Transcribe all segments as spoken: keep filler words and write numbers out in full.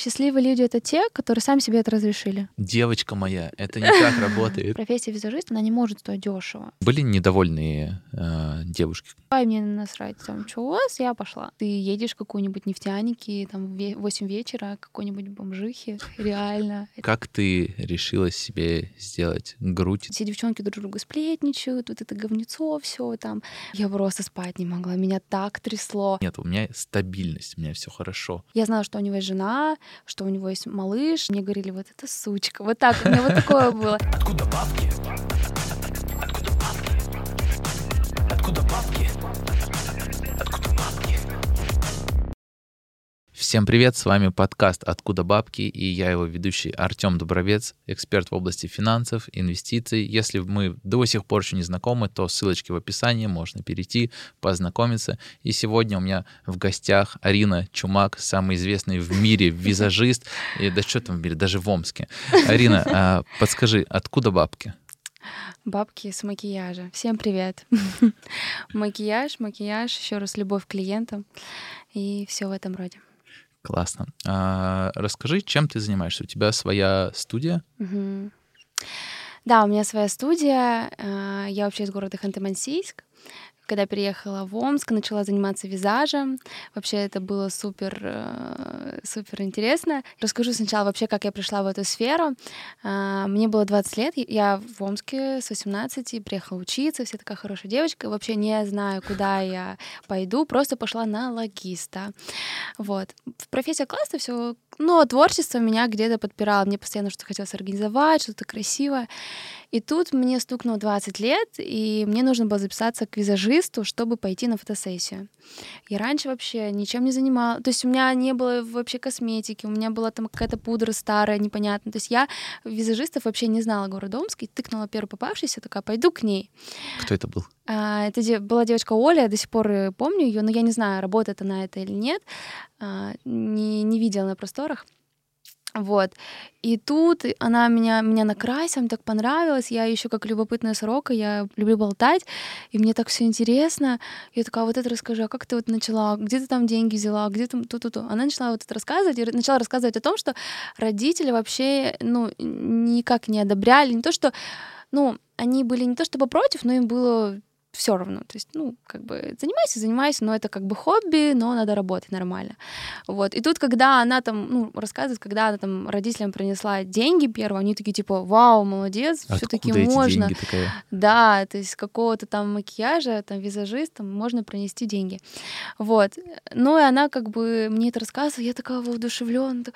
Счастливые люди — это те, которые сами себе это разрешили. Девочка моя, это не так работает. Профессия визажиста, она не может стоить дешево. Были недовольные э, девушки? Ай, мне насрать, там, что у вас, я пошла. Ты едешь в какую-нибудь нефтяники, там, в восемь вечера, какой-нибудь бомжихи, реально. Как ты решила себе сделать грудь? Все девчонки друг друга сплетничают, вот это говнецо все там. Я просто спать не могла, меня так трясло. Нет, у меня стабильность, у меня все хорошо. Я знала, что у него есть жена, что у него есть малыш. Мне говорили, вот это сучка. Вот так, у меня вот такое было. Откуда бабки? Откуда бабки? Откуда бабки? Откуда бабки? Всем привет, с вами подкаст «Откуда бабки» и я его ведущий Артём Дубровец, эксперт в области финансов, инвестиций. Если мы до сих пор еще не знакомы, то ссылочки в описании, можно перейти, познакомиться. И сегодня у меня в гостях Арина Чумак, самый известный в мире визажист, и да что там в мире, даже в Омске. Арина, подскажи, откуда бабки? Бабки с макияжа. Всем привет. Макияж, макияж, еще раз любовь к клиентам и все в этом роде. Классно. А, расскажи, чем ты занимаешься? У тебя своя студия? Угу. Да, у меня своя студия. Я вообще из города Ханты-Мансийск. Когда переехала в Омск, начала заниматься визажем. Вообще это было супер, супер интересно. Расскажу сначала вообще, как я пришла в эту сферу. Мне было двадцать лет, я в Омске с восемнадцати приехала учиться, вся такая хорошая девочка. Вообще не знаю, куда я пойду, просто пошла на логиста. Вот. Профессия классная, все, но творчество меня где-то подпирало. Мне постоянно что-то хотелось организовать, что-то красивое. И тут мне стукнуло двадцать лет, и мне нужно было записаться к визажисту, чтобы пойти на фотосессию. Я раньше вообще ничем не занималась. То есть у меня не было вообще косметики, у меня была там какая-то пудра старая, непонятная. То есть я визажистов вообще не знала города Омска, тыкнула первую попавшуюся, такая, пойду к ней. Кто это был? А, это была девочка Оля, я до сих пор помню ее, но я не знаю, работает она это или нет. А, не, не видела на просторах. Вот. И тут она меня, меня накрасила, мне так понравилось. Я еще как любопытная сорока, я люблю болтать, и мне так все интересно. Я такая, вот это расскажи, а как ты вот начала, где ты там деньги взяла, где там ту-ту-ту. Она начала вот это рассказывать, и начала рассказывать о том, что родители вообще, ну, никак не одобряли, не то что, ну, они были не то чтобы против, но им было все равно. То есть, ну, как бы, занимайся, занимайся, но это как бы хобби, но надо работать нормально. Вот. И тут, когда она там, ну, рассказывает, когда она там родителям принесла деньги первые, они такие, типа, вау, молодец, все-таки можно. Да, то есть какого-то там макияжа, там, визажиста можно принести деньги. Вот. Ну, и она как бы мне это рассказывала, я такая воодушевлённая, так,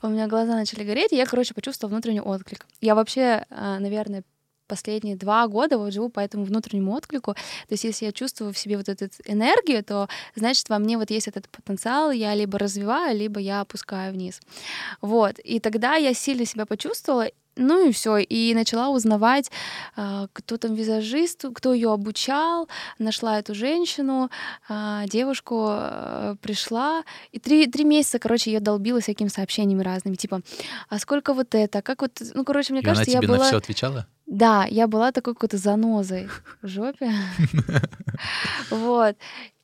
у меня глаза начали гореть, и я, короче, почувствовала внутренний отклик. Я вообще, наверное, последние два года вот живу по этому внутреннему отклику. То есть если я чувствую в себе вот эту энергию, то значит во мне вот есть этот потенциал, я либо развиваю, либо я опускаю вниз. Вот. И тогда я сильно себя почувствовала, ну и все, и начала узнавать, кто там визажист, кто ее обучал, нашла эту женщину, девушку, пришла, и три, три месяца, короче, ее долбила всякими сообщениями разными, типа, а сколько вот это, как вот, ну, короче, мне и кажется, я была... она тебе на все отвечала? Да, я была такой какой-то занозой в жопе, вот,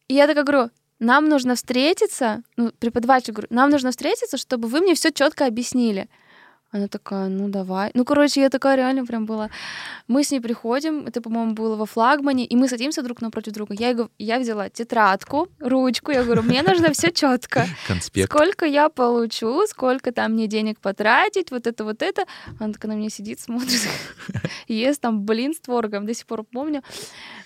и я такая говорю, нам нужно встретиться, ну, преподаватель говорю, нам нужно встретиться, чтобы вы мне все четко объяснили. Она такая, ну давай. Ну, короче, я такая реально прям была. Мы с ней приходим, это, по-моему, было во Флагмане, и мы садимся друг напротив друга. Я, я взяла тетрадку, ручку, я говорю, мне нужно все четко. Конспект. Сколько я получу, сколько там мне денег потратить, вот это, вот это. Она такая на меня сидит, смотрит, ест там блин с творогом, до сих пор помню.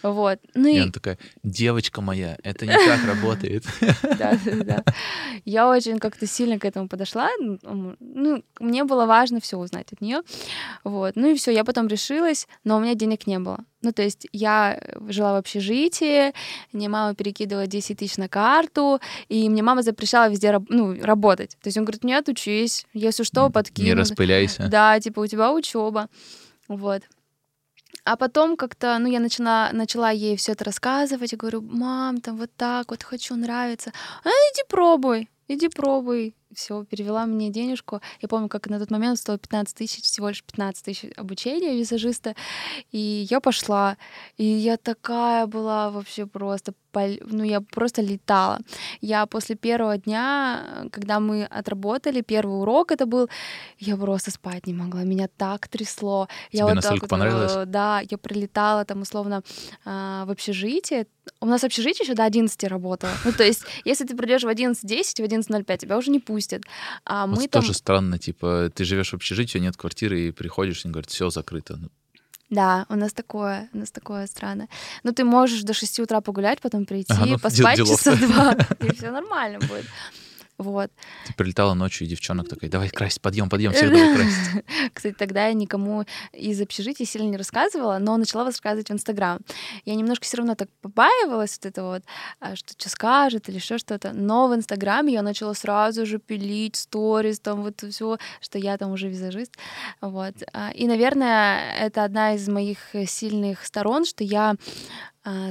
Вот. Ну, и, и она такая, девочка моя, это не так работает. Да, да, да. Я очень как-то сильно к этому подошла. Ну, мне было важно, важно все узнать от нее, вот. Ну и все, я потом решилась, но у меня денег не было. Ну, то есть я жила в общежитии, мне мама перекидывала десять тысяч на карту, и мне мама запрещала везде, ну, работать. То есть он говорит, нет, учись, если что, подкину. Не распыляйся. Да, типа, у тебя учеба, вот. А потом как-то, ну, я начала, начала ей все это рассказывать, я говорю, мам, там вот так вот хочу, нравится. А, иди пробуй, иди пробуй. Все, перевела мне денежку. Я помню, как на тот момент стоило пятнадцать тысяч, всего лишь пятнадцать тысяч обучения визажиста. И я пошла. И я такая была вообще просто ну, я просто летала. Я после первого дня, когда мы отработали, первый урок это был, я просто спать не могла, меня так трясло. Тебе я вот настолько так, понравилось? Да, я прилетала там условно в общежитие. У нас общежитие еще до одиннадцати работало. Ну, то есть, если ты придешь в одиннадцать десять, в одиннадцать ноль пять, тебя уже не пустят. А мы это там... тоже странно, типа, ты живешь в общежитии, нет квартиры, и приходишь, и говорят, все закрыто. Да, у нас такое, у нас такое странное. Ну, ты можешь до шести утра погулять, потом прийти, ага, ну, поспать дел- часа два, и все нормально будет. Вот. Ты прилетала ночью, и девчонок такой, давай красить, подъем, подъем, всех давай красить. Кстати, тогда я никому из общежития сильно не рассказывала, но начала рассказывать в Инстаграм. Я немножко все равно так побаивалась вот это вот, что что скажет или еще что-то, но в Инстаграме я начала сразу же пилить сторис, там вот все, что я там уже визажист. Вот. И, наверное, это одна из моих сильных сторон, что я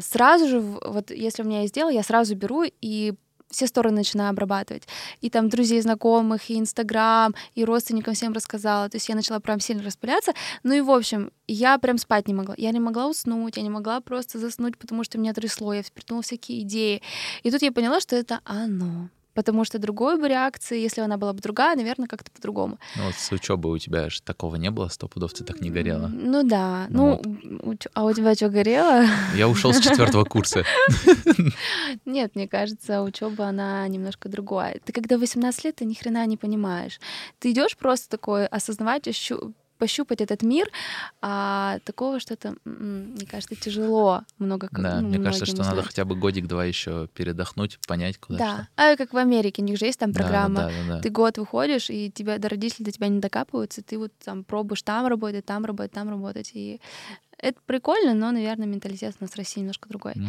сразу же, вот если у меня есть дело, я сразу беру и все стороны начинаю обрабатывать. И там друзей, знакомых, и Инстаграм, и родственникам всем рассказала. То есть я начала прям сильно распыляться. Ну и, в общем, я прям спать не могла. Я не могла уснуть, я не могла просто заснуть, потому что меня трясло, я придумала всякие идеи. И тут я поняла, что это оно. Потому что другой бы реакции, если она была бы другая, наверное, как-то по-другому. Ну вот с учебой у тебя же такого не было, сто пудов ты так не горела. Ну да. Ну, ну вот. А у тебя что, горело? Я ушел с четвертого курса. Нет, мне кажется, учеба она немножко другая. Ты когда восемнадцать лет, ты ни хрена не понимаешь. Ты идешь просто такой осознавать, пощупать этот мир, а такого что-то, мне кажется, тяжело много. Да, ну, мне кажется, что узнать. Надо хотя бы годик-два еще передохнуть, понять, куда да. что. Да, а как в Америке, у них же есть там программа. Да, да, да, да. Ты год выходишь, и тебя, да, родители до тебя не докапываются, ты вот там пробуешь там работать, там работать, там работать. И это прикольно, но, наверное, менталитет у нас в России немножко другой. Угу.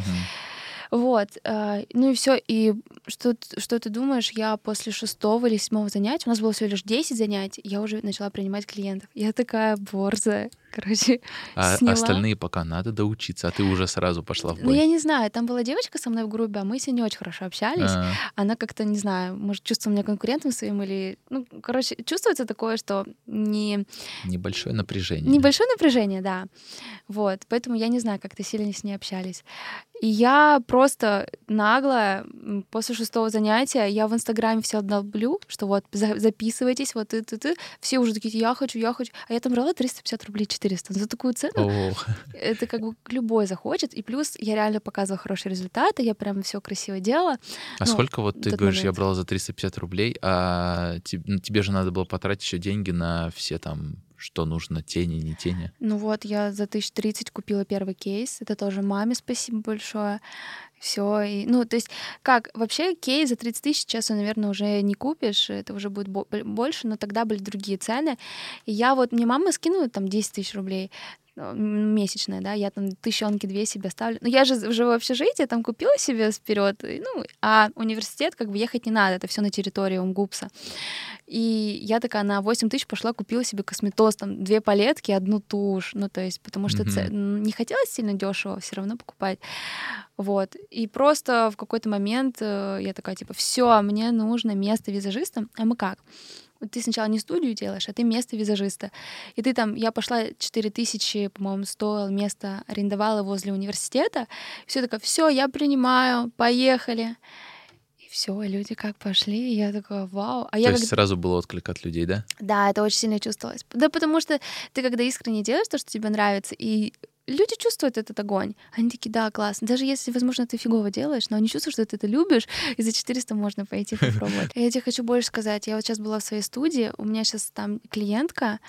Вот, ну и все. И что, что ты думаешь, я после шестого или седьмого занятия, у нас было всего лишь десять занятий, я уже начала принимать клиентов. Я такая борзая, короче, а сняла. Остальные пока надо доучиться, а ты уже сразу пошла в бой. Ну я не знаю, там была девочка со мной в группе, а мы с ней не очень хорошо общались. А-а-а. Она как-то, не знаю, может, чувствовала меня конкурентом своим или... Ну, короче, чувствуется такое, что не... Небольшое напряжение. Небольшое напряжение, да. Вот, поэтому я не знаю, как-то сильно с ней общались. И я просто нагло после шестого занятия я в Инстаграме все долблю, что вот записывайтесь, вот и ты, ты. Все уже такие, я хочу, я хочу. А я там брала триста пятьдесят рублей, четыреста. За такую цену oh. это как бы любой захочет. И плюс я реально показывала хорошие результаты, я прям все красиво делала. А ну, сколько вот ты говоришь, момент. Я брала за триста пятьдесят рублей, а тебе, тебе же надо было потратить еще деньги на все там... что нужно, тени, не тени. Ну вот, я за тысячу тридцать купила первый кейс. Это тоже маме спасибо большое. Все. И, ну, то есть, как, вообще кейс за тридцать тысяч сейчас, наверное, уже не купишь, это уже будет бо- больше, но тогда были другие цены. И я вот, мне мама скинула там десять тысяч рублей, месячная, да, я там тысячонки две себе ставлю. Ну, я же живу в общежитии, там купила себе вперед, ну, а университет как бы ехать не надо, это все на территории ОМГУПСа. И я такая на восемь тысяч пошла, купила себе косметоз, там, две палетки, одну тушь, ну, то есть, потому что mm-hmm. ц... не хотелось сильно дешево все равно покупать. Вот. И просто в какой-то момент я такая, типа, все, мне нужно место визажиста. А мы как? Ты сначала не студию делаешь, а ты место визажиста. И ты там, я пошла четыре тысячи, по-моему, стоило место, арендовала возле университета. Все такое, все, я принимаю, поехали. И все, люди как пошли, и я такая, вау. А То я есть как... сразу был отклик от людей, да? Да, это очень сильно чувствовалось. Да потому что ты, когда искренне делаешь то, что тебе нравится, и люди чувствуют этот огонь. Они такие, да, классно. Даже если, возможно, ты фигово делаешь, но они чувствуют, что ты это любишь, и за четыреста можно пойти попробовать. Я тебе хочу больше сказать. Я вот сейчас была в своей студии, у меня сейчас там клиентка,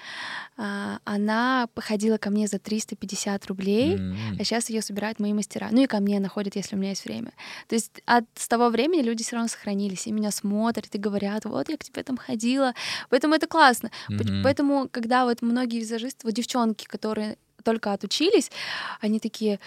она ходила ко мне за триста пятьдесят рублей, mm-hmm. а сейчас ее собирают мои мастера. Ну и ко мне находят, если у меня есть время. То есть от с того времени люди все равно сохранились, и меня смотрят, и говорят, вот я к тебе там ходила. Поэтому это классно. Mm-hmm. Поэтому, когда вот многие визажисты, вот девчонки, которые только отучились, они такие,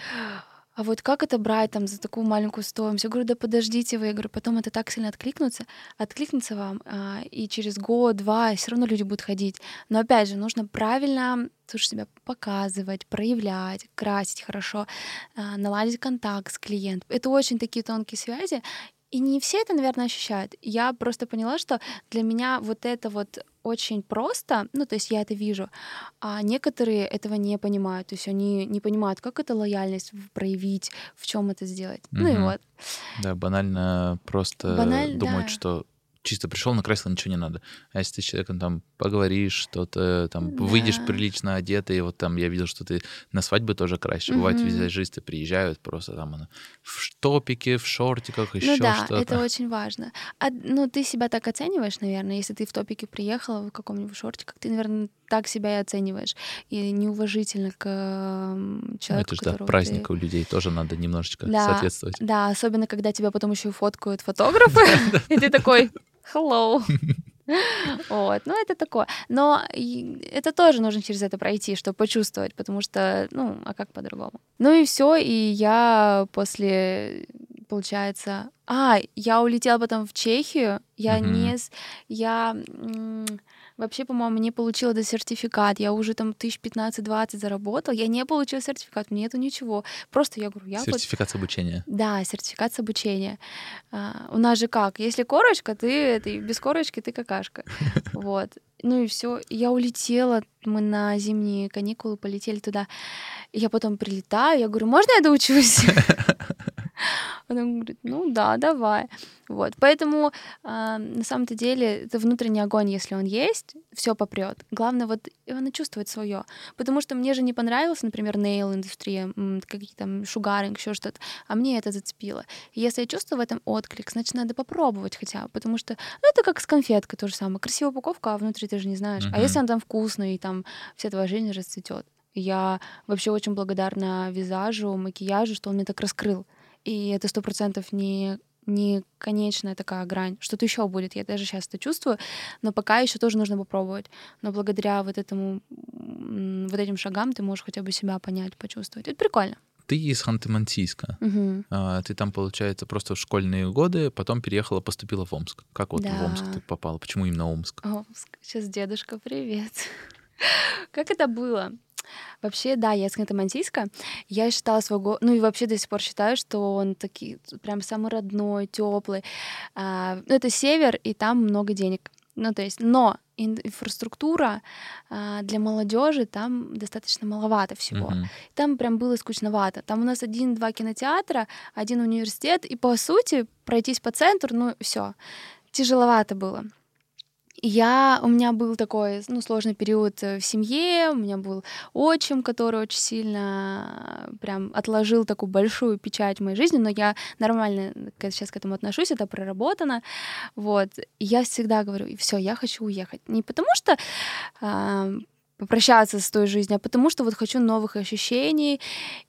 а вот как это брать там за такую маленькую стоимость? Я говорю, да подождите вы, я говорю, потом это так сильно откликнется, откликнется вам, и через год-два все равно люди будут ходить. Но опять же, нужно правильно слушай, себя показывать, проявлять, красить хорошо, наладить контакт с клиентом. Это очень такие тонкие связи, и не все это, наверное, ощущают. Я просто поняла, что для меня вот это вот очень просто, ну, то есть я это вижу, а некоторые этого не понимают, то есть они не понимают, как это лояльность проявить, в чем это сделать. Mm-hmm. Ну и вот. Да, банально просто Баналь... думают, да. что чисто пришел, накрасил, ничего не надо. А если ты с человеком там поговоришь, что-то там, да. выйдешь прилично одетый, вот там я видел, что ты на свадьбы тоже красишь. Mm-hmm. Бывают визажисты приезжают просто там в топике, в шортиках, еще ну, да, что-то. Да, это очень важно. А, ну, ты себя так оцениваешь, наверное, если ты в топике приехала, в каком-нибудь шортиках, ты, наверное, так себя и оцениваешь. И неуважительно к человеку, которого ты... праздник у людей тоже надо немножечко да, соответствовать. Да, особенно, когда тебя потом еще фоткают фотографы, и ты такой... Hello. Вот, ну это такое. Но это тоже нужно через это пройти, чтобы почувствовать, потому что, ну, а как по-другому? Ну и все, и я после, получается... А, я улетела потом в Чехию, я mm-hmm. не... Я... Вообще, по-моему, не получила этот сертификат. Я уже там тысяч пятнадцать-двадцать заработала. Я не получила сертификат, мне нету ничего. Просто я говорю, я... Сертификат вот... с обучения. Да, сертификат с обучения. А, у нас же как? Если корочка, ты, ты без корочки, ты какашка. Вот. Ну и все. Я улетела, мы на зимние каникулы полетели туда. Я потом прилетаю, я говорю, можно я доучусь? Она говорит, ну да, давай. Вот. Поэтому э, на самом-то деле это внутренний огонь, если он есть, все попрет. Главное, вот она чувствует свое. Потому что мне же не понравилась, например, нейл-индустрия, какие-то там шугаринг, еще что-то, а мне это зацепило. И если я чувствую в этом отклик, значит, надо попробовать хотя бы, потому что ну, это как с конфеткой то же самое. Красивая упаковка, а внутри ты же не знаешь. Mm-hmm. А если она там вкусная, и там вся твоя жизнь расцветет. Я вообще очень благодарна визажу, макияжу, что он меня так раскрыл. И это сто процентов не, не конечная такая грань. Что-то еще будет, я даже сейчас это чувствую, но пока еще тоже нужно попробовать. Но благодаря вот этому, вот этим шагам ты можешь хотя бы себя понять, почувствовать. Это прикольно. Ты из Ханты-Мансийска. Угу. А, ты там, получается, просто в школьные годы, потом переехала, поступила в Омск. Как вот да. в Омск ты попала? Почему именно Омск? Омск. Сейчас дедушка, привет. Как это было? Вообще, да, я из Ханты-Мансийска. Я считала свой город, ну и вообще до сих пор считаю, что он такие прям самый родной, теплый. А, ну, это север, и там много денег. Ну, то есть, но инфраструктура а, для молодежи там достаточно маловато всего. Mm-hmm. Там прям было скучновато. Там у нас один-два кинотеатра, один университет, и по сути пройтись по центру, ну все, тяжеловато было. Я, у меня был такой, ну, сложный период в семье, у меня был отчим, который очень сильно прям отложил такую большую печать в моей жизни, но я нормально сейчас к этому отношусь, это проработано, вот. И я всегда говорю, все, я хочу уехать. Не потому что э, попрощаться с той жизнью, а потому что вот хочу новых ощущений.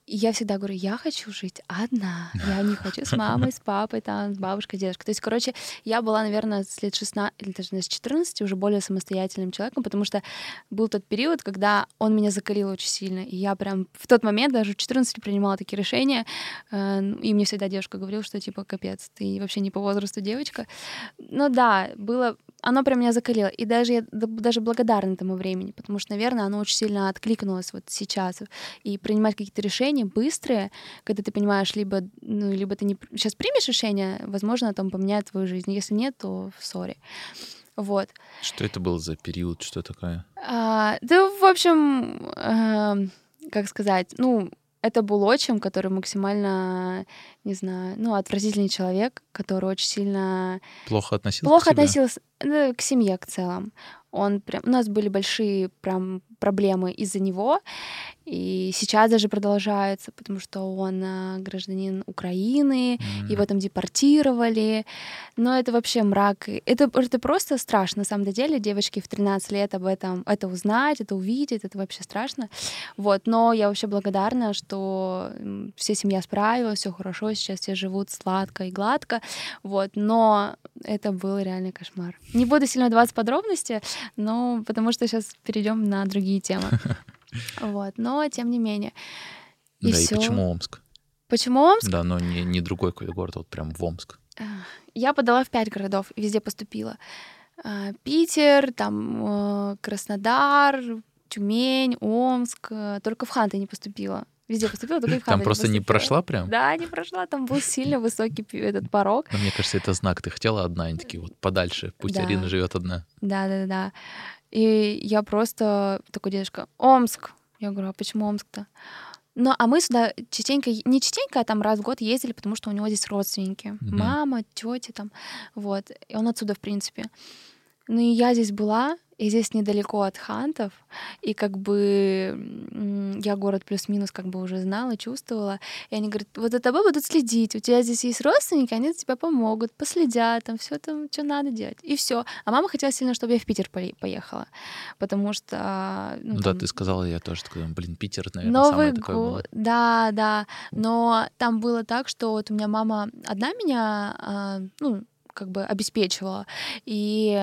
И я всегда говорю, я хочу жить одна, я не хочу с мамой, с папой, там, с бабушкой, с дедушкой. То есть, короче, я была, наверное, с лет шестнадцати, или даже с четырнадцати уже более самостоятельным человеком, потому что был тот период, когда он меня закалил очень сильно, и я прям в тот момент даже в четырнадцати принимала такие решения, и мне всегда девушка говорила, что типа, капец, ты вообще не по возрасту девочка. Но да, было, оно прям меня закалило, и даже я даже благодарна тому времени, потому что, наверное, оно очень сильно откликнулось вот сейчас, и принимать какие-то решения быстрые, когда ты понимаешь, либо, ну, либо ты не... сейчас примешь решение, возможно, там поменяет твою жизнь. Если нет, то сори. Вот. Что это был за период? Что такое? А, да, в общем, а, как сказать, ну, это был отчим, который максимально, не знаю, ну, отвратительный человек, который очень сильно... Плохо относился Плохо к относился да, к семье в целом. Он прям... У нас были большие прям проблемы из-за него, и сейчас даже продолжается, потому что он гражданин Украины, mm-hmm. его там депортировали, но это вообще мрак. Это, это просто страшно, на самом деле, девочки в тринадцать лет об этом это узнать, это увидеть, это вообще страшно. Вот. Но я вообще благодарна, что вся семья справилась, все хорошо, сейчас все живут сладко и гладко, вот. Но это был реальный кошмар. Не буду сильно вдаваться в подробности, но потому что сейчас перейдем на другие темы. Вот, но тем не менее. И да, всё. И почему Омск? Почему Омск? Да, но не, не другой город, вот прям в Омск. Я подала в пять городов, везде поступила. Питер, там Краснодар, Тюмень, Омск. Только в Ханты не поступила. Везде поступила, только и в Ханты Там просто не, не прошла прям? Да, не прошла, там был сильно высокий этот порог. Но мне кажется, это знак. Ты хотела одна, они такие, вот подальше, пусть да. Арина живет одна. Да-да-да. И я просто такой, дедушка, Омск. Я говорю, а почему Омск-то? Ну, а мы сюда частенько, не частенько, а там раз в год ездили, потому что у него здесь родственники. Mm-hmm. Мама, тетя там, вот. И он отсюда, в принципе. Ну, и я здесь была, и здесь недалеко от Хантов, и как бы я город плюс-минус как бы уже знала, чувствовала. И они говорят, вот за тобой будут следить, у тебя здесь есть родственники, они за тебя помогут, последят, там все там, что надо делать. И все. А мама хотела сильно, чтобы я в Питер поехала, потому что... Ну, ну там... да, ты сказала, я тоже такой, блин, Питер, наверное, Новый самое такое го... было. Да, да. Но там было так, что вот у меня мама одна меня... ну, как бы обеспечивала. И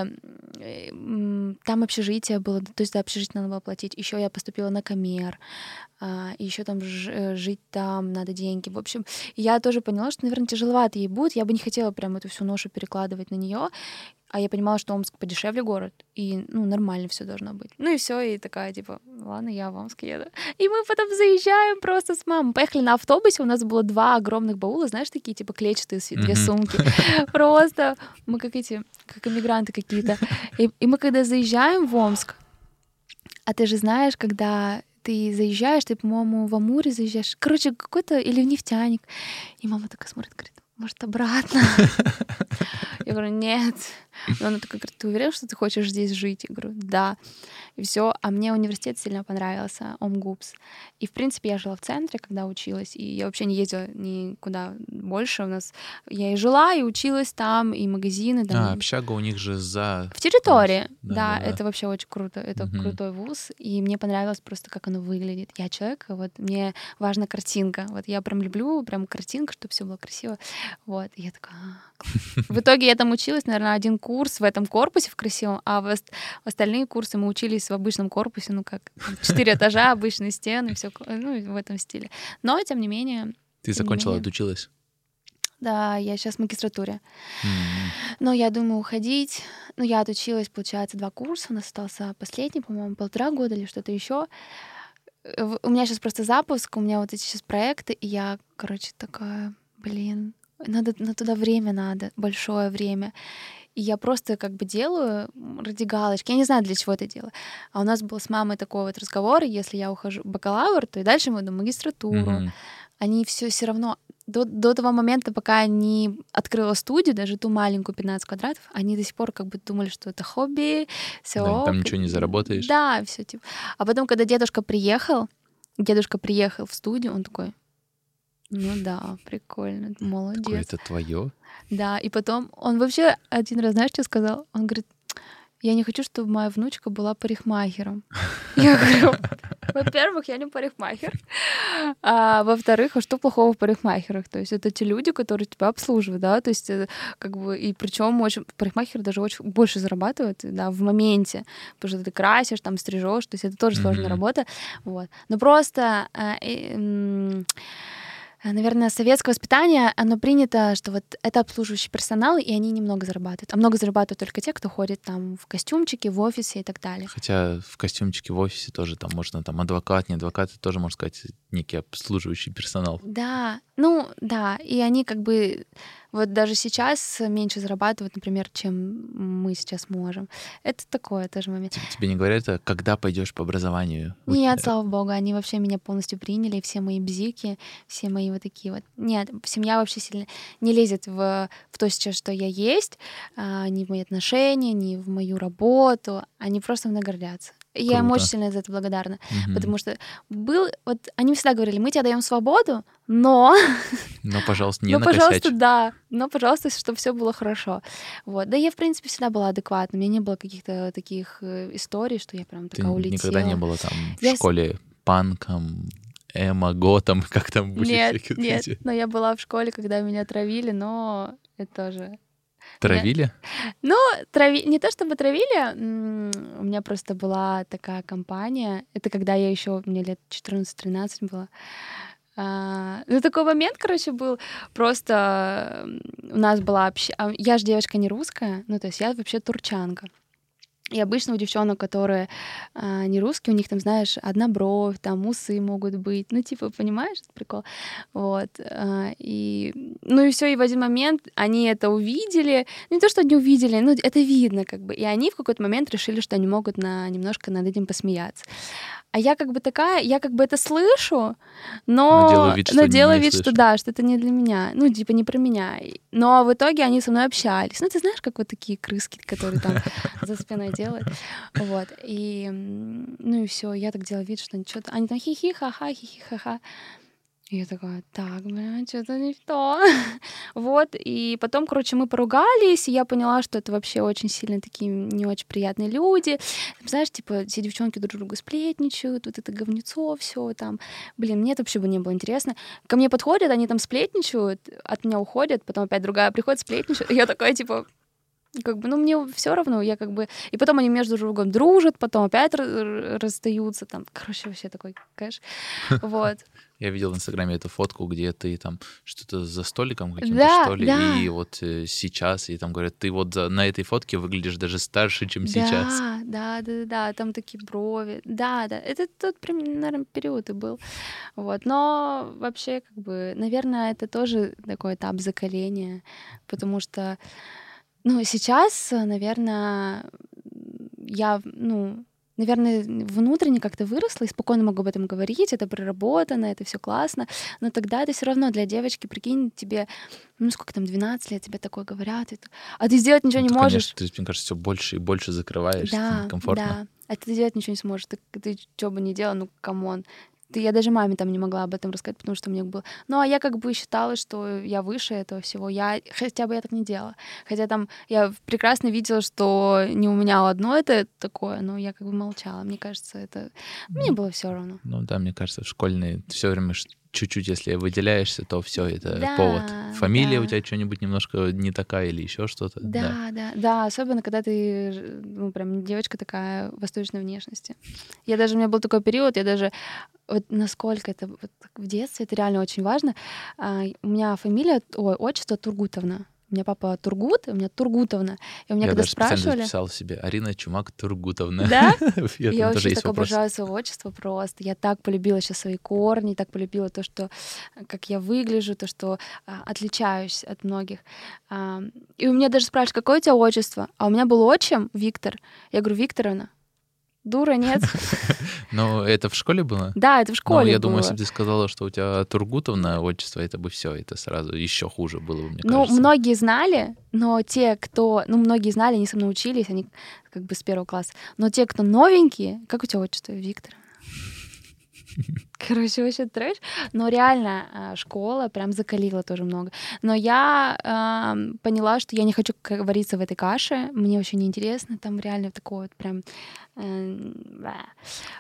там общежитие было, то есть за общежитие надо было платить. Еще я поступила на камер. Еще там жить там надо деньги. В общем, я тоже поняла, что, наверное, тяжеловато ей будет. Я бы не хотела прям эту всю ношу перекладывать на нее. А я понимала, что Омск подешевле город, и, ну, нормально все должно быть. Ну и все, и такая, типа, ладно, я в Омск еду. И мы потом заезжаем просто с мамой. Поехали на автобусе, у нас было два огромных баула, знаешь, такие, типа, клетчатые, две сумки. Просто мы как эти, как эмигранты какие-то. И мы когда заезжаем в Омск, а ты же знаешь, когда... ты заезжаешь, ты, по-моему, в Амуре заезжаешь. Короче, какой-то... Или в Нефтяник. И мама такая смотрит, говорит, может, обратно? Я говорю, нет. Но она такая говорит, ты уверена, что ты хочешь здесь жить? Я говорю, да. И все. А мне университет сильно понравился, ОМГУПС. И, в принципе, я жила в центре, когда училась, и я вообще не ездила никуда больше. У нас я и жила, и училась там, и магазины. Там, а, и... общага у них же за... В территории, да, да, да. Это вообще очень круто. Это угу. крутой вуз, и мне понравилось просто, как оно выглядит. Я человек, вот мне важна картинка. Вот я прям люблю прям картинку, чтобы все было красиво. Вот, и я такая... В итоге я там училась, наверное, один курс, курс в этом корпусе в красивом, а в остальные курсы мы учились в обычном корпусе, ну как, четыре этажа, обычные стены, все, ну, в этом стиле. Но, тем не менее... Ты закончила, менее, отучилась? Да, я сейчас в магистратуре. Mm-hmm. Но я думаю уходить. Ну, я отучилась, получается, два курса, у нас остался последний, по-моему, полтора года или что-то еще. У меня сейчас просто запуск, у меня вот эти сейчас проекты, и я, короче, такая, блин, надо, на туда время надо, большое время. И я просто как бы делаю ради галочки. Я не знаю, для чего это делаю. А у нас был с мамой такой вот разговор, если я ухожу в бакалавр, то и дальше мы идем в магистратуру. Mm-hmm. Они все все равно... До, до того момента, пока я не открыла студию, даже ту маленькую пятнадцать квадратов, они до сих пор как бы думали, что это хобби, все. Да, там ничего не заработаешь. Да, все типа. А потом, когда дедушка приехал, дедушка приехал в студию, он такой... Ну да, прикольно, молодец. Такое, это твое? Да, и потом он вообще один раз, знаешь, что сказал? Он говорит, я не хочу, чтобы моя внучка была парикмахером. Я говорю, во-первых, я не парикмахер, а во-вторых, а что плохого в парикмахерах? То есть это те люди, которые тебя обслуживают, да, то есть как бы, и причем очень, парикмахер даже очень больше зарабатывает, да, в моменте, потому что ты красишь, там, стрижешь, то есть это тоже mm-hmm. сложная работа, вот. Но просто... Э, э, э, Наверное, советское воспитание, оно принято, что вот это обслуживающий персонал, и они немного зарабатывают. А много зарабатывают только те, кто ходит там в костюмчике, в офисе и так далее. Хотя в костюмчике, в офисе тоже там можно, там адвокат, не адвокат, это тоже, можно сказать, некий обслуживающий персонал. Да, ну да, и они как бы вот даже сейчас меньше зарабатывают, например, чем мы сейчас можем. Это такое тоже момент. Тебе не говорят, а когда пойдешь по образованию? Нет, слава богу, они вообще меня полностью приняли, все мои бзики, все мои вот такие вот. Нет, семья вообще сильно не лезет в, в то сейчас, что я есть, а, ни в мои отношения, ни в мою работу. Они просто мной гордятся. Круто. Я им очень сильно за это благодарна. Угу. Потому что был... Вот они всегда говорили, мы тебе даем свободу, но... Но, пожалуйста, не накосячь. Но, пожалуйста, да. Но, пожалуйста, чтобы все было хорошо. Вот. Да я, в принципе, всегда была адекватна. У меня не было каких-то таких историй, что я прям такая улетела. Никогда не было там в я... школе панком... Эмо, Готом, как там были всякие дети. Нет, нет, но я была в школе, когда меня травили, но это тоже... Травили? Я... Ну, трави... не то чтобы травили, у меня просто была такая компания, это когда я еще, мне лет четырнадцать-тринадцать было. А... Ну, такой момент, короче, был, просто у нас была... Общ... Я же девочка не русская, ну, то есть я вообще турчанка. И обычно у девчонок, которые э, не русские, у них там, знаешь, одна бровь, там усы могут быть, ну типа, понимаешь, этот прикол, вот. Э, и, ну и все, и в один момент они это увидели, ну, не то, что они увидели, но это видно как бы, и они в какой-то момент решили, что они могут на, немножко над этим посмеяться. А я как бы такая, я как бы это слышу, но, но делаю вид, но что, делаю вид что да, что это не для меня, ну типа не про меня. Но в итоге они со мной общались. Ну ты знаешь, как вот такие крыски, которые там за спиной делают. Вот, и ну и все, я так делаю вид, что ничего-то. Они там хихи, ха-ха, хихи, ха-ха. И я такая, так, бля, что-то не то. Вот, и потом, короче, мы поругались, и я поняла, что это вообще очень сильно такие не очень приятные люди. Там, знаешь, типа, все девчонки друг друга сплетничают, вот это говнецо, все там. Блин, мне это вообще бы не было интересно. Ко мне подходят, они там сплетничают, от меня уходят, потом опять другая приходит, сплетничает, и я такая, типа... Как бы, ну, мне все равно, я как бы... И потом они между другом дружат, потом опять расстаются, там, короче, вообще такой кэш, вот. Я видел в Инстаграме эту фотку, где ты там что-то за столиком каким-то, да, что ли, да. И вот э, сейчас, и там говорят, ты вот за, на этой фотке выглядишь даже старше, чем да, сейчас. Да, да, да, да, там такие брови, да, да, это тот, наверное, период и был, вот, но вообще, как бы, наверное, это тоже такой этап закаления, потому что... Ну, сейчас, наверное, я, ну, наверное, внутренне как-то выросла и спокойно могу об этом говорить, это проработано, это все классно, но тогда это все равно для девочки, прикинь, тебе, ну, сколько там, двенадцать лет, тебе такое говорят, это... а ты сделать ничего ну, не можешь. Конечно, ты, мне кажется, все больше и больше закрываешься, да, некомфортно. Да, а ты сделать ничего не сможешь, ты, ты что бы ни делал, ну, камон. Я даже маме там не могла об этом рассказать, потому что у меня было... Ну, а я как бы считала, что я выше этого всего. Я... Хотя бы я так не делала. Хотя там я прекрасно видела, что не у меня одно это такое, но я как бы молчала. Мне кажется, это... Мне было все равно. Ну да, мне кажется, в школьной все время... чуть-чуть, если выделяешься, то все это да, повод. Фамилия да. У тебя что-нибудь немножко не такая или еще что-то. Да, да, да, да. Особенно, когда ты, ну, прям девочка такая восточной внешности. Я даже, у меня был такой период, я даже, вот насколько это вот, в детстве, это реально очень важно. А, у меня фамилия, ой, отчество Тургутовна. У меня папа Тургут, у меня Тургутовна. И у меня я когда даже спрашивали... написал себе Арина Чумак Тургутовна. Да? я я вообще так обожаю свое отчество просто. Я так полюбила сейчас свои корни, так полюбила то, что как я выгляжу, то, что а, отличаюсь от многих. А, и у меня даже спрашивают, какое у тебя отчество? А у меня был отчим Виктор. Я говорю, Викторовна. Дура, нет. Но это в школе было? Да, это в школе. Ну, я думаю, если бы ты сказала, что у тебя Тургутовна отчество, это бы все, это сразу еще хуже было бы, мне кажется. Ну, многие знали, но те, кто... Ну, многие знали, они со мной учились, они как бы с первого класса. Но те, кто новенькие... Как у тебя отчество, Виктор? Короче, вообще трэш. Но реально школа прям закалила тоже много. Но я э, поняла, что я не хочу вариться в этой каше. Мне очень неинтересно. Там реально такое вот прям... Э,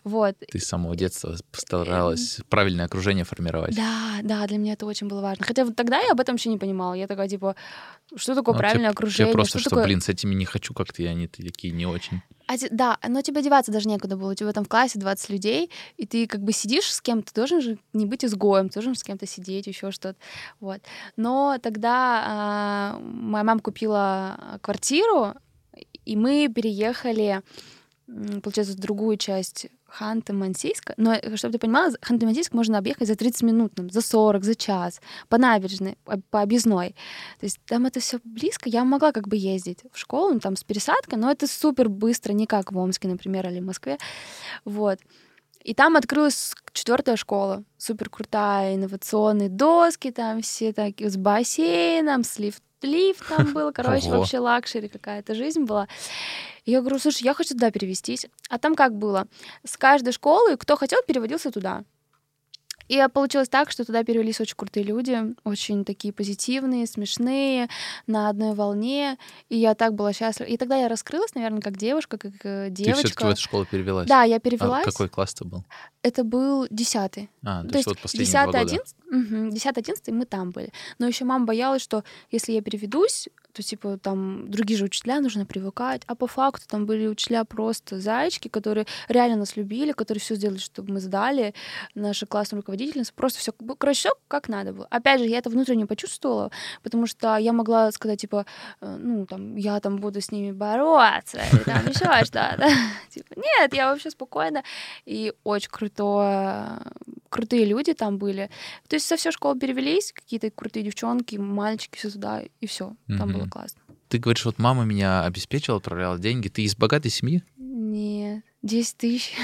вот. Ты с самого детства постаралась правильное окружение формировать. Да, да, для меня это очень было важно. Хотя вот тогда я об этом еще не понимала. Я такая, типа, что такое ну, правильное тебе, окружение? Я просто, что, что такое... блин, с этими не хочу как-то, и они такие не очень... А, да, но тебе деваться даже некуда было. У тебя там в классе двадцать людей, и ты как бы сидишь с кем-то, должен же не быть изгоем, ты должен с кем-то сидеть, еще что-то. Вот. Но тогда э, моя мама купила квартиру, и мы переехали, получается, в другую часть Ханты-Мансийска. Но, чтобы ты понимала, Ханты-Мансийск можно объехать за тридцать минут, там, за сорок, за час, по набережной, по объездной. То есть там это все близко. Я могла как бы ездить в школу, ну, там с пересадкой, но это супер быстро, не как в Омске, например, или в Москве. Вот. И там открылась четвертая школа, супер крутая, инновационные доски, там все такие с бассейном, с лифтом. Лифт там был, короче, Ого. Вообще лакшери какая-то жизнь была. И я говорю, слушай, я хочу туда перевестись. А там как было? С каждой школы, кто хотел, переводился туда. И получилось так, что туда перевелись очень крутые люди, очень такие позитивные, смешные, на одной волне. И я так была счастлива. И тогда я раскрылась, наверное, как девушка, как девочка. Ты все-таки в эту школу перевелась? Да, я перевелась. А какой класс-то был? Это был десятый. А, то, то есть вот последние два года. десятый, одиннадцатый Угу. десятый одиннадцатый мы там были. Но еще мама боялась, что если я переведусь, то типа там другие же учителя, нужно привыкать. А по факту там были учителя просто зайчики, которые реально нас любили, которые все сделали, чтобы мы сдали. Наша классная руководительница. Просто все, короче, все как надо было. Опять же, я это внутренне почувствовала, потому что я могла сказать, типа, ну, там, я там буду с ними бороться, или там еще что-то. Типа, нет, я вообще спокойно. И очень круто, крутые люди там были. То есть со всей школы перевелись, какие-то крутые девчонки, мальчики, все туда, и все. Там было классно. Ты говоришь, вот мама меня обеспечила, отправляла деньги. Ты из богатой семьи? Нет, десять тысяч.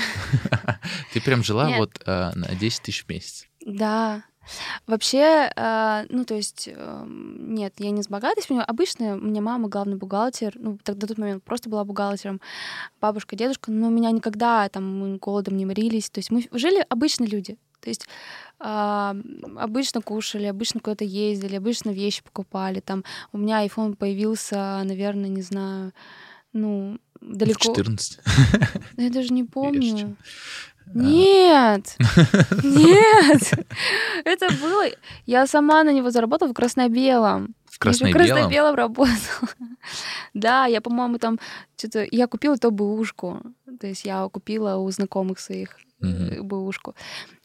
Ты прям жила вот на десять тысяч в месяц? Да. Вообще, ну, то есть, нет, я не с богатой семьей. Обычно у меня мама главный бухгалтер. Ну, тогда, на тот момент просто была бухгалтером. Бабушка, дедушка. Но меня никогда там голодом не морились. То есть мы жили обычные люди. То есть э, обычно кушали, обычно куда-то ездили, обычно вещи покупали. Там у меня айфон появился, наверное, не знаю, ну, далеко... четырнадцать Я даже не помню. Нет! Нет! Это было... Я сама на него заработала в Красно-Белом. В Красно-Белом? В Красно-Белом работала. Да, я, по-моему, там... что-то я купила то бэушку. То есть я купила у знакомых своих Mm-hmm. бэушку.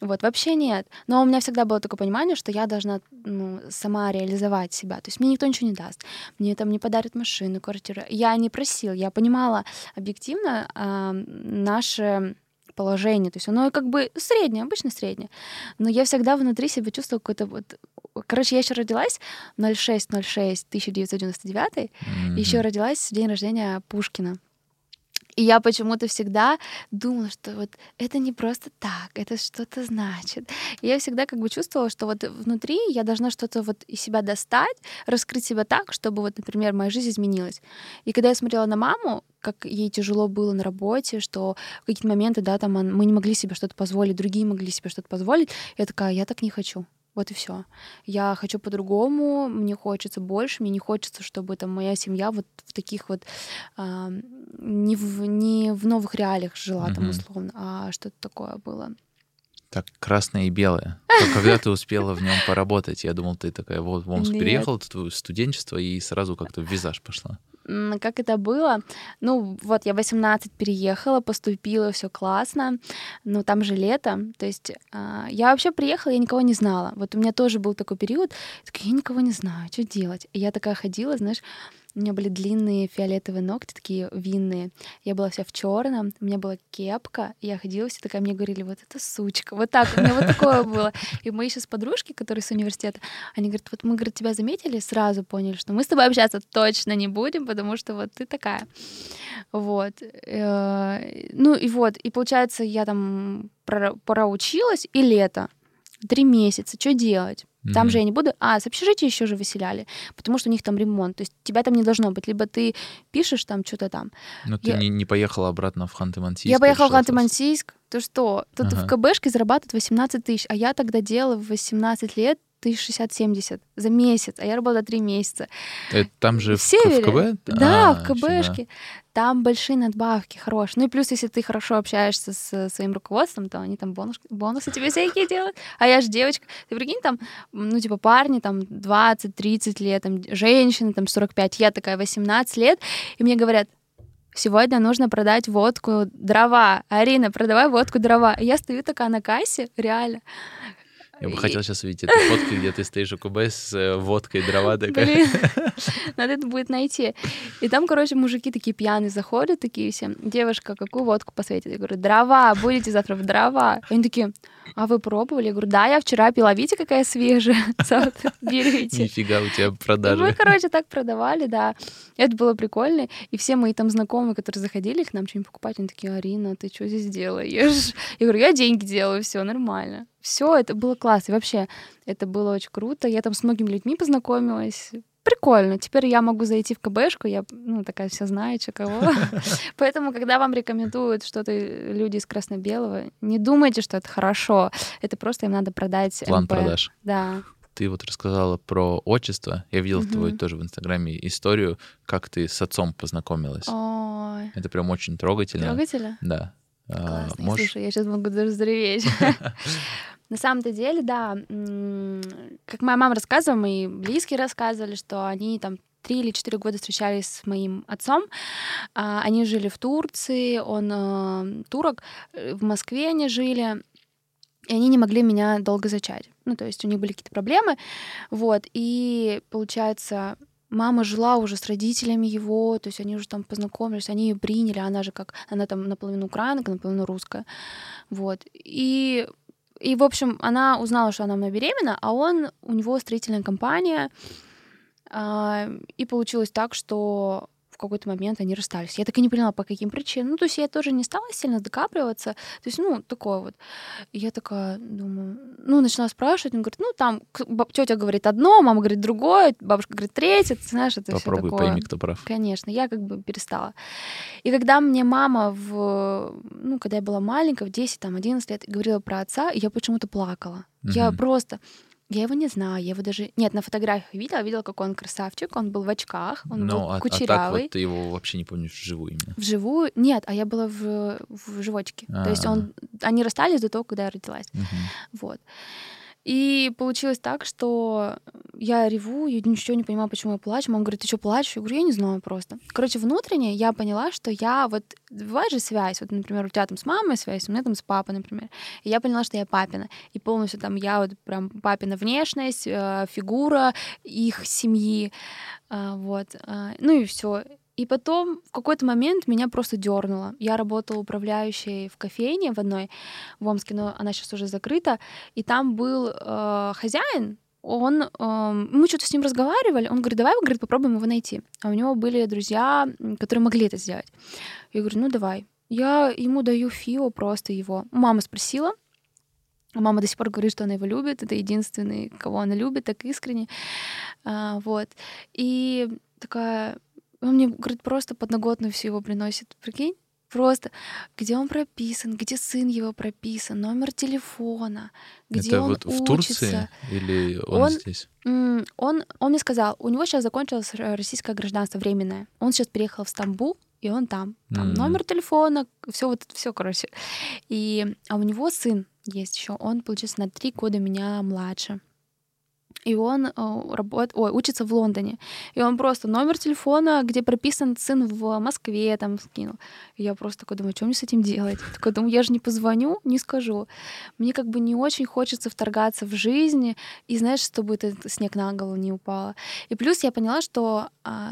Вот, вообще нет. Но у меня всегда было такое понимание, что я должна, ну, сама реализовать себя. То есть мне никто ничего не даст. Мне там не подарят машину, квартиру. Я не просила. Я понимала объективно э, наше положение. То есть оно как бы среднее, обычно среднее. Но я всегда внутри себя чувствовала какое-то вот... Короче, я еще родилась ноль шесть ноль шесть тысяча девятьсот девяносто девятый. Mm-hmm. Еще родилась в день рождения Пушкина. И я почему-то всегда думала, что вот это не просто так, это что-то значит. И я всегда как бы чувствовала, что вот внутри я должна что-то вот из себя достать, раскрыть себя так, чтобы вот, например, моя жизнь изменилась. И когда я смотрела на маму, как ей тяжело было на работе, что в какие-то моменты, да, там мы не могли себе что-то позволить, другие могли себе что-то позволить, я такая, я так не хочу. Вот и все. Я хочу по-другому, мне хочется больше, мне не хочется, чтобы там моя семья вот в таких вот а, не, в, не в новых реалиях жила, угу. там условно, а что-то такое было. Так, красное и белое. Но когда ты успела в нем поработать? Я думал, ты такая, вот в Омск переехала, тут студенчество, и сразу как-то в визаж пошла. Как это было? Ну, вот я восемнадцать переехала, поступила, все классно. Но там же лето. То есть я вообще приехала, я никого не знала. Вот у меня тоже был такой период. Я такая, я никого не знаю, что делать. И я такая ходила, знаешь, у меня были длинные фиолетовые ногти, такие винные. Я была вся в черном, у меня была кепка. Я ходила вся такая, мне говорили, вот это сучка. Вот так, у меня вот такое было. И мы еще с подружки, которые с университета, они говорят, вот мы, говорят, тебя заметили, сразу поняли, что мы с тобой общаться точно не будем, потому что вот ты такая. Вот. Ну и вот, и получается, я там проучилась, и лето. Три месяца, что делать? Там mm-hmm. же я не буду... А, с общежития еще же выселяли, потому что у них там ремонт. То есть тебя там не должно быть. Либо ты пишешь там что-то там. Но я... ты не, не поехала обратно в Ханты-Мансийск? Я поехала в Ханты-Мансийск. То что? Тут ага. в КБшке зарабатывают восемнадцать тысяч, а я тогда делала в восемнадцать лет тысяча шестьдесят-семьдесят за месяц, а я работала три месяца. Это там же в, в КБ? Да, а, в КБшке. Да. Там большие надбавки, хорошие. Ну и плюс, если ты хорошо общаешься с своим руководством, то они там бонус, бонусы тебе всякие делают. А я же девочка. Ты прикинь, там, ну типа парни, там двадцать-тридцать лет, там женщины, там сорок пять. Я такая восемнадцать лет, и мне говорят, сегодня нужно продать водку, дрова. Арина, продавай водку, дрова. И я стою такая на кассе, реально. Я бы и... хотел сейчас увидеть эту фотку, где ты стоишь у КБ с водкой, дрова такая. Блин, надо это будет найти. И там, короче, мужики такие пьяные заходят, такие все. Девушка, какую водку посоветуете? Я говорю, дрова, будете завтра в дрова. Они такие, а вы пробовали? Я говорю, да, я вчера пила, видите, какая свежая. Берите. Нифига у тебя продажи. Мы, короче, так продавали, да. Это было прикольно. И все мои там знакомые, которые заходили к нам что-нибудь покупать, они такие, Арина, ты что здесь делаешь? Я говорю, я деньги делаю, все нормально. Все, это было классно. И вообще, это было очень круто. Я там с многими людьми познакомилась. Прикольно. Теперь я могу зайти в КБшку. Я, ну, такая вся знаю, что кого. Поэтому, когда вам рекомендуют что-то люди из красно-белого, не думайте, что это хорошо. Это просто им надо продать. План продаж. Да. Ты вот рассказала про отчество. Я видела твою тоже в Инстаграме историю, как ты с отцом познакомилась. Это прям очень трогательно. Трогательно? Да. Классно. Слушай, я сейчас могу даже зареветь. На самом-то деле, да, как моя мама рассказывала, мои близкие рассказывали, что они там три или четыре года встречались с моим отцом. Они жили в Турции, он турок, в Москве они жили, и они не могли меня долго зачать. Ну, то есть у них были какие-то проблемы. Вот, и получается... Мама жила уже с родителями его, то есть они уже там познакомились, они ее приняли, она же как, она там наполовину украинка, наполовину русская, вот. И, и, в общем, она узнала, что она мной беременна, а он, у него строительная компания, и получилось так, что в какой-то момент они расстались. Я так и не поняла, по каким причинам. Ну, то есть я тоже не стала сильно докапливаться, то есть, ну, такое вот. И я такая думаю... Ну, начала спрашивать, он говорит, ну, там тетя говорит одно, мама говорит другое, бабушка говорит третье, ты знаешь, это все такое. Попробуй пойми, кто прав. Конечно, я как бы перестала. И когда мне мама, в, ну, когда я была маленькая, в десять, там, одиннадцать лет, говорила про отца, я почему-то плакала. Угу. Я просто... Я его не знаю, я его даже... Нет, на фотографиях видела, видела, какой он красавчик, он был в очках, он Но, был а, кучерявый. А так вот ты его вообще не помнишь вживую именно? Вживую? Нет, а я была в, в животике. А-а-а. То есть он... они расстались до того, когда я родилась. Угу. Вот. И получилось так, что я реву, я ничего не понимаю, почему я плачу. Мама говорит, ты что плачешь? Я говорю, я не знаю просто. Короче, внутренне я поняла, что я... Вот бывает же связь, вот, например, у тебя там с мамой связь, у меня там с папой, например. И я поняла, что я папина. И полностью там я вот прям папина внешность, фигура их семьи, вот. Ну и все. И потом в какой-то момент меня просто дернуло. Я работала управляющей в кофейне в одной, в Омске, но она сейчас уже закрыта. И там был э, хозяин, он, э, мы что-то с ним разговаривали, он говорит, давай, говорит, попробуем его найти. А у него были друзья, которые могли это сделать. Я говорю, ну давай. Я ему даю фио просто его. Мама спросила. Мама до сих пор говорит, что она его любит. Это единственный, кого она любит, так искренне. А, вот. И такая... Он мне, говорит, просто подноготную все его приносит. Прикинь? Просто. Где он прописан, где сын его прописан, номер телефона, где это он вот учится. В Турции или он, он здесь? Он, он, он мне сказал, у него сейчас закончилось российское гражданство временное. Он сейчас переехал в Стамбул, и он там. Там mm-hmm. номер телефона, все вот, все, короче. И, а у него сын есть еще. Он, получается, на три года меня младше. И он работает, ой, учится в Лондоне. И он просто номер телефона, где прописан сын в Москве, там скинул. И я просто такой думаю, что мне с этим делать? Такой думаю, я же не позвоню, не скажу. Мне как бы не очень хочется вторгаться в жизнь, и знаешь, чтобы этот снег на голову не упало. И плюс я поняла, что,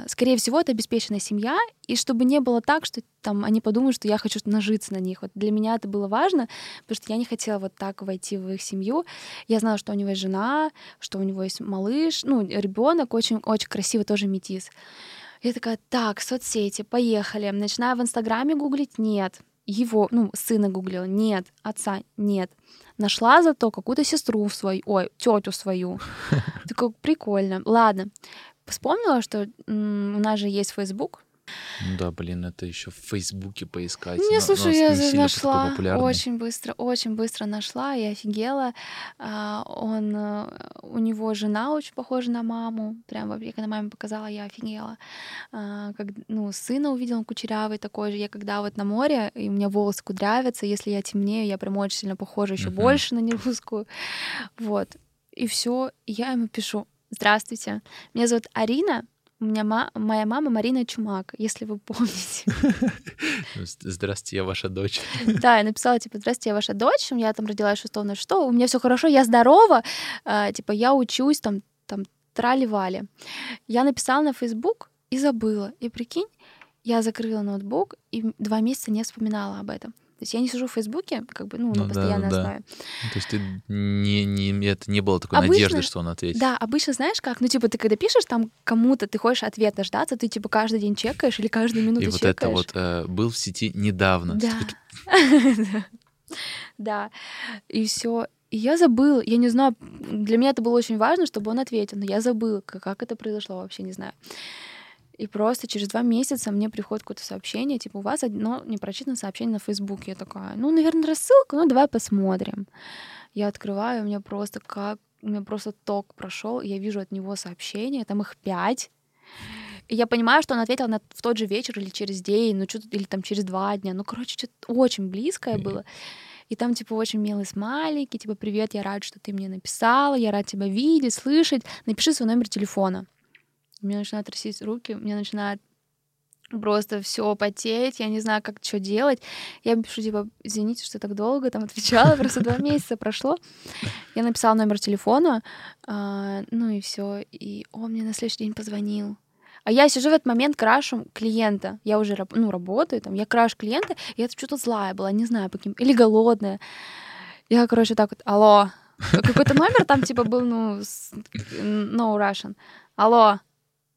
скорее всего, это обеспеченная семья, и чтобы не было так, что там они подумают, что я хочу нажиться на них. Вот для меня это было важно, потому что я не хотела вот так войти в их семью. Я знала, что у него есть жена, что у него есть малыш, ну, ребенок очень, очень красивый, тоже метис. Я такая, так, соцсети, поехали. Начинаю в Инстаграме гуглить, нет. Его, ну, сына гуглила, нет. Отца, нет. Нашла зато какую-то сестру свою, ой, тетю свою. Такое прикольно. Ладно. Вспомнила, что м- у нас же есть Facebook. Ну да, блин, это еще в Фейсбуке поискать. Не, слушай, я нашла очень быстро, очень быстро нашла, я офигела. Он, у него жена очень похожа на маму, прям вообще, когда маме показала, я офигела. Как, ну, сына увидела, он кучерявый такой же. Я когда вот на море, и у меня волосы кудрявятся, если я темнею, я прям очень сильно похожа еще uh-huh. больше на нерусскую. Вот, и все, я ему пишу, здравствуйте, меня зовут Арина. У меня ма- моя мама Арина Чумак, если вы помните. Здравствуйте, я ваша дочь. Да, я написала, типа, здравствуйте, я ваша дочь, я там родилась шестого на что, у меня все хорошо, я здорова, э, типа, я учусь, там, там, трали-вали. Я написала на Facebook и забыла. И прикинь, я закрыла ноутбук и два месяца не вспоминала об этом. То есть я не сижу в Фейсбуке, как бы, ну, ну на да, постоянной да. основе. То есть ты не, не, это не было такой обычно, надежды, что он ответит. Да, обычно знаешь как? Ну, типа, ты когда пишешь там кому-то, ты хочешь ответ дождаться, ты, типа, каждый день чекаешь или каждую минуту чекаешь. И вот это вот э, был в сети недавно. Да. Да. И все. И я забыла. Я не знаю, для меня это было очень важно, чтобы он ответил, но я забыла, как это произошло, вообще не знаю. И просто через два месяца мне приходит какое-то сообщение, типа, у вас одно непрочитанное сообщение на Фейсбуке. Я такая, ну, наверное, рассылка, ну, давай посмотрим. Я открываю, у меня просто как... У меня просто ток прошел, и я вижу от него сообщения, там их пять. И я понимаю, что он ответил на... в тот же вечер или через день, ну, что-то... или там через два дня. Ну, короче, что-то очень близкое было. И там, типа, очень милые смайлики, типа, привет, я рад, что ты мне написала, я рад тебя видеть, слышать, напиши свой номер телефона. У меня начинают трястись руки, у меня начинает просто все потеть, я не знаю, как что делать. Я пишу, типа, извините, что так долго там отвечала, просто два месяца прошло. Я написала номер телефона, ну и все. И он мне на следующий день позвонил. А я сижу в этот момент, крашу клиента. Я уже ну, работаю, там, я крашу клиента, и я что-то злая была, не знаю, по каким, или голодная. Я, короче, так вот, алло. Какой-то номер там, типа, был, ну, no Russian. Алло.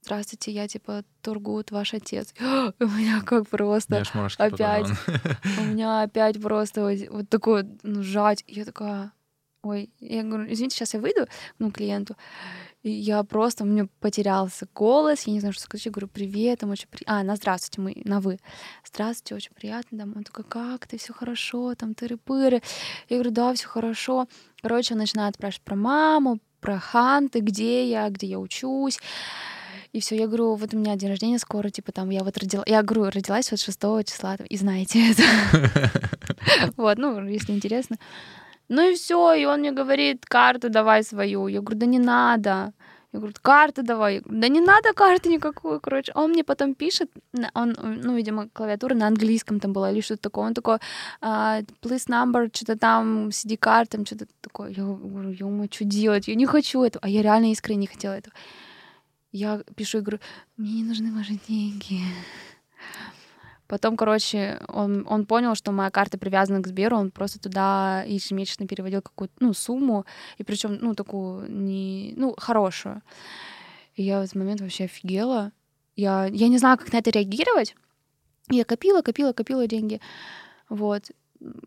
Здравствуйте, я, типа, Тургут, ваш отец. У меня как просто опять... У меня опять просто вот, вот такое, ну, жать. Я такая... Ой, я говорю, извините, сейчас я выйду, ну, клиенту. И я просто... У меня потерялся голос, я не знаю, что сказать. Я говорю, привет, там очень приятно... А, на здравствуйте, мы на «вы». Здравствуйте, очень приятно. Там. Он такой, как ты, все хорошо, там, тыры-пыры. Я говорю, да, все хорошо. Короче, он начинает спрашивать про маму, про ханты, где я, где я учусь. И все, я говорю, вот у меня день рождения скоро, типа там, я вот родилась, я говорю, родилась вот шестого числа, и знаете это. Вот, ну, если интересно. Ну и все, и он мне говорит, карту давай свою. Я говорю, да не надо. Я говорю, карту давай. Да не надо карты никакую, короче. Он мне потом пишет, он, ну, видимо, клавиатура на английском там была или что-то такое. Он такой, please number, что-то там, си ди-карт, там что-то такое. Я говорю, ё-моё, что делать? Я не хочу этого. А я реально искренне не хотела этого. Я пишу и говорю, мне не нужны ваши деньги. Потом, короче, он, он понял, что моя карта привязана к Сберу, он просто туда ежемесячно переводил какую-то, ну, сумму, и причем, ну, такую, не, ну, хорошую. И я в этот момент вообще офигела. Я, я не знала, как на это реагировать. Я копила, копила, копила деньги. Вот.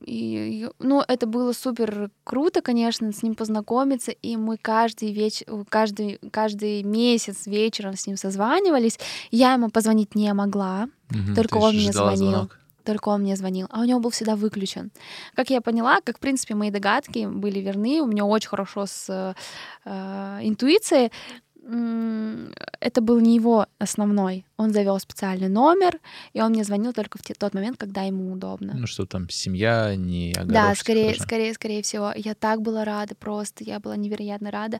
И, ну, это было супер круто, конечно, с ним познакомиться, и мы каждый, веч... каждый, каждый месяц вечером с ним созванивались. Я ему позвонить не могла, угу, только он мне звонил. Звонок. Только он мне звонил, а у него был всегда выключен. Как я поняла, как, в принципе, мои догадки были верны, у меня очень хорошо с э, интуицией. Это был не его основной. Он завел специальный номер, и он мне звонил только в тот момент, когда ему удобно. Ну что там, семья, не огородчик. Да, скорее, скорее, скорее всего. Я так была рада просто, я была невероятно рада.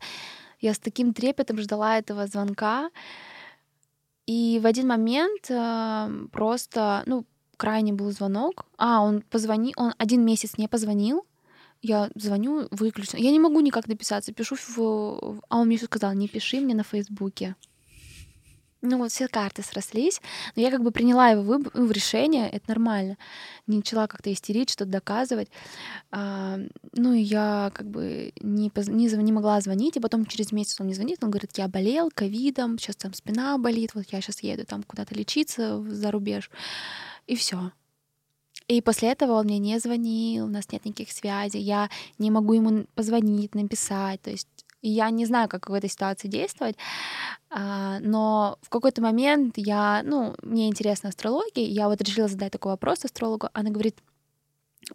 Я с таким трепетом ждала этого звонка. И в один момент просто, ну, крайний был звонок. А, он позвонил, он один месяц не позвонил. Я звоню, выключено. Я не могу никак написаться. Пишу в... А он мне еще сказал, не пиши мне на Фейсбуке. Ну вот все карты срослись. Но я как бы приняла его выбор, ну, решение. Это нормально. Не начала как-то истерить, что-то доказывать. А, ну и я как бы не, поз... не, не могла звонить. И потом через месяц он мне звонит. Он говорит, я болел ковидом. Сейчас там спина болит. Вот я сейчас еду там куда-то лечиться за рубеж. И все. И после этого он мне не звонил, у нас нет никаких связей, я не могу ему позвонить, написать, то есть я не знаю, как в этой ситуации действовать, но в какой-то момент я, ну, мне интересна астрология, я вот решила задать такой вопрос астрологу, она говорит,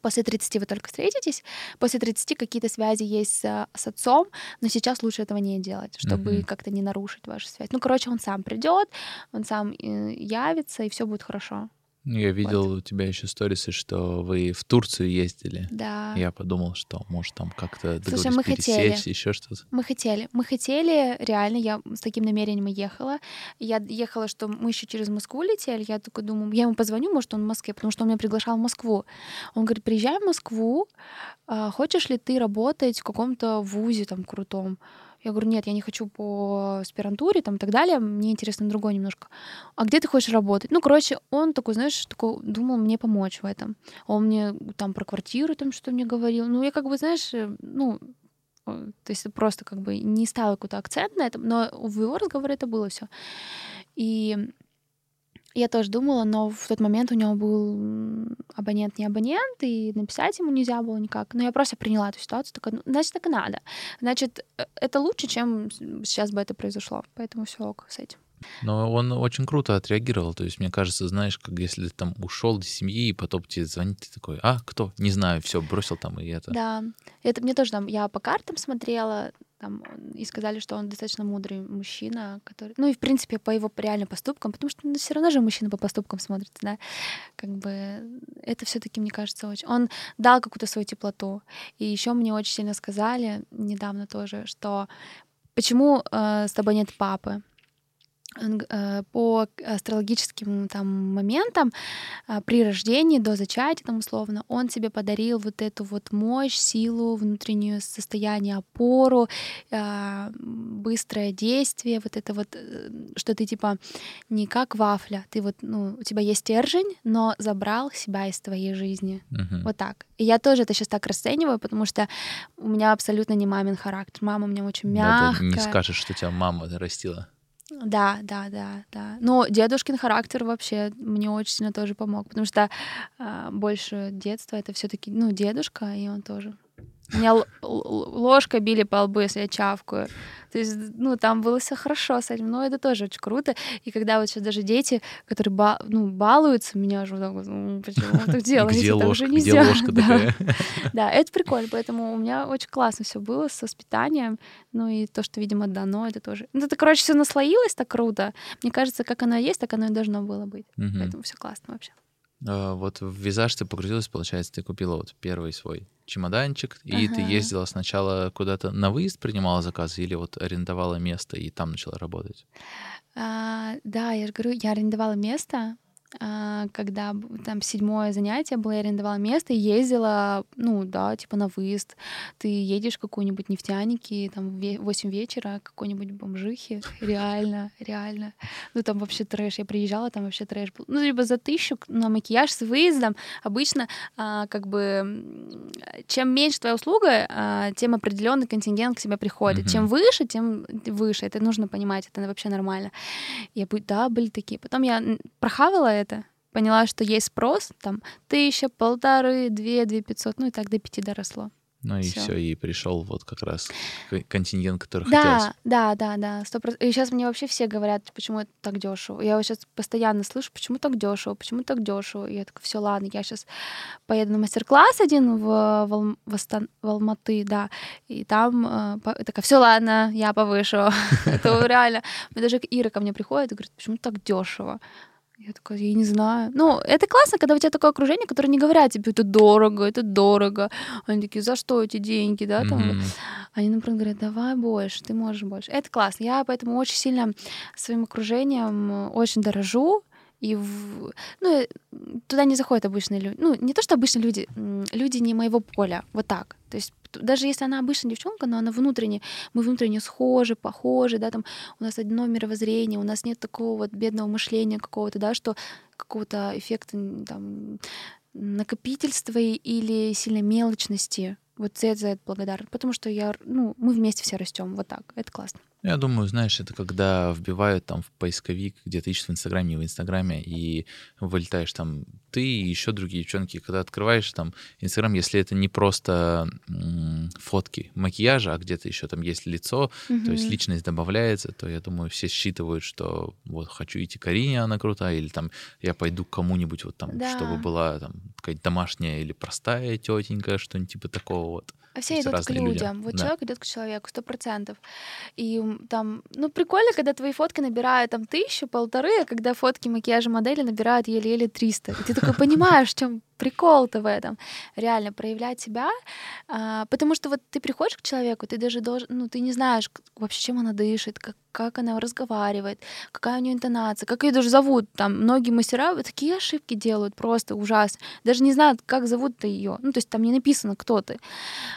после тридцати вы только встретитесь, после тридцати какие-то связи есть с, с отцом, но сейчас лучше этого не делать, чтобы mm-hmm. как-то не нарушить вашу связь. Ну, короче, он сам придет, он сам явится, и все будет хорошо. Я видел вот. У тебя еще сторисы, что вы в Турцию ездили. Да. Я подумал, что может там как-то договориться, пересечь, еще что-то. Мы хотели. Мы хотели, реально, я с таким намерением ехала. Я ехала, что мы еще через Москву летели. Я только думаю, я ему позвоню, может, он в Москве, потому что он меня приглашал в Москву. Он говорит, приезжай в Москву, хочешь ли ты работать в каком-то вузе там крутом? Я говорю, нет, я не хочу по аспирантуре там, и так далее, мне интересно другое немножко. А где ты хочешь работать? Ну, короче, он такой, знаешь, такой думал мне помочь в этом. Он мне там про квартиру там что-то мне говорил. Ну, я как бы, знаешь, ну, то есть просто как бы не ставила какой-то акцент на этом, но в его разговоре это было все. И я тоже думала, но в тот момент у него был абонент, не абонент, и написать ему нельзя было никак. Но я просто приняла эту ситуацию, такая, значит, так и надо. Значит, это лучше, чем сейчас бы это произошло. Поэтому все ок с этим. Но он очень круто отреагировал. То есть, мне кажется, знаешь, как если ты там ушел из семьи, и потом тебе звонит, ты такой, а, кто? Не знаю, все, бросил там и это. Да, это мне тоже там, я по картам смотрела, Там, и сказали, что он достаточно мудрый мужчина, который... Ну и, в принципе, по его реальным поступкам, потому что ну, все равно же мужчина по поступкам смотрит, да, как бы это все-таки, мне кажется, очень... Он дал какую-то свою теплоту. И еще мне очень сильно сказали недавно тоже, что почему э, с тобой нет папы? По астрологическим там моментам при рождении, до зачатия, там условно, он себе подарил вот эту вот мощь, силу, внутреннее состояние, опору, быстрое действие, вот это вот, что ты типа не как вафля, ты вот, ну, у тебя есть стержень, но забрал себя из твоей жизни. Uh-huh. Вот так. И я тоже это сейчас так расцениваю, потому что у меня абсолютно не мамин характер. Мама у меня очень мягкая. Но ты не скажешь, что тебя мама растила. Да, да, да, да. Но дедушкин характер вообще мне очень сильно тоже помог, потому что э, больше детства это все-таки, ну, дедушка, и он тоже. Меня л- л- ложкой били по лбу, если я чавкаю. То есть, ну, там было все хорошо с этим, но это тоже очень круто. И когда вот сейчас даже дети, которые ба- ну, балуются, меня уже так, ну, почему вы так делаете? Где ложка, где ложка такая? Да, это прикольно, поэтому у меня очень классно все было с воспитанием. Ну и то, что, видимо, дано, это тоже... Ну, это, короче, все наслоилось так круто. Мне кажется, как оно есть, так оно и должно было быть. Поэтому все классно вообще. Вот в визаж ты погрузилась, получается, ты купила вот первый свой чемоданчик, и ага. ты ездила сначала куда-то на выезд, принимала заказы или вот арендовала место и там начала работать? А, да, я же говорю, я арендовала место, когда там седьмое занятие было, я арендовала место и ездила, ну да, типа на выезд. Ты едешь в какой-нибудь нефтяники, там в восемь вечера, какой-нибудь бомжихи, реально, реально. Ну там вообще трэш, я приезжала, там вообще трэш был. Ну либо за тысячу на макияж с выездом. Обычно а, как бы чем меньше твоя услуга, а, тем определенный контингент к тебе приходит. Mm-hmm. Чем выше, тем выше. Это нужно понимать, это вообще нормально. Я бы, да, были такие. Потом я прохавала это, поняла, что есть спрос, там, тысяча, полторы, две, две пятьсот, ну и так до пяти доросло. Ну и все, и пришел вот как раз контингент, который да, хотелось. Да, да, да, сто процентов. И сейчас мне вообще все говорят, почему это так дешево. Я вот сейчас постоянно слышу, почему так дешево, почему так дешево. И я такая, все, ладно, я сейчас поеду на мастер-класс один в, в, в, Астан, в Алматы, да, и там э, такая, все, ладно, я повышу. Это реально. Даже Ира ко мне приходит и говорит, почему так дешево. Я такая, я не знаю. Ну, это классно, когда у тебя такое окружение, которое не говорят тебе, это дорого, это дорого. Они такие, за что эти деньги, да? Там. Mm-hmm. Они, например, говорят, давай больше, ты можешь больше. Это классно. Я поэтому очень сильно своим окружением очень дорожу. И в... ну, туда не заходят обычные люди. Ну, не то, что обычные люди, люди не моего поля, вот так. То есть даже если она обычная девчонка, но она внутренне, мы внутренне схожи, похожи, да, там у нас одно мировоззрение, у нас нет такого вот бедного мышления какого-то, да, что какого-то эффекта там, накопительства или сильной мелочности. Вот за это, за это благодарна. Потому что я, ну, мы вместе все растем, вот так. Это классно. Я думаю, знаешь, это когда вбивают там в поисковик, где ты ищешь в Инстаграме, в Инстаграме, и вылетаешь там ты и еще другие девчонки. Когда открываешь там Инстаграм, если это не просто м- фотки макияжа, а где-то еще там есть лицо, mm-hmm. то есть личность добавляется, то я думаю, все считывают, что вот хочу идти к Арине, она крутая, или там я пойду к кому-нибудь вот там, да. чтобы была там какая-то домашняя или простая тетенька, что-нибудь типа такого вот. А все идут к людям. людям. Вот да. Человек идет к человеку, сто процентов. И там, ну, прикольно, когда твои фотки набирают там тысячу, полторы, а когда фотки макияжа модели набирают еле-еле триста. И ты такой понимаешь, в чем прикол-то в этом. Реально, проявлять себя. А, потому что вот ты приходишь к человеку, ты даже должен, ну, ты не знаешь вообще, чем она дышит, как, как она разговаривает, какая у нее интонация, как ее даже зовут. Там многие мастера вот такие ошибки делают, просто ужасно. Даже не знают, как зовут-то ее. Ну, то есть там не написано, кто ты.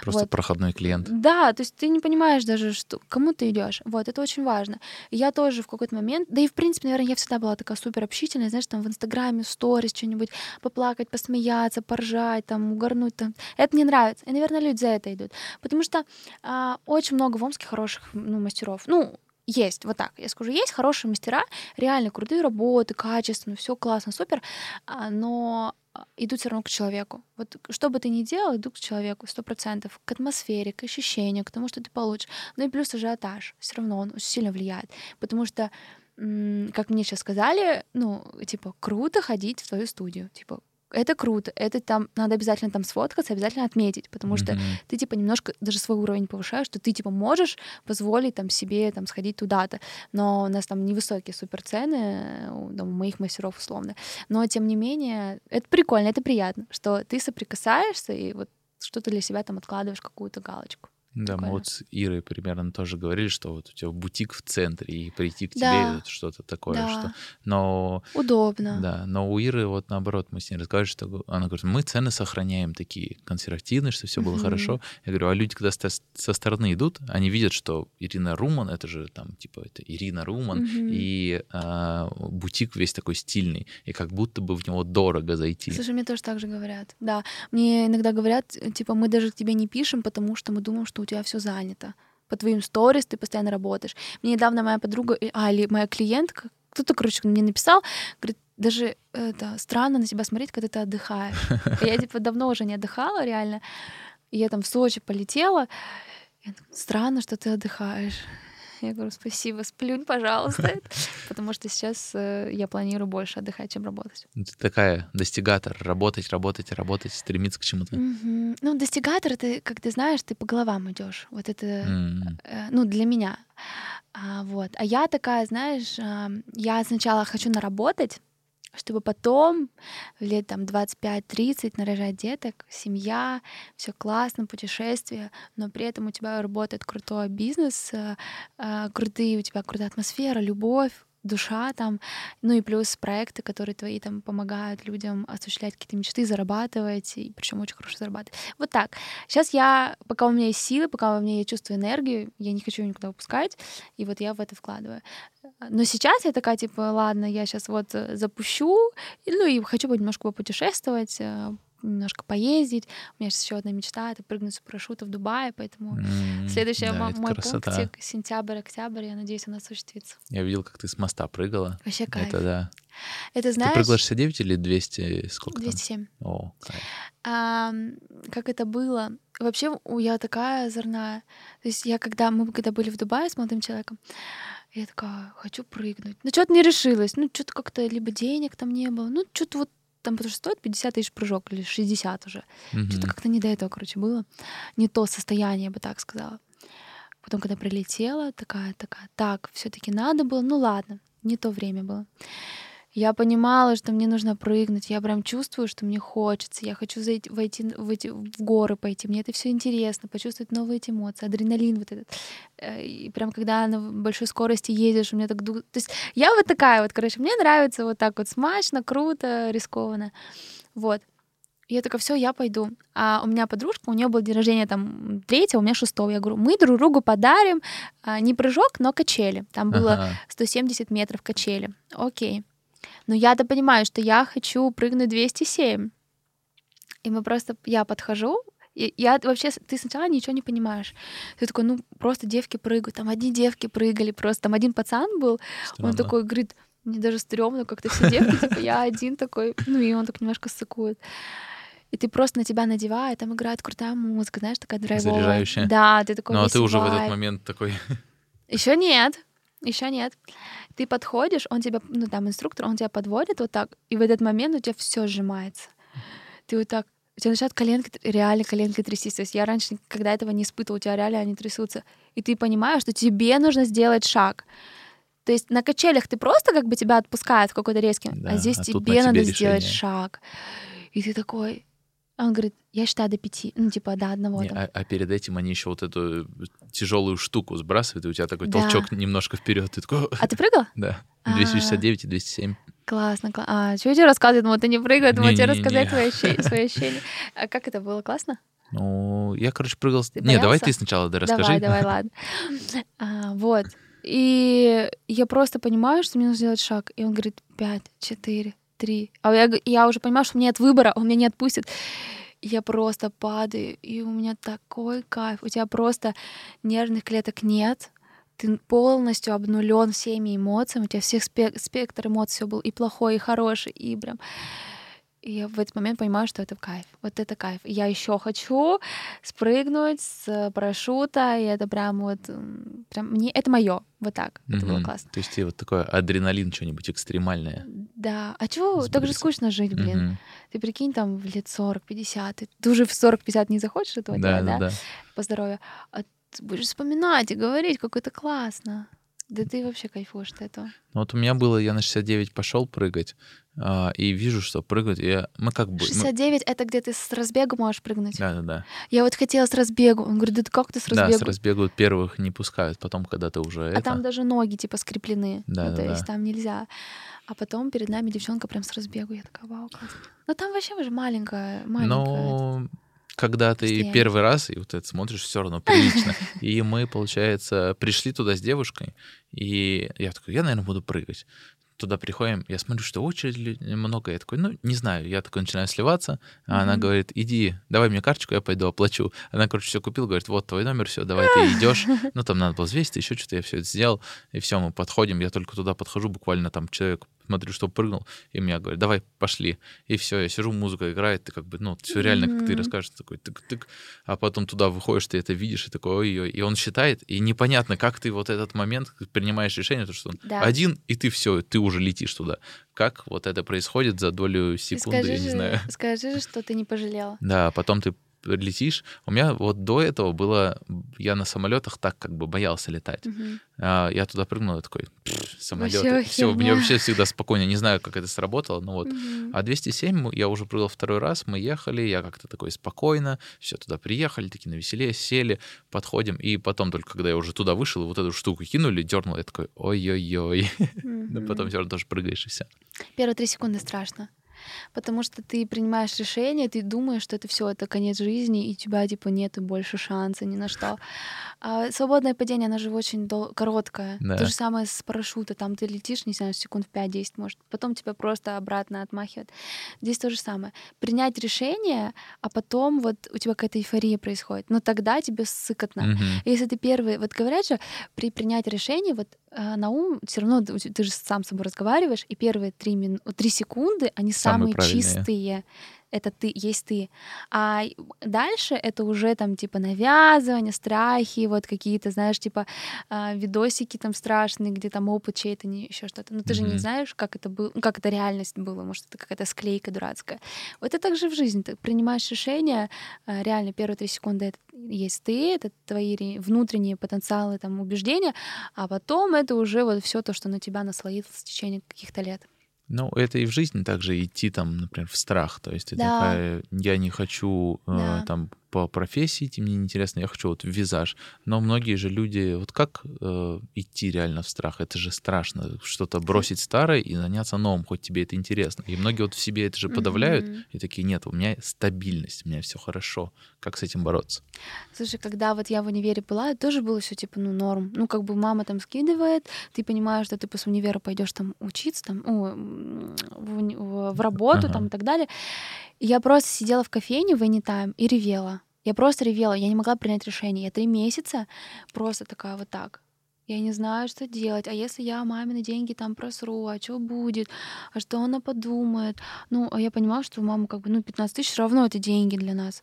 Просто вот. Проходной клиент. Да, то есть ты не понимаешь даже, что, к кому ты идешь. Вот, это очень важно. Я тоже в какой-то момент, да и в принципе, наверное, я всегда была такая супер общительная, знаешь, там в Инстаграме, в сторис, что-нибудь поплакать, посмеяться, поржать, там, угорнуть. Там. Это мне нравится. И, наверное, люди за это идут. Потому что а, очень много в Омске хороших ну, мастеров. Ну, есть, вот так. Я скажу, есть хорошие мастера, реально крутые работы, качественно, все классно, супер. А, но идут все равно к человеку. Вот что бы ты ни делал, иду к человеку, сто процентов, к атмосфере, к ощущению, к тому, что ты получишь. Ну и плюс ажиотаж. Все равно он очень сильно влияет. Потому что как мне сейчас сказали, ну, типа, круто ходить в свою студию. Типа, это круто, это там надо обязательно там сфоткаться, обязательно отметить, потому mm-hmm. что ты типа немножко даже свой уровень повышаешь, что ты типа можешь позволить там себе там сходить туда-то, но у нас там невысокие суперцены у моих мастеров условно, но тем не менее это прикольно, это приятно, что ты соприкасаешься и вот что-то для себя там откладываешь, какую-то галочку. Да, прикольно. Мы вот с Ирой примерно тоже говорили, что вот у тебя бутик в центре, и прийти к да. тебе вот что-то такое. Да. Что... Но... Удобно. Да, но у Иры вот наоборот, мы с ней разговаривали, что она говорит, мы цены сохраняем такие консервативные, что все было mm-hmm. хорошо. Я говорю, а люди, когда со стороны идут, они видят, что Ирина Руман, это же там типа это Ирина Руман, mm-hmm. и а, бутик весь такой стильный, и как будто бы в него дорого зайти. Слушай, мне тоже так же говорят. Да, мне иногда говорят, типа, мы даже к тебе не пишем, потому что мы думаем, что у тебя все занято. По твоим сторис ты постоянно работаешь. Мне недавно моя подруга, а, или моя клиентка, кто-то, короче, мне написал, говорит, даже это странно на тебя смотреть, когда ты отдыхаешь. Я, типа, давно уже не отдыхала, реально. И я там в Сочи полетела. Я думаю, странно, что ты отдыхаешь. Я говорю, спасибо, сплюнь, пожалуйста. Потому что сейчас я планирую больше отдыхать, чем работать. Ты такая достигатор. Работать, работать, работать, стремиться к чему-то. Mm-hmm. Ну, достигатор, ты, как ты знаешь, ты по головам идешь. Вот это, mm-hmm. э, ну, для меня. А, вот. а я такая, знаешь, я сначала хочу наработать, чтобы потом лет там двадцать пять тридцать нарожать деток, семья, все классно, путешествия, но при этом у тебя работает крутой бизнес, крутые, у тебя крутая атмосфера, любовь, душа там, ну и плюс проекты, которые твои там помогают людям осуществлять какие-то мечты, зарабатывать, и причем очень хорошо зарабатывать. Вот так. Сейчас я, пока у меня есть силы, пока у меня есть чувство, энергию, я не хочу ее никуда упускать, и вот я в это вкладываю. Но сейчас я такая, типа, ладно, я сейчас вот запущу, ну и хочу немножко попутешествовать, немножко поездить. У меня сейчас еще одна мечта — это прыгнуть с парашюта в Дубае, поэтому mm, следующий да, м- мой красота. Пунктик — сентябрь-октябрь, я надеюсь, она осуществится. Я видел, как ты с моста прыгала. Вообще кайф. Это да. Это, знаешь... Ты прыгала шестьдесят девять или двести? Сколько там? двести семь. О, кайф. А, как это было? Вообще я такая озорная. То есть я когда... Мы когда были в Дубае с молодым человеком, я такая, хочу прыгнуть. Ну, что-то не решилась. Ну, что-то как-то либо денег там не было. Ну, что-то вот там, потому что стоит пятьдесят тысяч прыжок или шестьдесят уже. Mm-hmm. Что-то как-то не до этого, короче, было. Не то состояние, я бы так сказала. Потом, когда прилетела, такая, такая, так, все-таки надо было. Ну, ладно, не то время было. Я понимала, что мне нужно прыгнуть. Я прям чувствую, что мне хочется. Я хочу зайти, войти, войти в горы, пойти. Мне это все интересно, почувствовать новые эти эмоции, адреналин вот этот. И прям когда на большой скорости едешь, у меня так... То есть я вот такая вот, короче, мне нравится вот так вот смачно, круто, рискованно. Вот. Я такая, все, я пойду. А у меня подружка, у нее был день рождения там третьего, у меня шестого. Я говорю, мы друг другу подарим а, не прыжок, но качели. Там было ага. сто семьдесят метров качели. Окей. Но я-то понимаю, что я хочу прыгнуть двести семь. И мы просто... Я подхожу, и я вообще... Ты сначала ничего не понимаешь. Ты такой, ну, просто девки прыгают. Там одни девки прыгали просто. Там один пацан был, странно. Он такой говорит, мне даже стрёмно, как-то все девки, типа, я один такой. Ну, и он так немножко ссыкует. И ты просто на тебя надевает, там играет крутая музыка, знаешь, такая драйвовая. Заряжающая. Да, ты такой... Ну, а ты уже в этот момент такой... Еще нет. Еще нет. Ты подходишь, он тебя, ну там инструктор, он тебя подводит вот так, и в этот момент у тебя все сжимается. Ты вот так, у тебя начинают коленки, реально коленки трястись. То есть я раньше никогда этого не испытывала, у тебя реально они трясутся. И ты понимаешь, что тебе нужно сделать шаг. То есть на качелях ты просто как бы тебя отпускают в какой-то резкий, да, а здесь а тебе надо тебе сделать шаг. И ты такой... Он говорит, я считаю до пяти, ну типа до одного. Не, там. А, а перед этим они еще вот эту тяжелую штуку сбрасывают, и у тебя такой да. толчок немножко вперед. Ты такой... А ты прыгала? Да. двести шестьдесят девять и двести семь. Классно, классно. А, что я тебе рассказываю? Думаю, ты не прыгаешь, думаю, тебе рассказать свои ощущения. А как это было? Классно? Ну, я, короче, прыгал... Не, давай ты сначала расскажи. Давай, давай, ладно. Вот. И я просто понимаю, что мне нужно сделать шаг. И он говорит, пять, четыре, три. А я, я уже понимаю, что у меня нет выбора, он меня не отпустит. Я просто падаю, и у меня такой кайф. У тебя просто нервных клеток нет. Ты полностью обнулен всеми эмоциями. У тебя всех спектр эмоций был и плохой, и хороший, и прям... И я в этот момент понимаю, что это кайф. Вот это кайф. И я еще хочу спрыгнуть с парашюта, и это прям вот... Прям мне, это мое. Вот так. Mm-hmm. Это было классно. То есть тебе вот такой адреналин, что-нибудь экстремальное. Да. А чего? Так же скучно жить, блин. Mm-hmm. Ты прикинь, там, в лет сорок-пятьдесят. Ты уже в сорок-пятьдесят не захочешь этого да, делать, да? Да, да. По здоровью. А ты будешь вспоминать и говорить, как это классно. Да ты вообще кайфуешь от этого. Вот у меня было, я на шестьдесят девять пошел прыгать, и вижу, что прыгать, я... мы как бы... шестьдесят девять мы... — это где ты с разбегу можешь прыгнуть? Да-да-да. Я вот хотела с разбегу. Он говорит, да как ты с разбегу? Да, с разбегу первых не пускают, потом когда ты уже... А это... там даже ноги типа скреплены, да, ну, да, то есть да. Там нельзя. А потом перед нами девчонка прям с разбегу. Я такая, вау, классно. Но там вообще уже маленькая, маленькая... Но... Когда ты Постоянно. Первый раз, и вот это смотришь, все равно прилично. И мы, получается, пришли туда с девушкой, и я такой, я, наверное, буду прыгать. Туда приходим, я смотрю, что очередь много, я такой, ну, не знаю, я такой начинаю сливаться, а mm-hmm. она говорит, иди, давай мне карточку, я пойду оплачу. Она, короче, все купила, говорит, вот твой номер, все, давай ты идешь. Ну, там надо было взвесить, еще что-то, я все это сделал, и все, мы подходим, я только туда подхожу, буквально там человек, смотрю, что прыгнул, и меня говорят, давай, пошли. И все, я сижу, музыка играет, ты как бы, ну, все реально, mm-hmm. как ты расскажешь, такой тык-тык, а потом туда выходишь, ты это видишь, и такой, ой-ой, и он считает, и непонятно, как ты вот этот момент принимаешь решение, то что он да. один, и ты все, ты уже летишь туда. Как вот это происходит за долю секунды, скажи, я не знаю. Скажи, что ты не пожалела. Да, потом ты летишь. У меня вот до этого было... Я на самолетах так как бы боялся летать. Угу. Я туда прыгнул, я такой, самолеты. Все, мне вообще всегда спокойно. Не знаю, как это сработало, но вот. Угу. А двести семь я уже прыгал второй раз, мы ехали, я как-то такой спокойно, все, туда приехали, такие навеселее, сели, подходим. И потом только, когда я уже туда вышел, вот эту штуку кинули, дернул, я такой, ой-ой-ой. Угу. Потом все равно тоже прыгаешь, и все. Первые три секунды страшно. Потому что ты принимаешь решение, ты думаешь, что это все, это конец жизни, и у тебя типа нет больше шанса ни на что. А свободное падение, оно же очень дол- короткое. Да. То же самое с парашюта, там ты летишь, не знаю, секунд в пять-десять, может, потом тебя просто обратно отмахивают. Здесь то же самое. Принять решение, а потом вот у тебя какая-то эйфория происходит, но тогда тебе сыкотно. Mm-hmm. Если ты первый, вот говорят же, при принятии решения, вот на ум все равно ты же сам с собой разговариваешь, и первые три, мину... три секунды, они самые, самые чистые. Это ты, есть ты. А дальше это уже там типа навязывание, страхи, вот какие-то, знаешь, типа видосики там страшные, где там опыт чей-то, еще что-то. Но ты mm-hmm. же не знаешь, как это было, как это реальность была, может, это какая-то склейка дурацкая. Вот это также в жизни. Ты принимаешь решение, реально первые три секунды это есть ты, это твои внутренние потенциалы, там, убеждения, а потом это уже вот все то, что на тебя наслоилось в течение каких-то лет. Ну, это и в жизни также идти, там, например, в страх. То есть ты да. такая, я не хочу да. э, там по профессии идти, мне неинтересно, я хочу вот в визаж. Но многие же люди, вот как э, идти реально в страх? Это же страшно, что-то бросить старое и заняться новым, хоть тебе это интересно. И многие вот в себе это же подавляют, mm-hmm. и такие, нет, у меня стабильность, у меня все хорошо. Как с этим бороться? Слушай, когда вот я в универе была, тоже было все типа, ну, норм. Ну, как бы мама там скидывает, ты понимаешь, что ты после универа пойдешь там учиться, там, о, в, в работу uh-huh. там и так далее. И я просто сидела в кофейне в Any Time и ревела. Я просто ревела, я не могла принять решение. Я три месяца просто такая вот так. Я не знаю, что делать. А если я мамины деньги там просру, а что будет? А что она подумает? Ну, я понимала, что мама как бы, ну, пятнадцать тысяч равно это деньги для нас.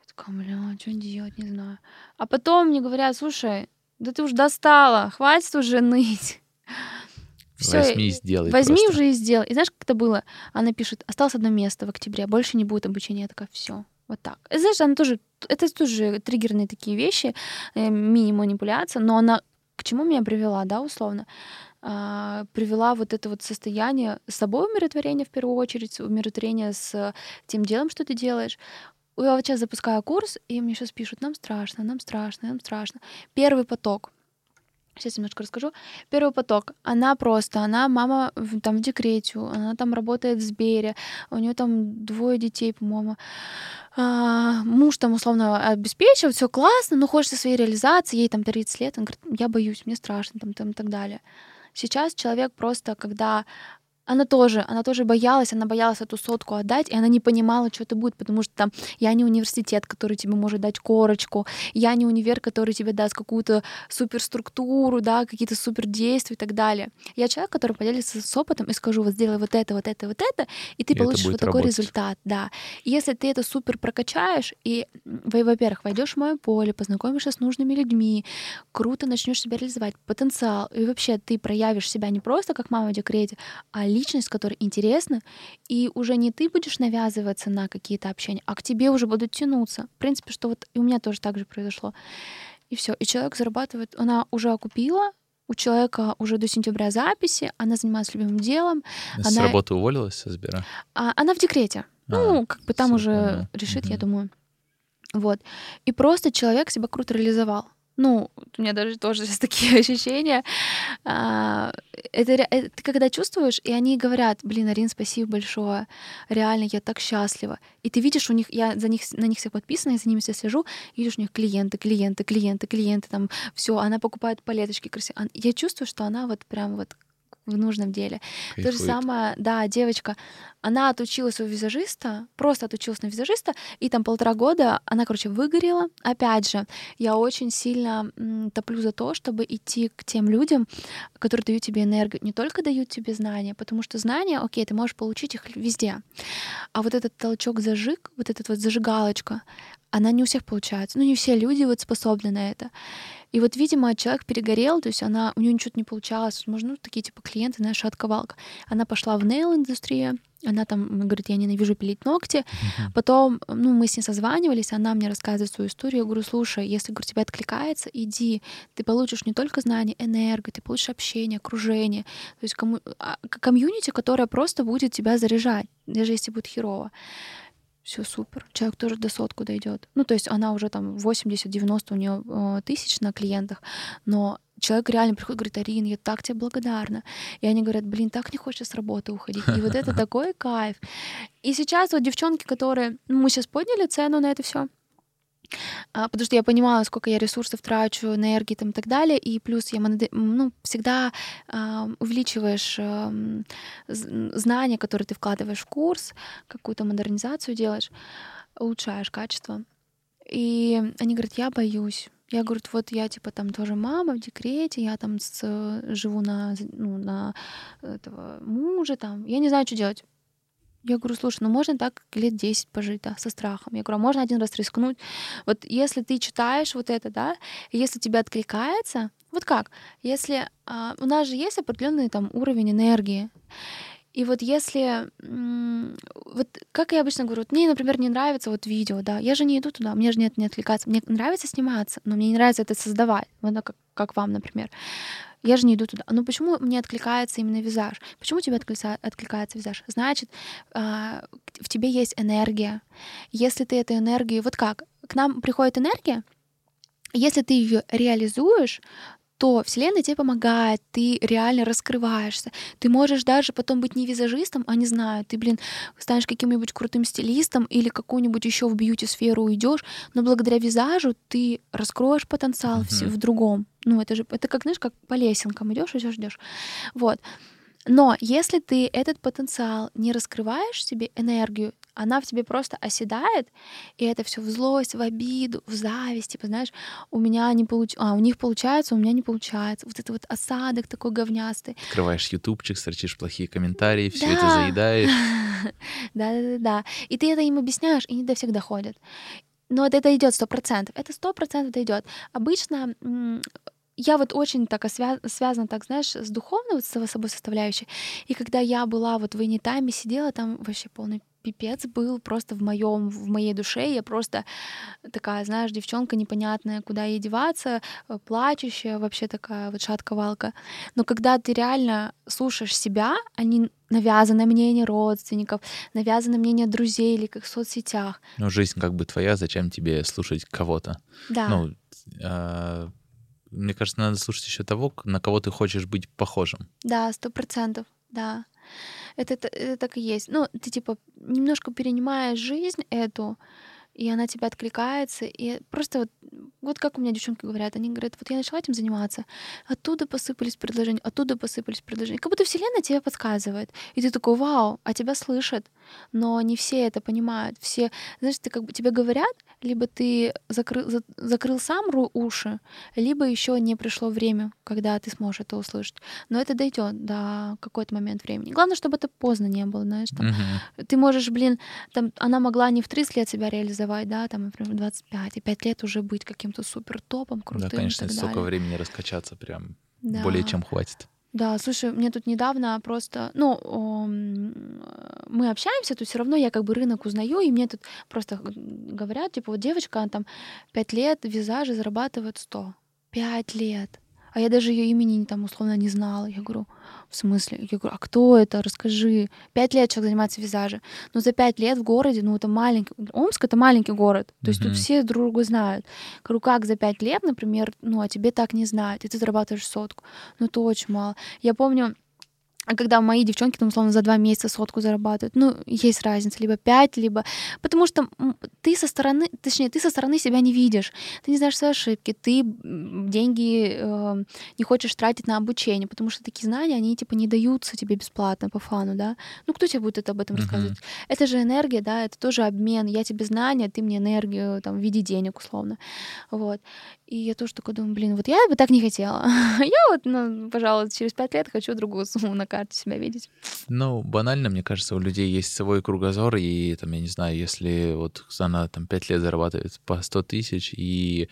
Я такая, бля, что делать, не знаю. А потом мне говорят, слушай, да ты уже достала, хватит уже ныть. Всё, возьми и сделай. Возьми просто. Уже и сделай. И знаешь, как это было? Она пишет, осталось одно место в октябре, больше не будет обучения. Я такая, все. Вот так. Знаешь, она тоже, это тоже триггерные такие вещи, мини-манипуляция, но она к чему меня привела, да, условно? А, привела вот это вот состояние с собой умиротворения, в первую очередь, умиротворение с тем делом, что ты делаешь. Я вот сейчас запускаю курс, и мне сейчас пишут, нам страшно, нам страшно, нам страшно. Первый поток. Сейчас немножко расскажу. Первый поток. Она просто, она мама там в декрете, она там работает в Сбере, у нее там двое детей, по-моему. А, муж там условно обеспечивает, все классно, но хочется своей реализации, ей там тридцать лет, он говорит, я боюсь, мне страшно, там, там и так далее. Сейчас человек просто, когда Она тоже, она тоже боялась, она боялась эту сотку отдать, и она не понимала, что это будет, потому что там я не университет, который тебе может дать корочку, я не универ, который тебе даст какую-то суперструктуру, да, какие-то супердействия и так далее. Я человек, который поделится с опытом и скажу, вот сделай вот это, вот это, вот это, и ты и получишь вот такой работать. результат, да. И если ты это супер прокачаешь, и, во-первых, войдешь в мое поле, познакомишься с нужными людьми, круто начнешь себя реализовать, потенциал, и вообще ты проявишь себя не просто как мама в декрете, а личность, которая интересна, и уже не ты будешь навязываться на какие-то общения, а к тебе уже будут тянуться. В принципе, что вот и у меня тоже так же произошло. И все. И человек зарабатывает, она уже окупила, у человека уже до сентября записи, она занималась любимым делом. С она... работы уволилась со Сбера? А, она в декрете. А, ну, как бы там уже да. решит, угу. я думаю. Вот. И просто человек себя круто реализовал. Ну, у меня даже тоже сейчас такие ощущения. Это, это, ты когда чувствуешь, и они говорят, блин, Арин, спасибо большое, реально, я так счастлива. И ты видишь у них, я за них, на них всех подписана, я за ними все слежу, видишь у них клиенты, клиенты, клиенты, клиенты, там все, она покупает палеточки красивые. Я чувствую, что она вот прям вот в нужном деле. Кайфует. То же самое, да, девочка, она отучилась у визажиста, просто отучилась на визажиста, и там полтора года она, короче, выгорела. Опять же, я очень сильно м, топлю за то, чтобы идти к тем людям, которые дают тебе энергию, не только дают тебе знания, потому что знания, окей, ты можешь получить их везде, а вот этот толчок-зажиг, вот этот вот зажигалочка, она не у всех получается. Ну, не все люди вот способны на это. И вот, видимо, человек перегорел, то есть она, у нее ничего не получалось. Возможно, ну, такие типа клиенты, знаешь, шатковалка. Она пошла в нейл-индустрию, она там говорит, я ненавижу пилить ногти. Uh-huh. Потом, ну, мы с ней созванивались, она мне рассказывает свою историю. Я говорю, слушай, если говорю, тебе откликается, иди. Ты получишь не только знания, энергию, ты получишь общение, окружение. То есть кому... комьюнити, которое просто будет тебя заряжать, даже если будет херово. Все супер. Человек тоже до сотку дойдет. Ну, то есть она уже там восемьдесят-девяносто у нее э, тысяч на клиентах, но человек реально приходит, говорит, Арин, я так тебе благодарна. И они говорят, блин, так не хочется с работы уходить. И вот это такой кайф. И сейчас вот девчонки, которые... Ну, мы сейчас подняли цену на это все, потому что я понимала, сколько я ресурсов трачу, энергии там и так далее, и плюс я монод... ну, всегда э, увеличиваешь э, знания, которые ты вкладываешь в курс, какую-то модернизацию делаешь, улучшаешь качество. И они говорят, я боюсь. Я говорю, вот я типа там тоже мама в декрете, я там с... живу на, ну, на этого мужа, там. Я не знаю, что делать. Я говорю, слушай, ну можно так лет десять пожить, да, со страхом. Я говорю, а можно один раз рискнуть? Вот если ты читаешь вот это, да, если тебя откликается, вот как? Если а, у нас же есть определенный там уровень энергии. И вот если, вот как я обычно говорю, вот мне, например, не нравится вот видео, да, я же не иду туда, мне же нет, не откликаться. Мне нравится сниматься, но мне не нравится это создавать, вот как, как вам, например. Я же не иду туда. Ну почему мне откликается именно визаж? Почему тебе откликается визаж? Значит, в тебе есть энергия. Если ты эту энергию... Вот как? К нам приходит энергия, если ты ее реализуешь, то Вселенная тебе помогает, ты реально раскрываешься. Ты можешь даже потом быть не визажистом, а не знаю, ты, блин, станешь каким-нибудь крутым стилистом или какую-нибудь еще в бьюти-сферу уйдешь, но благодаря визажу ты раскроешь потенциал mm-hmm. в другом. Ну, это же, это как, знаешь, как по лесенкам идешь, идешь, идешь. Вот. Но если ты этот потенциал не раскрываешь себе энергию, она в тебе просто оседает, и это все в злость, в обиду, в зависть. Типа, знаешь, у меня не получается, а у них получается, у меня не получается. Вот это вот осадок такой говнястый. Открываешь ютубчик, строчишь плохие комментарии, все да. это заедаешь. Да-да-да. И ты это им объясняешь, и не до всех доходит. Но это идет сто процентов. Это сто процентов дойдет. Обычно... Я вот очень так свя- связана, так, знаешь, с духовной вот, с собой составляющей. И когда я была вот в Any Time, сидела, там вообще полный пипец был просто в моем, в моей душе. Я просто такая, знаешь, девчонка непонятная, куда ей деваться, плачущая, вообще такая вот шатковалка. Но когда ты реально слушаешь себя, а не навязанное мнение родственников, навязанное мнение друзей или как в соцсетях. Ну, жизнь как бы твоя, зачем тебе слушать кого-то? Да. Ну, а... Мне кажется, надо слушать еще того, на кого ты хочешь быть похожим. Да, сто процентов, да. Это, это, это так и есть. Ну, ты типа немножко перенимаешь жизнь эту, и она тебя откликается, и просто вот Вот как у меня девчонки говорят, они говорят, вот я начала этим заниматься, оттуда посыпались предложения, оттуда посыпались предложения. Как будто вселенная тебе подсказывает. И ты такой, вау, а тебя слышат. Но не все это понимают. Все, знаешь, ты как бы, тебе говорят, либо ты закры, за, закрыл сам уши, либо еще не пришло время, когда ты сможешь это услышать. Но это дойдет до какой-то момент времени. Главное, чтобы это поздно не было, знаешь. Там, uh-huh. Ты можешь, блин, там, она могла не в тридцать лет себя реализовать, да, там, например, в двадцать пять, и пять лет уже быть каким-то супер-топом, крутым. Да, конечно, и так далее. Столько времени раскачаться прям да. более чем хватит. Да, слушай, мне тут недавно просто, ну, мы общаемся, тут все равно я как бы рынок узнаю, и мне тут просто говорят, типа, вот девочка, она там пять лет в визаже зарабатывает сто. Пять лет. А я даже ее имени там условно не знала. Я говорю, в смысле? Я говорю, а кто это? Расскажи. Пять лет человек занимается визажем. Но за пять лет в городе, ну, это маленький... Омск — это маленький город. То есть mm-hmm. тут все друг друга знают. Я говорю, как за пять лет, например, ну, а тебе так не знают, и ты зарабатываешь сотку. Ну, это очень мало. Я помню... А когда мои девчонки, там, условно, за два месяца сотку зарабатывают, ну, есть разница, либо пять, либо... Потому что ты со стороны, точнее, ты со стороны себя не видишь, ты не знаешь свои ошибки, ты деньги э, не хочешь тратить на обучение, потому что такие знания, они, типа, не даются тебе бесплатно, по фану, да? Ну, кто тебе будет это, об этом uh-huh. рассказывать? Это же энергия, да, это тоже обмен, я тебе знания, ты мне энергию, там, в виде денег, условно, вот. И я тоже такой думаю, блин, вот я бы так не хотела. Я вот, ну, пожалуй, через пять лет хочу другую сумму на карте себя видеть. Ну, банально, мне кажется, у людей есть свой кругозор, и, там, я не знаю, если вот она там пять лет зарабатывает по сто тысяч, и,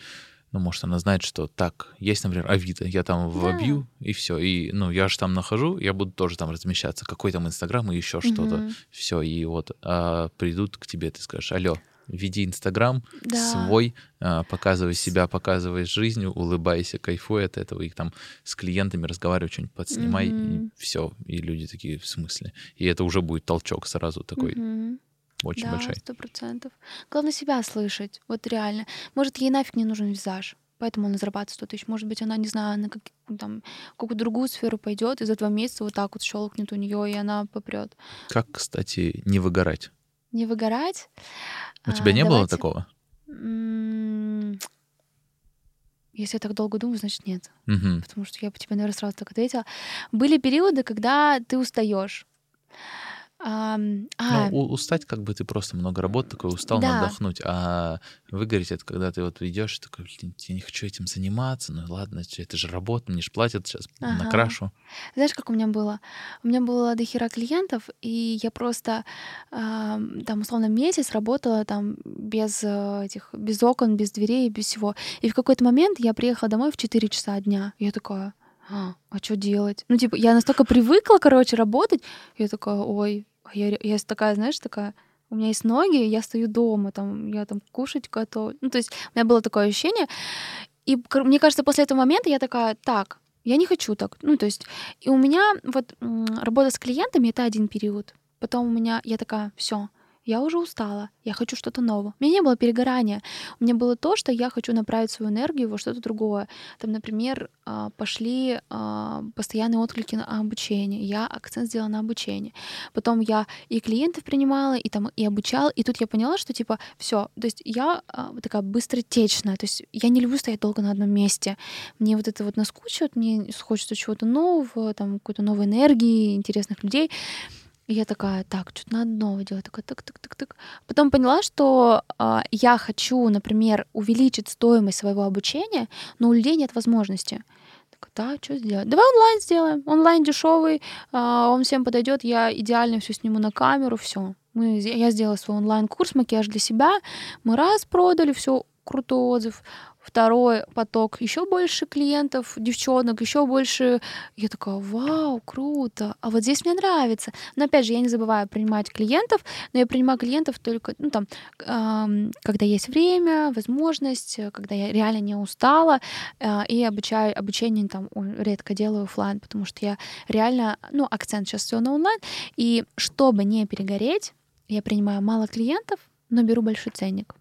ну, может, она знает, что так, есть, например, Авито, я там вобью, да. и все, и, ну, я же там нахожу, я буду тоже там размещаться, какой там Инстаграм и еще что-то, угу. все, и вот а, придут к тебе, ты скажешь, алло, веди Инстаграм, да. свой, показывай себя, показывай жизнь, улыбайся, кайфуй от этого, и там с клиентами разговаривай, что-нибудь подснимай, mm-hmm. и все. И люди такие, в смысле? И это уже будет толчок сразу такой mm-hmm. очень да, большой. Да, сто процентов. Главное себя слышать, вот реально. Может, ей нафиг не нужен визаж, поэтому она зарабатывает сто тысяч. Может быть, она, не знаю, на как, там, какую-то другую сферу пойдет, и за два месяца вот так вот щелкнет у нее, и она попрет. Как, кстати, не выгорать? Не выгорать. У а, тебя не давайте... было такого? Если я так долго думаю, значит, нет. Угу. Потому что я по тебе, наверное, сразу так ответила. Были периоды, когда ты устаешь. А, а... Ну, устать, как бы ты просто много работ, такой устал, да. надо отдохнуть. А выгореть — это когда ты вот идешь, такой, блин, я не хочу этим заниматься, ну ладно, это же работа, мне же платят, сейчас ага. накрашу. Знаешь, как у меня было? У меня было дохера клиентов, и я просто э, там, условно, месяц работала там без этих, без окон, без дверей, без всего. И в какой-то момент я приехала домой в четыре часа дня. Я такая... А, а что делать? Ну, типа, я настолько привыкла, короче, работать. Я такая, ой, я, я такая, знаешь, такая, у меня есть ноги, я стою дома, там, я там кушать готовлю. Ну, то есть у меня было такое ощущение. И мне кажется, после этого момента я такая, так, я не хочу так. Ну, то есть и у меня вот работа с клиентами — это один период. Потом у меня, я такая, все. Я уже устала, я хочу что-то нового. У меня не было перегорания. У меня было то, что я хочу направить свою энергию во что-то другое. Там, например, пошли постоянные отклики на обучение. Я акцент сделала на обучение. Потом я и клиентов принимала, и, там, и обучала. И тут я поняла, что типа все. То есть я такая быстротечная. То есть я не люблю стоять долго на одном месте. Мне вот это вот наскучивает, мне хочется чего-то нового, там, какой-то новой энергии, интересных людей. И я такая, так, что-то надо новое делать. Такая, так-так-так-так. Потом поняла, что э, я хочу, например, увеличить стоимость своего обучения, но у людей нет возможности. Так, да, что сделать? Давай онлайн сделаем. Онлайн дешевый, э, он всем подойдет, я идеально все сниму на камеру, все. Мы, я сделала свой онлайн-курс «Макияж для себя». Мы раз продали, все, крутой отзыв. Второй поток, еще больше клиентов, девчонок, еще больше. Я такая, вау, круто. А вот здесь мне нравится. Но опять же, я не забываю принимать клиентов, но я принимаю клиентов только, ну, там, э, когда есть время, возможность, когда я реально не устала, э, и обучаю, обучение там редко делаю офлайн, потому что я реально, ну, акцент сейчас все на онлайн. И чтобы не перегореть, я принимаю мало клиентов, но беру большой ценник.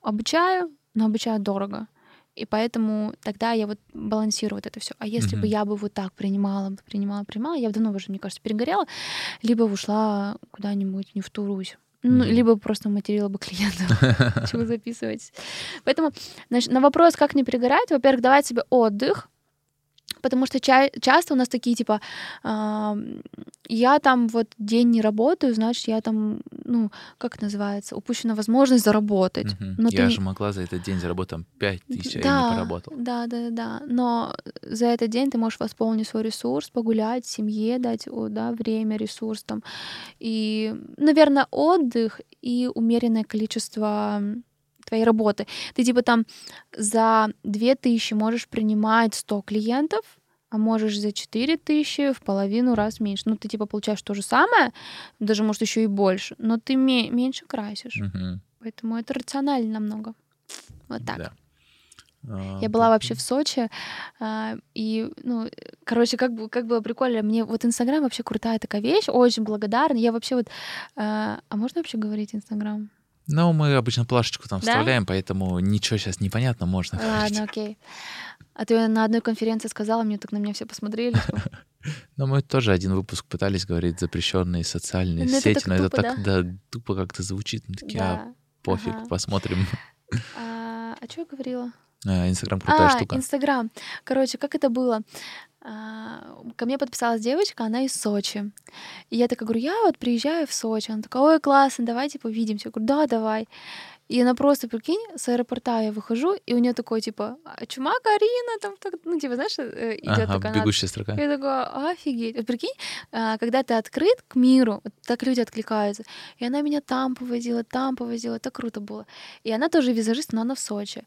Обучаю, но обучаю дорого. И поэтому тогда я вот балансирую вот это все. А если mm-hmm. бы я бы вот так принимала, принимала, принимала, я бы давно уже, мне кажется, перегорела, либо ушла куда-нибудь не в ту Русь. Ну, mm-hmm. либо просто материла бы клиентов, чего записывать. Поэтому, значит, на вопрос, как не перегорать, во-первых, давать себе отдых, потому что ча- часто у нас такие, типа, э- я там вот день не работаю, значит, я там, ну, как называется, упущена возможность заработать. Mm-hmm. Но я ты... же могла за этот день заработать пять тысяч, да, а я не поработала. Да, да, да, да. Но за этот день ты можешь восполнить свой ресурс, погулять, семье дать, о, да, время, ресурс там. И, наверное, отдых и умеренное количество твоей работы. Ты типа там за две тысячи можешь принимать сто клиентов, а можешь за четыре тысячи в половину раз меньше. Ну, ты типа получаешь то же самое, даже, может, еще и больше, но ты ме- меньше красишь. Угу. Поэтому это рационально намного. Вот так. Да. Я была вообще в Сочи, и, ну, короче, как, как было прикольно, мне вот Инстаграм вообще крутая такая вещь, очень благодарна. Я вообще вот... А можно вообще говорить Инстаграм? Ну, мы обычно плашечку там да? вставляем, поэтому ничего сейчас непонятно, можно ладно, говорить. Ладно, окей. А ты на одной конференции сказала, мне так на меня все посмотрели. Ну, мы тоже один выпуск пытались говорить запрещенные социальные сети, но это так тупо как-то звучит. Мы такие, а пофиг, посмотрим. А что я говорила? Инстаграм крутая штука. А, Инстаграм. Короче, как это было? Ко мне подписалась девочка, она из Сочи. И я такая говорю, я вот приезжаю в Сочи. Она такая, ой, классно, давай, типа, увидимся. Я говорю, да, давай. И она просто, прикинь, с аэропорта я выхожу, и у нее такой, типа, Чумак, Арина, там, так, ну, типа, знаешь, идет ага, такая... бегущая строка. Я такая, офигеть. Вот прикинь, когда ты открыт к миру, вот так люди откликаются. И она меня там повозила, там повозила, так круто было. И она тоже визажист, но она в Сочи.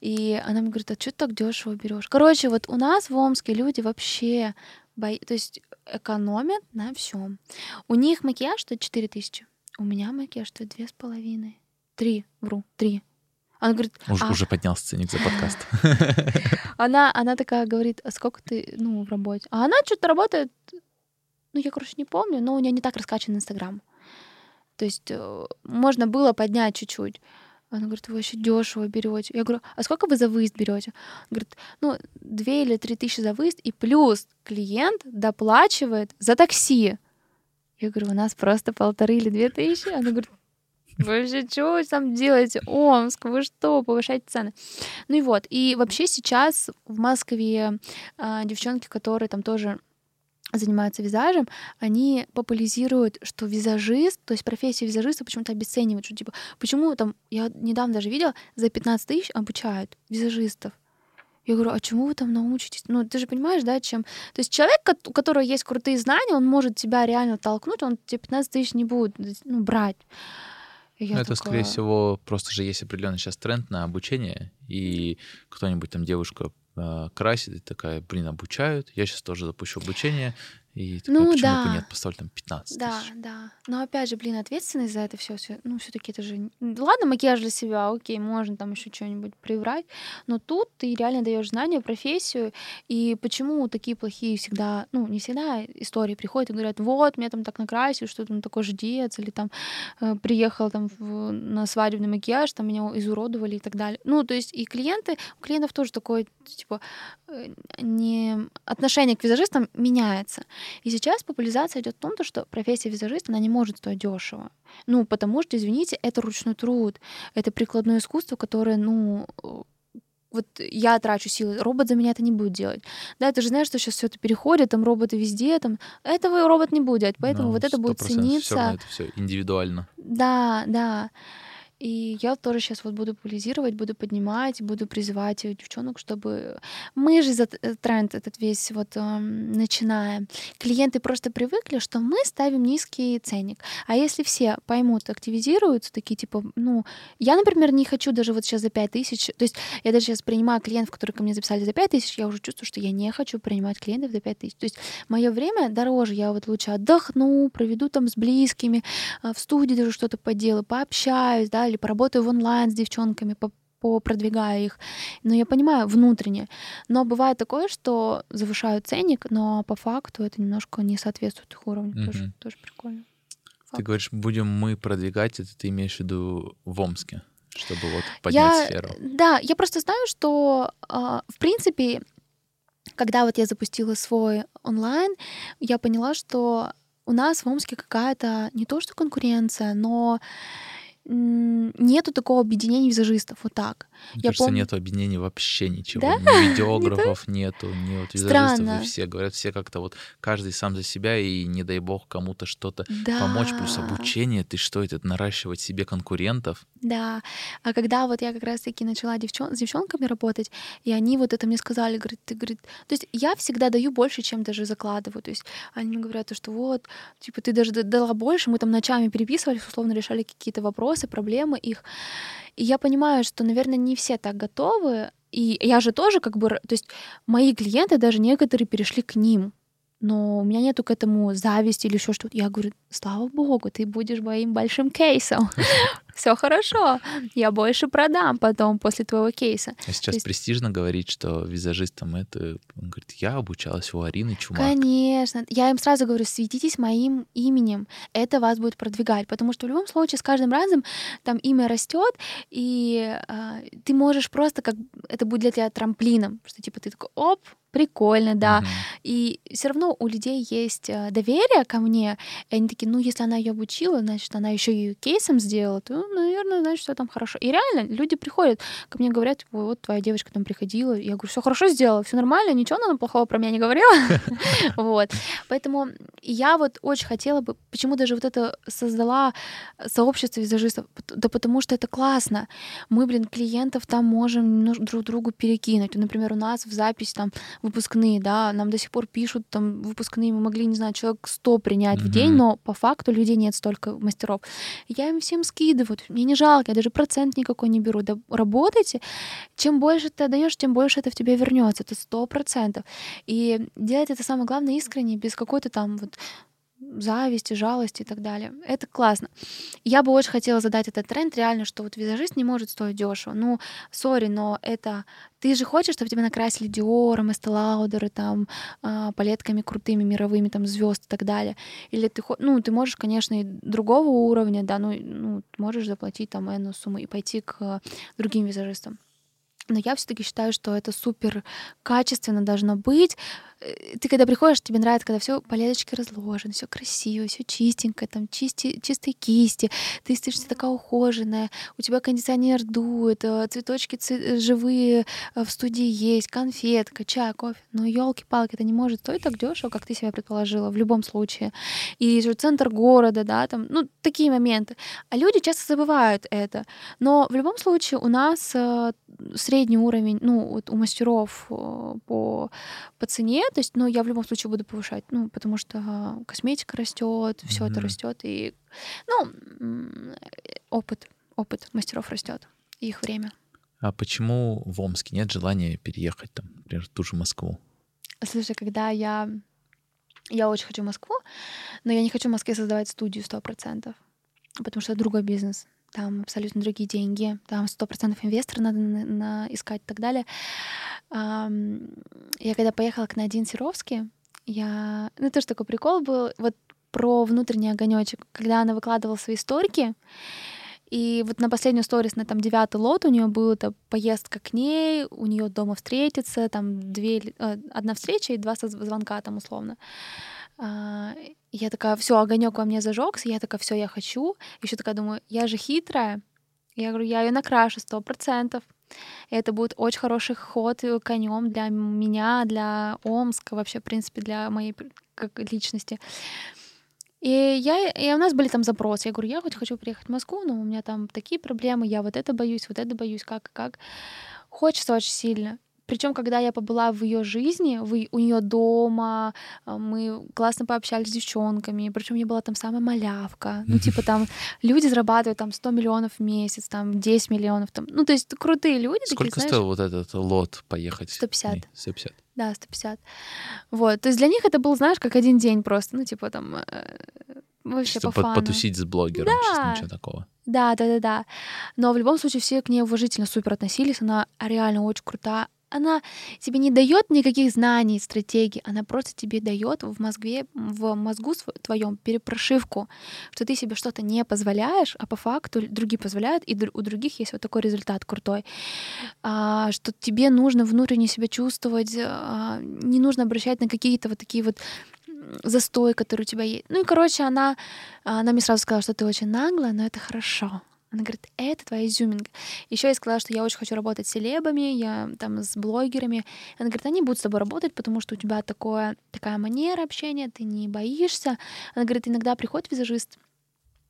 И она мне говорит, а что ты так дешево берешь? Короче, вот у нас в Омске люди вообще бои... то есть экономят на всем. У них макияж стоит четыре тысячи, у меня макияж стоит две с половиной. Три, вру, три. Она говорит... Уже, а... уже поднялся ценник за подкаст. Она, она такая говорит, а сколько ты, ну, в работе? А она что-то работает, ну, я, короче, не помню, но у нее не так раскачан Инстаграм. То есть можно было поднять чуть-чуть. Она говорит, вы вообще дешево берете. Я говорю, а сколько вы за выезд берете? Говорит, ну, две или три тысячи за выезд, и плюс клиент доплачивает за такси. Я говорю, у нас просто полторы или две тысячи. Она говорит, вы вообще что вы там делаете? Омск, вы что, повышаете цены? Ну и вот, и вообще сейчас в Москве э, девчонки, которые там тоже занимаются визажем, они популяризируют, что визажист, то есть профессия визажиста почему-то обесценивают, что типа, почему там, я недавно даже видела, за пятнадцать тысяч обучают визажистов. Я говорю, а чему вы там научитесь? Ну, ты же понимаешь, да, чем... То есть человек, у которого есть крутые знания, он может тебя реально толкнуть, он тебе пятнадцать тысяч не будет, ну, брать. Я это, такая... скорее всего, просто же есть определенный сейчас тренд на обучение, и кто-нибудь там девушка э, красит, и такая, блин, обучают, я сейчас тоже запущу обучение, и такая, ну, почему да. бы нет, поставлю там пятнадцать да, тысяч. Да, да. Но опять же, блин, ответственность за это все, ну, все-таки это же... Ладно, макияж для себя, окей, можно там еще что-нибудь приврать, но тут ты реально даешь знания, профессию, и почему такие плохие всегда, ну, не всегда истории приходят и говорят, вот, меня там так накрасили, что там такой ждец, или там э, приехал там в, на свадебный макияж, там меня изуродовали и так далее. Ну, то есть и клиенты, у клиентов тоже такое, типа, э, не... отношение к визажистам меняется. И сейчас популяризация идет в том, что профессия визажиста, она не может стоить дешево. Ну, потому что, извините, это ручной труд, это прикладное искусство, которое, ну, вот я трачу силы, робот за меня это не будет делать. Да, ты же знаешь, что сейчас все это переходит, там роботы везде, там, этого робот не будет делать, поэтому ну, вот это будет цениться. Все равно это все индивидуально. Да, да. И я тоже сейчас вот буду популяризировать, буду поднимать, буду призывать девчонок, чтобы... Мы же за тренд этот весь вот эм, начинаем. Клиенты просто привыкли, что мы ставим низкий ценник. А если все поймут, активизируются, такие типа, ну... Я, например, не хочу даже вот сейчас за пять тысяч... То есть я даже сейчас принимаю клиентов, которые ко мне записали за пять тысяч, я уже чувствую, что я не хочу принимать клиентов за пять тысяч. То есть мое время дороже, я вот лучше отдохну, проведу там с близкими, в студии даже что-то поделаю, пообщаюсь, да, или поработаю в онлайн с девчонками, попродвигаю их. Но я понимаю внутренне. Но бывает такое, что завышают ценник, но по факту это немножко не соответствует их уровню. Mm-hmm. Тоже, тоже прикольно. Факт. Ты говоришь, будем мы продвигать это, ты имеешь в виду в Омске, чтобы вот поднять я, сферу. Да, я просто знаю, что в принципе, когда вот я запустила свой онлайн, я поняла, что... У нас в Омске какая-то не то что конкуренция, но нету такого объединения визажистов, вот так. Мне кажется, пом... нету объединения вообще ничего. Да? Ни видеографов не нету, ни вот визажистов. Странно. И все говорят, все как-то вот каждый сам за себя, и не дай бог кому-то что-то да. помочь. Плюс обучение, ты что, это наращивать себе конкурентов? Да. А когда вот я как раз-таки начала девчон... с девчонками работать, и они вот это мне сказали, говорит, ты, говорит... То есть я всегда даю больше, чем даже закладываю. То есть они мне говорят, что вот, типа, ты даже дала больше, мы там ночами переписывались, условно решали какие-то вопросы, проблемы их. И я понимаю, что, наверное, не все так готовы. И я же тоже как бы... То есть мои клиенты, даже некоторые перешли к ним. Но у меня нету к этому зависти или еще что-то. Я говорю, слава богу, ты будешь моим большим кейсом. Все хорошо. Я больше продам потом после твоего кейса. А сейчас есть... престижно говорить, что визажистам это... Он говорит, я обучалась у Арины Чумак. Конечно. Я им сразу говорю, светитесь моим именем. Это вас будет продвигать. Потому что в любом случае с каждым разом там имя растет, и э, ты можешь просто как... Это будет для тебя трамплином. Что типа ты такой, оп, прикольно, да. Uh-huh. И все равно у людей есть доверие ко мне. И они такие, ну, если она ее обучила, значит, она еще ее кейсом сделала, то, наверное, значит, все там хорошо. И реально люди приходят ко мне, говорят, вот твоя девочка там приходила. Я говорю, все хорошо сделала, все нормально, ничего она плохого про меня не говорила. Вот. Поэтому я вот очень хотела бы, почему даже вот это создала сообщество визажистов, да потому что это классно. Мы, блин, клиентов там можем друг другу перекинуть. Например, у нас в запись там выпускные, да, нам до сих пор пишут, там, выпускные, мы могли, не знаю, человек сто принять mm-hmm. в день, но по факту людей нет столько мастеров. Я им всем скидываю, мне не жалко, я даже процент никакой не беру. Да, работайте, чем больше ты отдаешь, тем больше это в тебя вернется, это сто процентов. И делать это самое главное искренне, без какой-то там вот зависти, жалости и так далее. Это классно. Я бы очень хотела задать этот тренд, реально, что вот визажист не может стоить дешево. Ну, сори, но это... Ты же хочешь, чтобы тебя накрасили Диором, Estee Lauder, там, палетками крутыми, мировыми, там, звезд и так далее. Или ты... Ну, ты можешь, конечно, и другого уровня, да, ну, ну можешь заплатить там энную сумму и пойти к другим визажистам. Но я все-таки считаю, что это супер качественно должно быть. Ты когда приходишь, тебе нравится, когда все палеточки разложено, все красиво, все чистенько, там чисти, чистые кисти, ты стоишься такая ухоженная, у тебя кондиционер дует, цветочки ци- живые в студии есть, конфетка, чай, кофе. Но елки-палки, это не может стоить так дешево, как ты себя предположила в любом случае. И же центр города, да, там, ну такие моменты. А люди часто забывают это. Но в любом случае у нас средний уровень, ну вот у мастеров по, по цене. То есть, ну, я в любом случае буду повышать, ну, потому что косметика растет, все mm-hmm. это растет, и, ну, опыт, опыт мастеров растет, их время. А почему в Омске нет желания переехать там, например, в ту же Москву? Слушай, когда я, я очень хочу Москву, но я не хочу в Москве создавать студию сто процентов, потому что это другой бизнес. Там абсолютно другие деньги, там сто процентов инвестора надо на- на- искать и так далее. Я когда поехала к Надин Серовски, я... ну тоже такой прикол был, вот про внутренний огонечек, когда она выкладывала свои сторики, и вот на последнюю сторис, на там девятый лот у нее была поездка к ней, у нее дома встретиться, там две, одна встреча и два звонка там условно. Я такая, все, огонек во мне зажегся, я такая, все, я хочу. Еще такая думаю, я же хитрая. Я говорю, я ее накрашу сто процентов. Это будет очень хороший ход конем для меня, для Омска, вообще, в принципе, для моей как личности. И, я, и у нас были там запросы. Я говорю, я хоть хочу приехать в Москву, но у меня там такие проблемы, я вот это боюсь, вот это боюсь, как, как. Хочется очень сильно. Причем, когда я побыла в ее жизни, в, у нее дома, мы классно пообщались с девчонками. Причем я была там самая малявка. Ну, типа там люди зарабатывают там сто миллионов в месяц, там десять миллионов. Там. Ну, то есть крутые люди. Сколько такие, стоил, знаешь, вот этот лот поехать? сто пятьдесят. сто пятьдесят. Да, сто пятьдесят. Вот. То есть для них это был, знаешь, как один день просто. Ну, типа там вообще по фану. Потусить с блогером, да. Ничего такого. Да, да, да, да. Но в любом случае все к ней уважительно супер относились. Она реально очень крутая. Она тебе не дает никаких знаний, стратегий, она просто тебе дает в мозге, в мозгу твоем перепрошивку, что ты себе что-то не позволяешь, а по факту другие позволяют, и у других есть вот такой результат крутой, что тебе нужно внутренне себя чувствовать, не нужно обращать на какие-то вот такие вот застой, который у тебя есть. Ну и, короче, она, она мне сразу сказала, что ты очень наглая, но это хорошо. Она говорит, это твоя изюминка. Еще я сказала, что я очень хочу работать с селебами, я там с блогерами. Она говорит, они будут с тобой работать, потому что у тебя такое, такая манера общения, ты не боишься. Она говорит, иногда приходит визажист,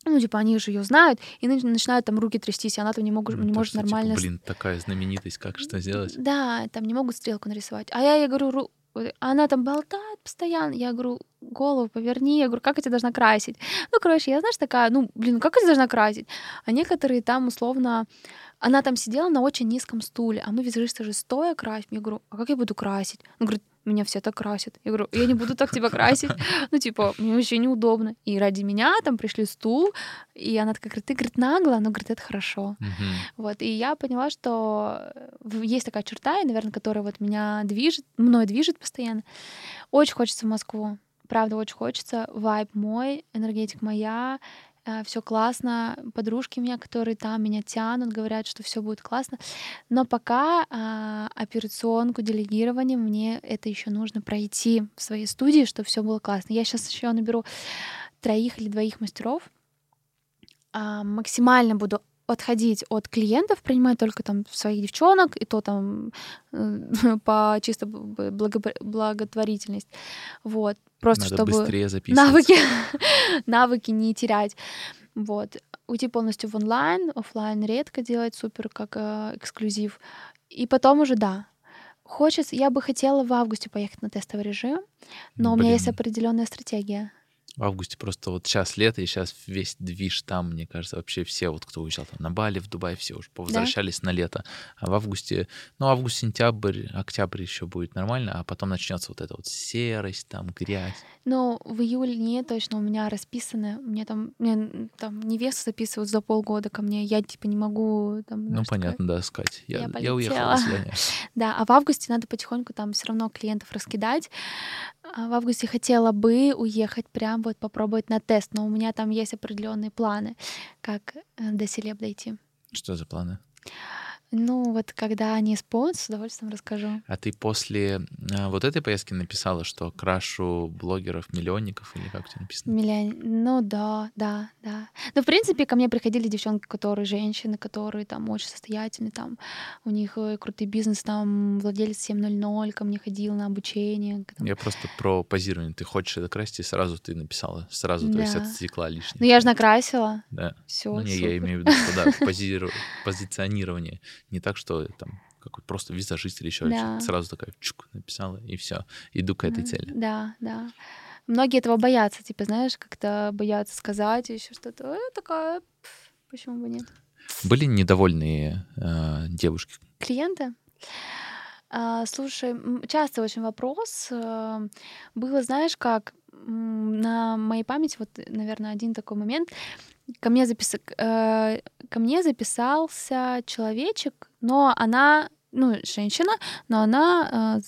ну, типа, они же ее знают, и начинают там руки трястись, и она там не, мог, не ну, может то, нормально... Типа, блин, такая знаменитость, как что сделать? Да, там не могут стрелку нарисовать. А я ей говорю, ру... она там болтает постоянно, я говорю, голову поверни, я говорю, как я тебя должна красить? Ну, короче, я, знаешь, такая, ну, блин, как я тебя должна красить? А некоторые там, условно, она там сидела на очень низком стуле, а мы визажисты же стоя красим. Я говорю, а как я буду красить? Она говорит, меня все так красят. Я говорю, я не буду так тебя красить. Ну, типа, мне вообще неудобно. И ради меня там пришли стул, и она такая говорит, ты, говорит, нагло, но, говорит, это хорошо. Uh-huh. Вот, и я поняла, что есть такая черта, и, наверное, которая вот меня движет, мной движет постоянно. Очень хочется в Москву. Правда, очень хочется. Вайб мой, энергетик моя, все классно. Подружки меня, которые там меня тянут, говорят, что все будет классно. Но пока а, операционку, делегирование, мне это еще нужно пройти в своей студии, чтобы все было классно. Я сейчас еще наберу троих или двоих мастеров. А, максимально буду отходить от клиентов, принимать только там своих девчонок, и то там по чисто благотворительность. Вот. Просто надо, чтобы быстрее записываться. навыки, навыки не терять. Вот. Уйти полностью в онлайн, офлайн редко делать, супер, как э, эксклюзив. И потом уже, да, хочется, я бы хотела в августе поехать на тестовый режим, но Блин. у меня есть определенная стратегия. В августе просто вот сейчас лето, и сейчас весь движ там, мне кажется, вообще все, вот кто уезжал там на Бали, в Дубай, все уже повозвращались да? на лето. А в августе, ну, август, сентябрь, октябрь еще будет нормально, а потом начнется вот эта вот серость, там, грязь. Ну, в июле не точно, у меня расписаны, мне там, мне, там невесту записывают за полгода ко мне, я, типа, не могу... Там, ну, понятно, такое. да, искать. Я, я, я уехала, до свидания. Да, а в августе надо потихоньку там все равно клиентов раскидать. А в августе хотела бы уехать прям вот попробовать на тест, но у меня там есть определенные планы, как до селеб дойти. Что за планы? Ну, вот когда они исполнятся, с удовольствием расскажу. А ты после вот этой поездки написала, что крашу блогеров-миллионников, или как у тебя написано? Миллион... Ну да, да, да. Ну, в принципе, ко мне приходили девчонки, которые женщины, которые там очень состоятельные, там у них крутый бизнес, там владелец семь ноль ноль ко мне ходил на обучение. Там... Я просто про позирование. Ты хочешь это красить, и сразу ты написала, сразу, да. То есть отсекла лишнее. Ну, я же накрасила. Да. Все, ну, не, я имею в виду, что да, позиров... позиционирование. Не так, что там какой просто визажист или еще да. сразу такая чук написала, и все, иду к этой цели. Да, да. Многие этого боятся, типа, знаешь, как-то боятся сказать еще что-то. Э, такая, пф, почему бы нет? Были недовольные э, девушки? Клиенты? Э, слушай, часто очень вопрос. Э, было, знаешь, как на моей памяти, вот, наверное, один такой момент... Ко мне, запис... ко мне записался человечек, но она, ну, женщина, но она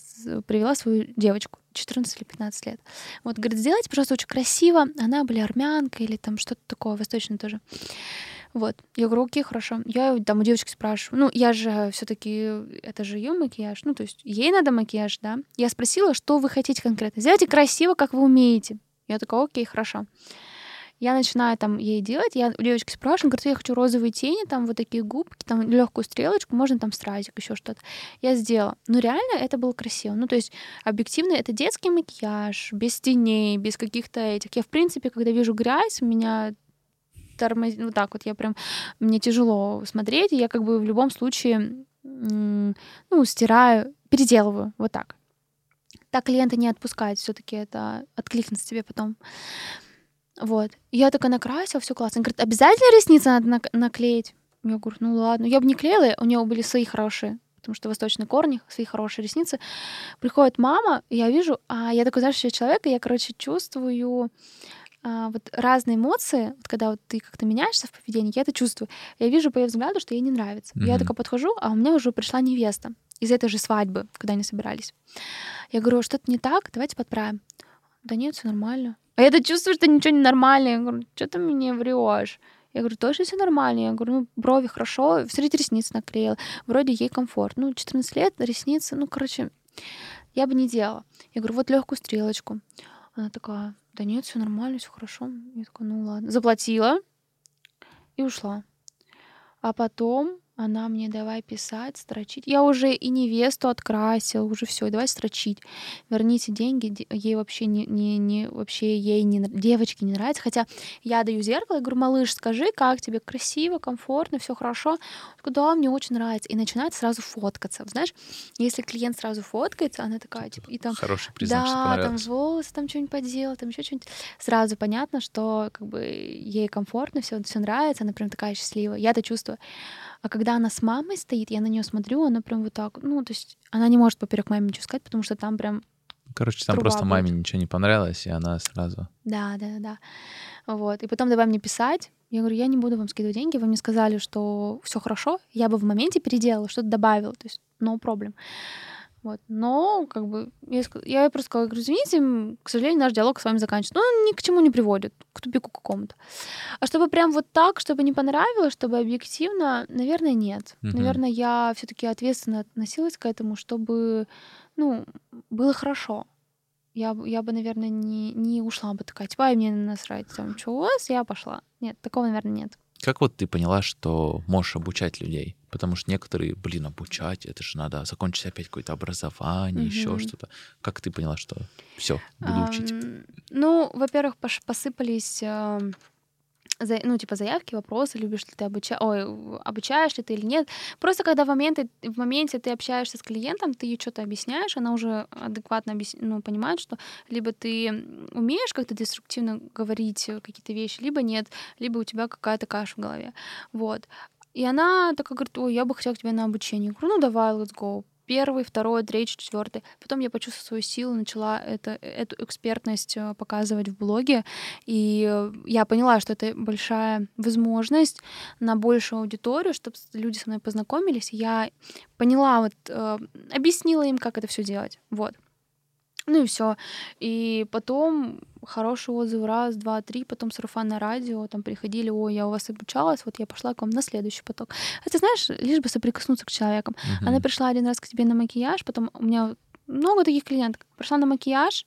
привела свою девочку, четырнадцать или пятнадцать лет. Вот, говорит, сделайте, пожалуйста, очень красиво. Она была армянка или там что-то такое, восточное тоже. Вот, я говорю, окей, хорошо. Я там у девочки спрашиваю, ну, я же все-таки, это же ее макияж, ну, то есть ей надо макияж, да. Я спросила, что вы хотите конкретно. Сделайте красиво, как вы умеете. Я такая, окей, хорошо. Я начинаю там ей делать, я у девочки спрашиваю, говорит, я хочу розовые тени, там вот такие губки, там легкую стрелочку, можно там стразик, еще что-то. Я сделала. Но реально это было красиво. Ну, то есть объективно это детский макияж, без теней, без каких-то этих. Я, в принципе, когда вижу грязь, у меня тормозит, ну так вот, я прям, мне тяжело смотреть, и я как бы в любом случае, ну, стираю, переделываю, вот так. Так клиента не отпускать, все-таки это откликнется тебе потом. Вот. Я такая накрасила, все классно. Она говорит, обязательно ресницы надо наклеить? Я говорю, ну ладно. Я бы не клеила, у нее были свои хорошие, потому что восточные корни, свои хорошие ресницы. Приходит мама, я вижу, а я такой, знаешь, человек, и я, короче, чувствую а, вот разные эмоции, вот когда вот ты как-то меняешься в поведении, я это чувствую. Я вижу по ее взгляду, что ей не нравится. Mm-hmm. Я такая подхожу, а у меня уже пришла невеста из этой же свадьбы, когда они собирались. Я говорю, что-то не так, давайте подправим. Да нет, все нормально. А я это чувствую, что ничего не нормально. Я говорю, что ты мне врешь? Я говорю, точно все нормально. Я говорю, ну, брови хорошо, все ресницы наклеила. Вроде ей комфорт. Ну, четырнадцать лет, ресницы, ну, короче, я бы не делала. Я говорю, вот легкую стрелочку. Она такая, да нет, все нормально, все хорошо. Я такая, ну ладно. Заплатила и ушла. А потом она мне давай писать, строчить. Я уже и невесту открасила, уже все, давай строчить. Верните деньги, ей вообще не, не, не вообще ей не, девочке не нравится. Хотя я даю зеркало и говорю, малыш, скажи, как тебе красиво, комфортно, все хорошо. Да, мне очень нравится. И начинает сразу фоткаться. Знаешь, если клиент сразу фоткается, она такая, типа, и там, хороший признак, да, там волосы, там что-нибудь поделала, там еще что-нибудь. Сразу понятно, что как бы ей комфортно, все, все нравится, она прям такая счастливая. Я это чувствую. А когда она с мамой стоит, я на нее смотрю, она прям вот так, ну, то есть она не может поперек маме ничего сказать, потому что там прям короче, там просто будет. Маме ничего не понравилось, и она сразу... Да, да, да. Вот. И потом давай мне писать. Я говорю, я не буду вам скидывать деньги. Вы мне сказали, что все хорошо. Я бы в моменте переделала, что-то добавила. То есть no problem. Вот. Но как бы я, я просто сказала, говорю, извините, к сожалению, наш диалог с вами заканчивается. Но он ни к чему не приводит, к тупику какому-то. А чтобы прям вот так, чтобы не понравилось, чтобы объективно, наверное, нет. Mm-hmm. Наверное, я все-таки ответственно относилась к этому, чтобы, ну, было хорошо. Я, я бы, наверное, не, не ушла бы такая, типа, ай, мне насрать, там, что у вас, я пошла. Нет, такого, наверное, нет. Как вот ты поняла, что можешь обучать людей? Потому что некоторые, блин, обучать, это же надо закончить опять какое-то образование, mm-hmm. еще что-то. Как ты поняла, что все, буду um, учить? Ну, во-первых, посыпались... За, ну, типа, заявки, вопросы, любишь ли ты обучать, ой, обучаешь ли ты или нет. Просто когда в моменте, в моменте ты общаешься с клиентом, ты ей что-то объясняешь, она уже адекватно объяс... ну, понимает, что либо ты умеешь как-то деструктивно говорить какие-то вещи, либо нет, либо у тебя какая-то каша в голове. Вот. И она такая говорит, ой, я бы хотела к тебе на обучение. Я говорю, ну, давай, let's go. Первый, второй, третий, четвертый. Потом я почувствовала свою силу, начала это, эту экспертность показывать в блоге. И я поняла, что это большая возможность на большую аудиторию, чтобы люди со мной познакомились. Я поняла, вот, объяснила им, как это все делать. Вот. Ну и все. И потом хорошие отзывы раз, два, три, потом сарафан на радио, там приходили, ой, я у вас обучалась, вот я пошла к вам на следующий поток. А ты знаешь, лишь бы соприкоснуться к человеку. Uh-huh. Она пришла один раз к тебе на макияж, потом у меня много таких клиенток. Пришла на макияж,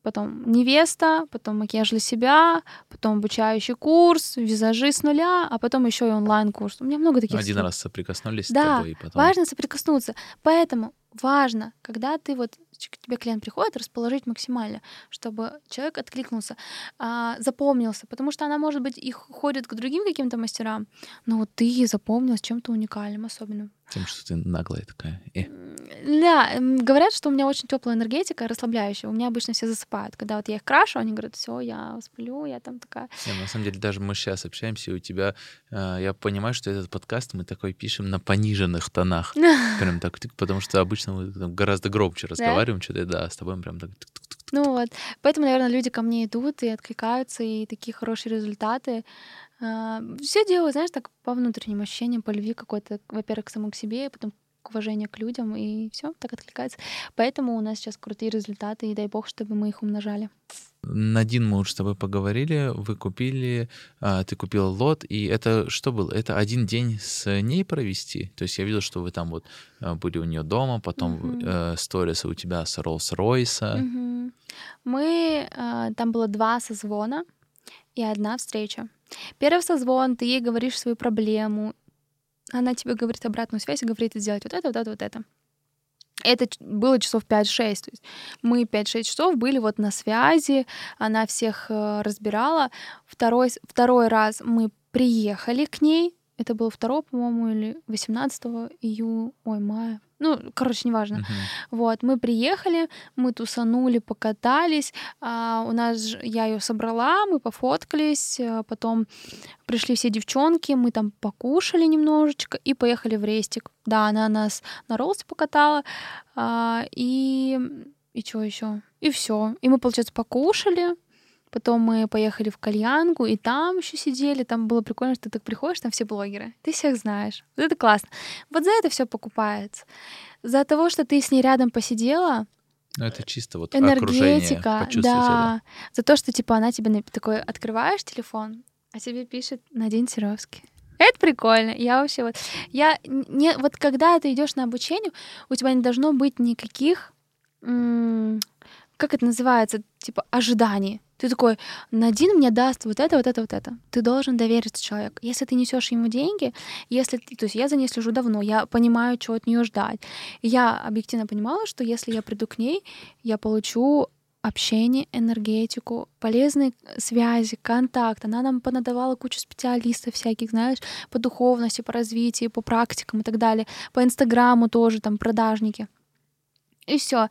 потом невеста, потом макияж для себя, потом обучающий курс, визажи с нуля, а потом еще и онлайн-курс. У меня много таких. Один раз соприкоснулись да, с тобой, и потом... важно соприкоснуться. Поэтому важно, когда ты вот к тебе клиент приходит, расположить максимально, чтобы человек откликнулся, запомнился, потому что она, может быть, и ходит к другим каким-то мастерам, но вот ты ей запомнилась чем-то уникальным, особенным. Тем, что ты наглая такая. Э. Да, говорят, что у меня очень теплая энергетика, расслабляющая. У меня обычно все засыпают. Когда вот я их крашу, они говорят, все, я сплю, я там такая. Не, на самом деле, даже мы сейчас общаемся, и у тебя... Э, я понимаю, что этот подкаст мы такой пишем на пониженных тонах. Прям так, потому что обычно мы гораздо громче разговариваем, что-то, да, с тобой прям так... Ну вот, поэтому, наверное, люди ко мне идут и откликаются, и такие хорошие результаты. Все делаю, знаешь, так по внутренним ощущениям, по любви какой-то, во-первых, к самому к себе, потом к уважению к людям, и все так откликается. Поэтому у нас сейчас крутые результаты, и дай бог, чтобы мы их умножали. Надин, мы уже с тобой поговорили, вы купили, ты купила лот, и это что было? Это один день с ней провести? То есть я видел, что вы там вот были у нее дома, потом uh-huh. сторисы у тебя с Роллс-Ройса. Uh-huh. Мы, там было два созвона и одна встреча. Первый созвон, ты ей говоришь свою проблему, она тебе говорит обратную связь и говорит сделать вот это, вот это, вот это. Это было часов пять-шесть. Мы пять-шесть часов были вот на связи, она всех разбирала. Второй, второй раз мы приехали к ней, это было второго, по-моему, или восемнадцатого июля, ой, мая. Ну, короче, неважно. Uh-huh. Вот, мы приехали, мы тусанули, покатались. А, у нас я ее собрала, мы пофоткались, а потом пришли все девчонки, мы там покушали немножечко и поехали в рестик. Да, она нас на Роллсе покатала. А, и и что еще? И все. И мы, получается, покушали. Потом мы поехали в кальянку, и там еще сидели. Там было прикольно, что ты так приходишь, там все блогеры. Ты всех знаешь. Вот это классно. Вот за это все покупается. За того, что ты с ней рядом посидела... Ну, это чисто вот энергетика, окружение, да. За то, что, типа, она тебе такой... Открываешь телефон, а тебе пишет Надин Серовский. Это прикольно. Я вообще вот... Я не... Вот когда ты идешь на обучение, у тебя не должно быть никаких... М- как это называется, типа ожидание. Ты такой, Надин мне даст вот это, вот это, вот это. Ты должен довериться человеку. Если ты несешь ему деньги, если, то есть я за ней слежу давно, я понимаю, чего от нее ждать. Я объективно понимала, что если я приду к ней, я получу общение, энергетику, полезные связи, контакт. Она нам понадавала кучу специалистов всяких, знаешь, по духовности, по развитию, по практикам и так далее. По Инстаграму тоже, там, продажники. И все.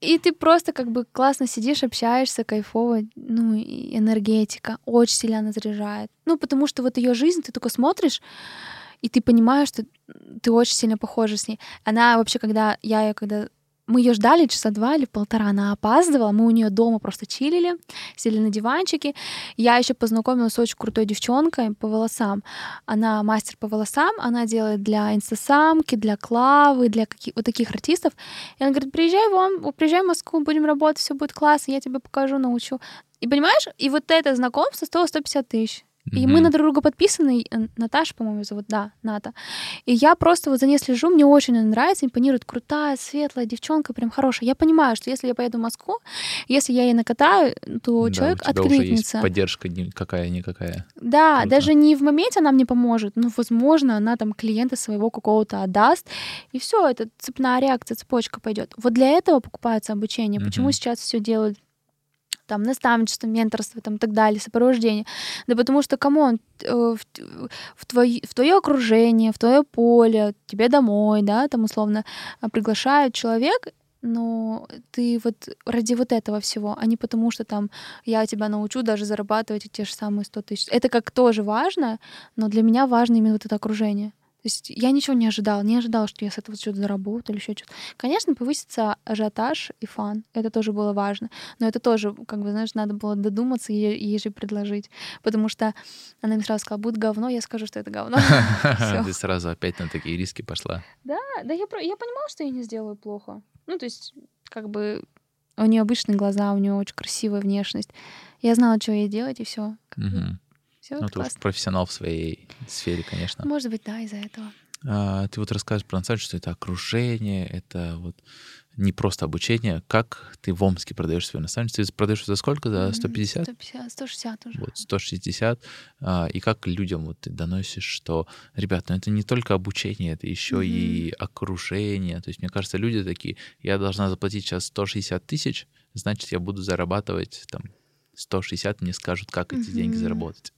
И ты просто как бы классно сидишь, общаешься, кайфово, ну, и энергетика очень сильно она заряжает. Ну, потому что вот ее жизнь, ты только смотришь, и ты понимаешь, что ты очень сильно похожа с ней. Она вообще, когда я ее когда... Мы ее ждали часа два или полтора, она опаздывала, мы у нее дома просто чилили, сели на диванчике. Я еще познакомилась с очень крутой девчонкой по волосам. Она мастер по волосам, она делает для инстасамки, для Клавы, для каких- вот таких артистов. И она говорит, приезжай, вам, приезжай в Москву, будем работать, все будет классно, я тебе покажу, научу. И понимаешь, и вот это знакомство стоило сто пятьдесят тысяч. И mm-hmm. мы на друг друга подписаны, Наташа, по-моему, зовут, да, Ната. И я просто вот за ней слежу, мне очень она нравится, импонирует, крутая, светлая девчонка, прям хорошая. Я понимаю, что если я поеду в Москву, если я ей накатаю, то да, человек откликнется. Да, у тебя уже есть поддержка какая-никакая. Да, круто. Даже не в моменте она мне поможет, но, возможно, она там клиента своего какого-то отдаст, и все, это цепная реакция, цепочка пойдет. Вот для этого покупается обучение. Mm-hmm. Почему сейчас все делают? Там, наставничество, менторство, там, так далее, сопровождение. Да потому что, камон, в, в, твое, в твое окружение, в твое поле, тебе домой, да, там, условно, приглашают человек, но ты вот ради вот этого всего, а не потому что там я тебя научу даже зарабатывать те же самые сто тысяч. Это как тоже важно, но для меня важно именно вот это окружение. То есть я ничего не ожидала, не ожидала, что я с этого что-то заработаю или еще что-то. Конечно, повысится ажиотаж и фан, это тоже было важно, но это тоже, как бы, знаешь, надо было додуматься и ей же предложить, потому что она мне сразу сказала, будет говно, я скажу, что это говно. Ты сразу опять на такие риски пошла. Да, да, я понимала, что я не сделаю плохо. Ну, то есть, как бы, у нее обычные глаза, у нее очень красивая внешность. Я знала, что ей делать, и все. Всё, ну, ты уж профессионал в своей сфере, конечно. Может быть, да, из-за этого. А, ты вот расскажешь про Ансаль, что это окружение, это вот не просто обучение. Как ты в Омске продаешь свою наставницу? Ты продаешь за сколько? За сто пятьдесят? сто пятьдесят, сто шестьдесят уже. Вот, сто шестьдесят. А, и как людям вот ты доносишь, что, ребят, ну это не только обучение, это еще mm-hmm. и окружение. То есть, мне кажется, люди такие, я должна заплатить сейчас сто шестьдесят тысяч, значит, я буду зарабатывать там сто шестьдесят, мне скажут, как эти mm-hmm. деньги заработать.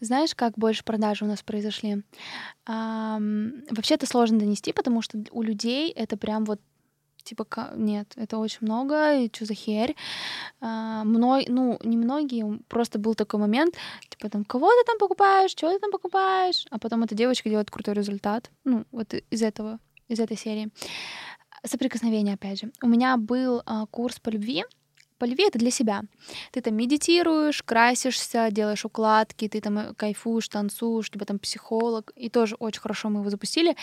Знаешь, как больше продажи у нас произошли? А, вообще это сложно донести, потому что у людей это прям вот типа нет, это очень много, и что за херь? А, мной, ну, не многие, просто был такой момент, типа там, кого ты там покупаешь, что ты там покупаешь? А потом эта девочка делает крутой результат, ну, вот из этого, из этой серии. Соприкосновение, опять же. У меня был а, курс по любви. По любви — это для себя. Ты там медитируешь, красишься, делаешь укладки, ты там кайфуешь, танцуешь, тебя там психолог. И тоже очень хорошо мы его запустили.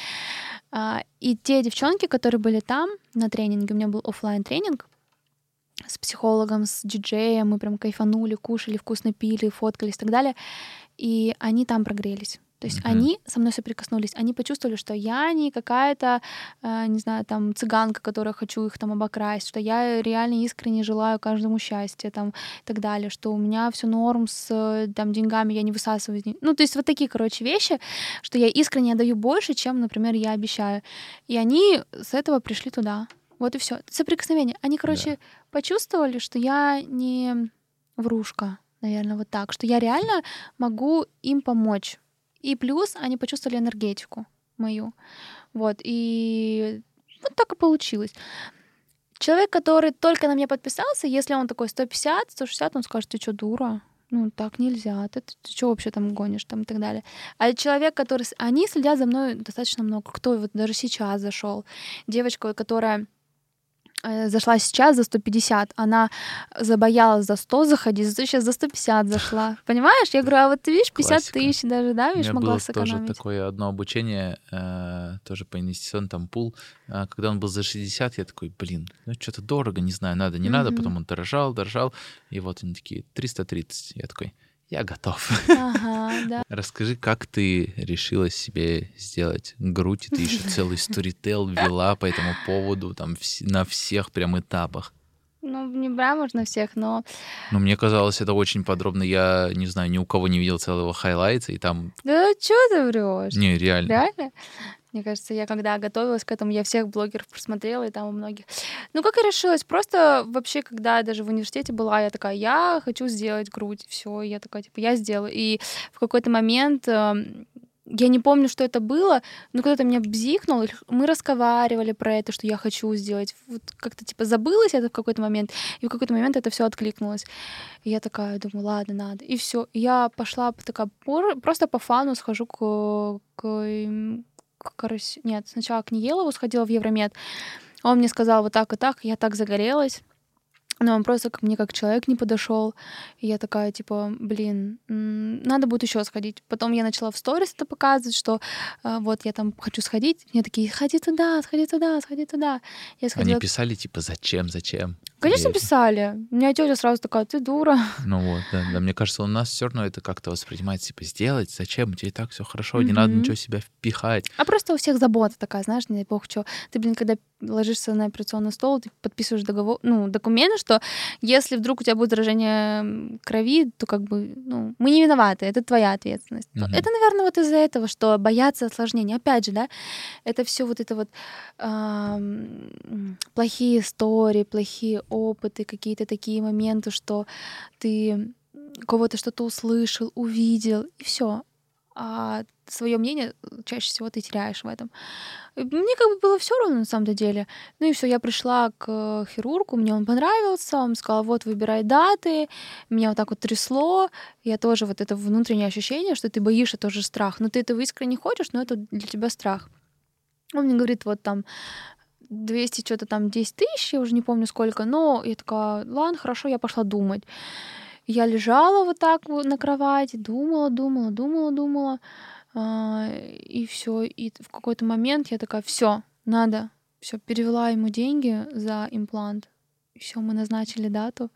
И те девчонки, которые были там на тренинге, у меня был офлайн тренинг с психологом, с диджеем, мы прям кайфанули, кушали, вкусно пили, фоткались и так далее. И они там прогрелись. То есть mm-hmm. они со мной соприкоснулись, они почувствовали, что я не какая-то, э, не знаю, там, цыганка, которая хочу их там обокрасть, что я реально искренне желаю каждому счастья, там, и так далее, что у меня все норм с, там, деньгами, я не высасываю. Ну, то есть вот такие, короче, вещи, что я искренне отдаю больше, чем, например, я обещаю. И они с этого пришли туда. Вот и все. Соприкосновение. Они, короче, yeah. почувствовали, что я не врушка, наверное, вот так, что я реально могу им помочь. И плюс они почувствовали энергетику мою. Вот. И вот так и получилось. Человек, который только на меня подписался, если он такой сто пятьдесят, сто шестьдесят, он скажет, ты что, дура? Ну, так нельзя. Ты, ты, ты что вообще там гонишь? Там, и так далее. А человек, который... Они следят за мной достаточно много. Кто вот даже сейчас зашел? Девочка, которая... зашла сейчас за сто пятьдесят, она забоялась за сто заходить, сейчас за сто пятьдесят зашла. Понимаешь? Я говорю, а вот ты видишь, пятьдесят тысяч даже, да, видишь, могла сэкономить. У меня было тоже такое одно обучение, э, тоже по инвестиционному, там, пул. Э, когда он был за шестьдесят, я такой, блин, ну что-то дорого, не знаю, надо, не mm-hmm. надо. Потом он дорожал, дорожал, и вот они такие, триста тридцать. Я такой, я готов. Ага, да. Расскажи, как ты решила себе сделать грудь, и ты еще целый сторител вела по этому поводу там, на всех прям этапах. Ну, не брал можно всех, но... Ну, мне казалось, это очень подробно. Я, не знаю, ни у кого не видел целого хайлайта, и там... Да что ты врешь? Не, реально. Реально? Мне кажется, я когда готовилась к этому, я всех блогеров просмотрела, и там у многих... Ну, как и решилась, просто вообще, когда я даже в университете была, я такая, я хочу сделать грудь, все, я такая, типа, я сделаю. И в какой-то момент... Я не помню, что это было, но кто-то меня бзикнул, мы разговаривали про это, что я хочу сделать. Вот как-то типа забылось это в какой-то момент, и в какой-то момент это все откликнулось. И я такая думаю, ладно, надо. И все. Я пошла такая, просто по фану схожу к... к... к карась... Нет, сначала к Ниелову сходила в Евромет. Он мне сказал вот так и так, я так загорелась. Но он просто ко мне как человек не подошел. И я такая, типа, блин, надо будет еще сходить. Потом я начала в сторис это показывать, что э, вот я там хочу сходить. Мне такие, сходи туда, сходи туда, сходи туда. Я сходила... Они писали, типа, зачем, зачем? Конечно, Привет. писали. У меня тетя сразу такая, ты дура. Ну вот, да, да. Мне кажется, у нас все равно это как-то воспринимается, типа, сделать, зачем, тебе и так все хорошо, mm-hmm. не надо ничего себя впихать. А просто у всех забота такая, знаешь, не дай бог, что. Ты, блин, когда ложишься на операционный стол, ты подписываешь договор, ну, документы, что если вдруг у тебя будет заражение крови, то как бы, ну, мы не виноваты, это твоя ответственность. Mm-hmm. Это, наверное, вот из-за этого, что боятся осложнений. Опять же, да, это все вот это вот плохие истории, плохие опыты, какие-то такие моменты, что ты кого-то что-то услышал, увидел, и все. А свое мнение чаще всего ты теряешь в этом. Мне как бы было все равно на самом-то деле. Ну и все, я пришла к хирургу, мне он понравился, он сказал, вот, выбирай даты, меня вот так вот трясло, я тоже вот это внутреннее ощущение, что ты боишься, тоже страх, но ты этого искренне хочешь, но это для тебя страх. Он мне говорит, вот там, двести, что-то там, десять тысяч, я уже не помню сколько, но я такая, ладно, хорошо, я пошла думать. Я лежала вот так вот на кровати, думала, думала, думала, думала, и все. И в какой-то момент я такая, все, надо, все, перевела ему деньги за имплант. Все, мы назначили дату.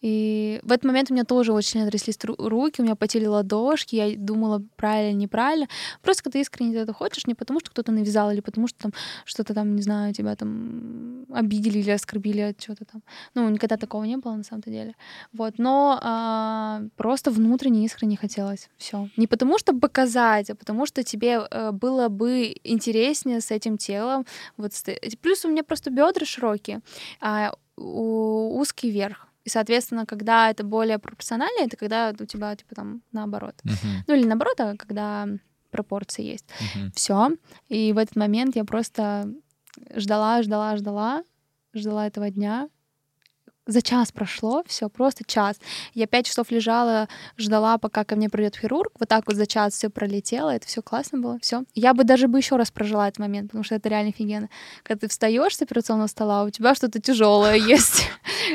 И в этот момент у меня тоже очень тряслись руки, у меня потели ладошки, я думала, правильно, неправильно. Просто когда искренне это хочешь, не потому что кто-то навязал, или потому что там что-то там, не знаю, тебя там обидели или оскорбили от чего-то там. Ну, никогда такого не было на самом-то деле. Вот, но а, просто внутренне искренне хотелось. Все. Не потому что показать, а потому что тебе а, было бы интереснее с этим телом. Вот. Плюс у меня просто бедра широкие, а узкий верх. И, соответственно, когда это более пропорционально, это когда у тебя, типа, там, наоборот. Uh-huh. Ну, или наоборот, а когда пропорции есть. Uh-huh. Все. И в этот момент я просто ждала, ждала, ждала, ждала этого дня. За час прошло, все, просто час. Я пять часов лежала, ждала, пока ко мне придет хирург. Вот так вот за час все пролетело, это все классно было, все. Я бы даже бы еще раз прожила этот момент, потому что это реально офигенно. Когда ты встаешь с операционного стола, у тебя что-то тяжелое есть.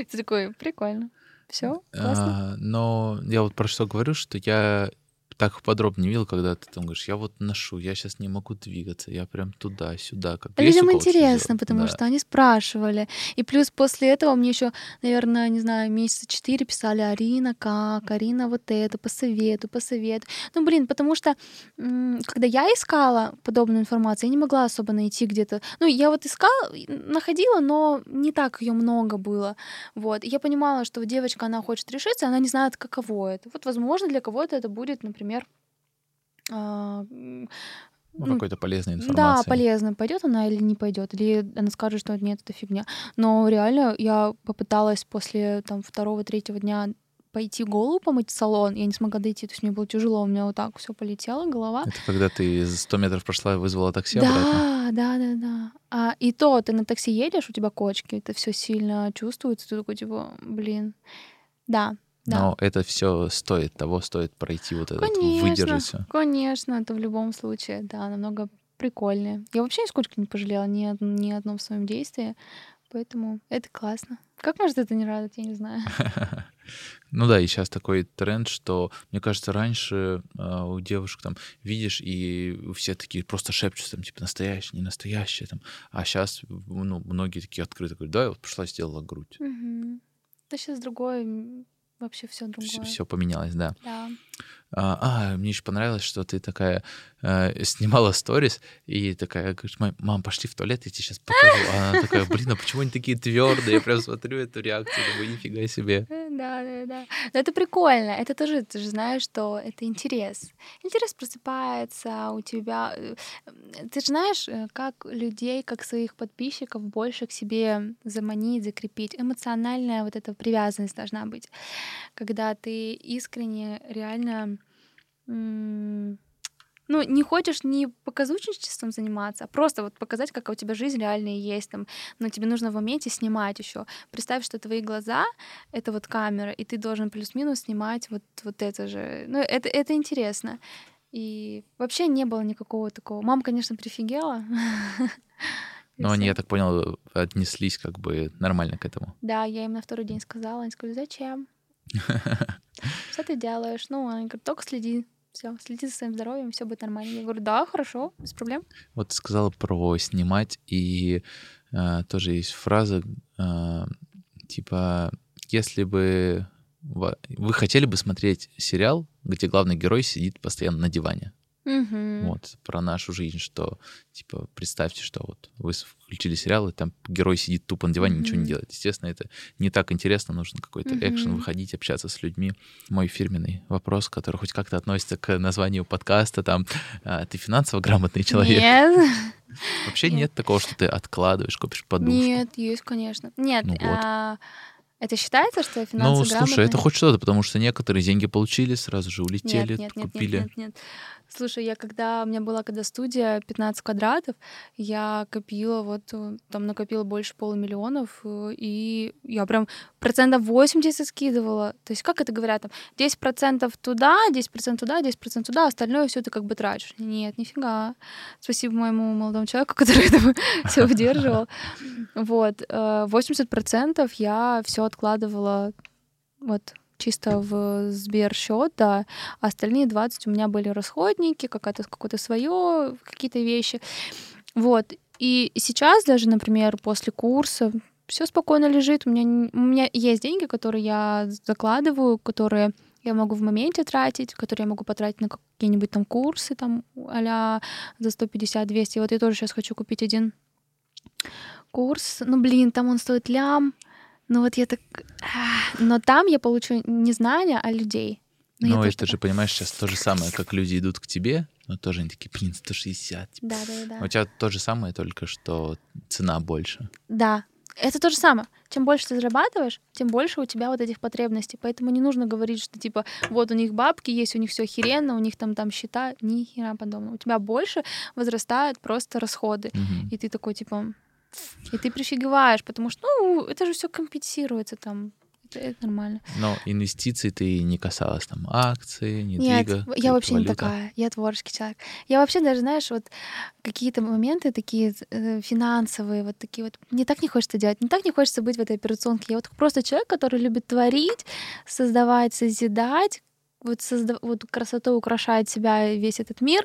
Ты такой, прикольно. Все, классно. Но я вот про что говорю, что я так подробно не видел, когда ты там говоришь, я вот ношу, я сейчас не могу двигаться, я прям туда-сюда. Как людям интересно, потому да. что они спрашивали. И плюс после этого мне еще, наверное, не знаю, месяца четыре писали, Арина, как, Арина, вот это, посоветуй, посоветуй. Ну, блин, потому что м- когда я искала подобную информацию, я не могла особо найти где-то. Ну, я вот искала, находила, но не так ее много было. Вот. И я понимала, что девочка, она хочет решиться, она не знает, каково это. Вот, возможно, для кого-то это будет, например, Например, ну, какой-то полезной информации. Да, полезно. Пойдет она или не пойдет, или она скажет, что нет, это фигня. Но реально я попыталась после там второго, третьего дня пойти голову помыть в салон, я не смогла дойти, то есть мне было тяжело, у меня вот так все полетело, голова. Это когда ты сто метров прошла и вызвала такси да, обратно? Да, да, да. А, и то ты на такси едешь, у тебя кочки, это все сильно чувствуется, ты такой типа, блин, да. Да. Но это все стоит того, стоит пройти вот этот, выдержать все. Конечно, это в любом случае, да, намного прикольнее. Я вообще нисколько не пожалела ни, ни о одном своем действии, поэтому это классно. Как может это не радовать, я не знаю. Ну да, и сейчас такой тренд, что, мне кажется, раньше э, у девушек там, видишь, и все такие просто шепчутся, там, типа, настоящая, не настоящая, там. А сейчас, ну, многие такие открыто говорят, да, я вот пошла, сделала грудь. Угу. Это сейчас другое... вообще все другое. Все, все поменялось, да. Да. А, а, мне еще понравилось, что ты такая э, снимала сторис и такая, говоришь, мам, пошли в туалет, я тебе сейчас покажу. А она такая, блин, а почему они такие твердые? Я прям смотрю эту реакцию, думаю, нифига себе. Да, да, да. Но это прикольно. Это тоже, ты же знаешь, что это интерес. Интерес просыпается у тебя. Ты же знаешь, как людей, как своих подписчиков больше к себе заманить, закрепить. Эмоциональная вот эта привязанность должна быть. Когда ты искренне, реально... Ну, не хочешь не показушничеством заниматься, а просто вот показать, как у тебя жизнь реальная есть там. Но тебе нужно в моменте снимать еще. Представь, что твои глаза — это вот камера, и ты должен плюс-минус снимать вот, вот это же. Ну, это, это интересно. И вообще не было никакого такого. Мама, конечно, прифигела. Но они, я так понял, отнеслись как бы нормально к этому. Да, я им на второй день сказала. Они сказали, зачем? Что ты делаешь? Ну, она говорит, только следи. Все, следи за своим здоровьем, все будет нормально. Я говорю, да, хорошо, без проблем. Вот ты сказала про снимать, и э, тоже есть фраза, э, типа, если бы вы хотели бы смотреть сериал, где главный герой сидит постоянно на диване. Угу. Вот, про нашу жизнь, что, типа, представьте, что вот вы включили сериал, и там герой сидит тупо на диване, угу. ничего не делает. Естественно, это не так интересно, нужен какой-то угу. экшен, выходить, общаться с людьми. Мой фирменный вопрос, который хоть как-то относится к названию подкаста, там, ты финансово грамотный человек? Нет. Вообще нет, нет такого, что ты откладываешь, копишь подушку? Нет, есть, конечно. Нет, ну, вот. а... Это считается, что финансово грамотно? Ну, слушай, грамотные? Это хоть что-то, потому что некоторые деньги получили, сразу же улетели, нет, нет, купили. Нет, нет, нет, нет. Слушай, я когда, у меня была когда студия пятнадцать квадратов, я копила вот, там накопила больше полумиллионов, и я прям процентов восемьдесят скидывала. То есть как это говорят, там, десять процентов туда, десять процентов туда, десять процентов туда, остальное все ты как бы тратишь. Нет, нифига. Спасибо моему молодому человеку, который это все выдерживал. Вот, восемьдесят процентов я все откладывала вот чисто в Сбер счет, да, а остальные двадцать у меня были расходники, какое-то, какое-то свое, какие-то вещи. Вот. И сейчас даже, например, после курса все спокойно лежит. У меня, у меня есть деньги, которые я закладываю, которые я могу в моменте тратить, которые я могу потратить на какие-нибудь там курсы, там, а-ля за сто пятьдесят двести. И вот я тоже сейчас хочу купить один курс. Ну, блин, там он стоит лям. Ну вот я так... Но там я получу не знания, а людей. Но ну, это так... же, понимаешь, сейчас то же самое, как люди идут к тебе, но тоже они такие, блин, сто шестьдесят. Типа. Да, да, да. А у тебя то же самое, только что цена больше. Да, это то же самое. Чем больше ты зарабатываешь, тем больше у тебя вот этих потребностей. Поэтому не нужно говорить, что типа вот у них бабки есть, у них все охеренно, у них там, там счета, ни хера подобного. У тебя больше возрастают просто расходы. Угу. И ты такой, типа... И ты прифигеваешь, потому что, ну, это же все компенсируется там. Это, это нормально. Но инвестиций ты не касалась, там, акции, не двигала? Нет, я вообще не такая. Я творческий человек. Я вообще даже, знаешь, вот какие-то моменты такие э, финансовые, вот такие вот. Мне так не хочется делать, мне так не хочется быть в этой операционке. Я вот просто человек, который любит творить, создавать, созидать, вот, созда... вот красотой украшает себя весь этот мир.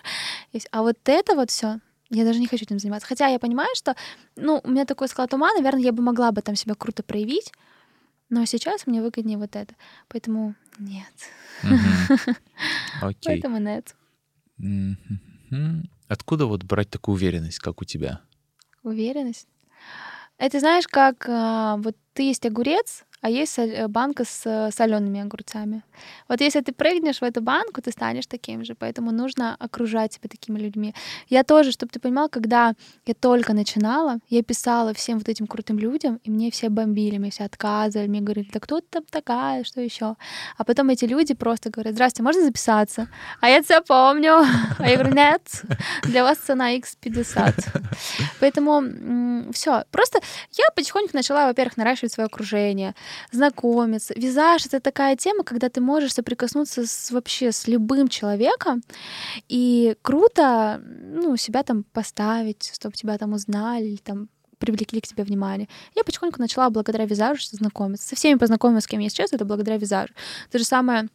А вот это вот все. Я даже не хочу этим заниматься. Хотя я понимаю, что, ну, у меня такой склад ума, наверное, я бы могла бы там себя круто проявить, но сейчас мне выгоднее вот это. Поэтому нет. Окей. Поэтому нет. Откуда вот брать такую уверенность, как у тебя? Уверенность? Это знаешь, как вот ты есть огурец, а есть банка с солеными огурцами. Вот если ты прыгнешь в эту банку, ты станешь таким же. Поэтому нужно окружать себя такими людьми. Я тоже, чтобы ты понимал, когда я только начинала, я писала всем вот этим крутым людям, и мне все бомбили, мне все отказывали, мне говорили, да кто ты там такая, что еще? А потом эти люди просто говорят, здрасте, можно записаться? А я тебя помню. А я говорю, нет, для вас цена икс пятьдесят. Поэтому все. Просто я потихоньку начала, во-первых, наращивать свое окружение, знакомиться. Визаж — это такая тема, когда ты можешь соприкоснуться с, вообще с любым человеком, и круто, ну, себя там поставить, чтобы тебя там узнали, или там привлекли к тебе внимание. Я потихоньку начала благодаря визажу знакомиться. Со всеми познакомилась, с кем я сейчас, это благодаря визажу. То же самое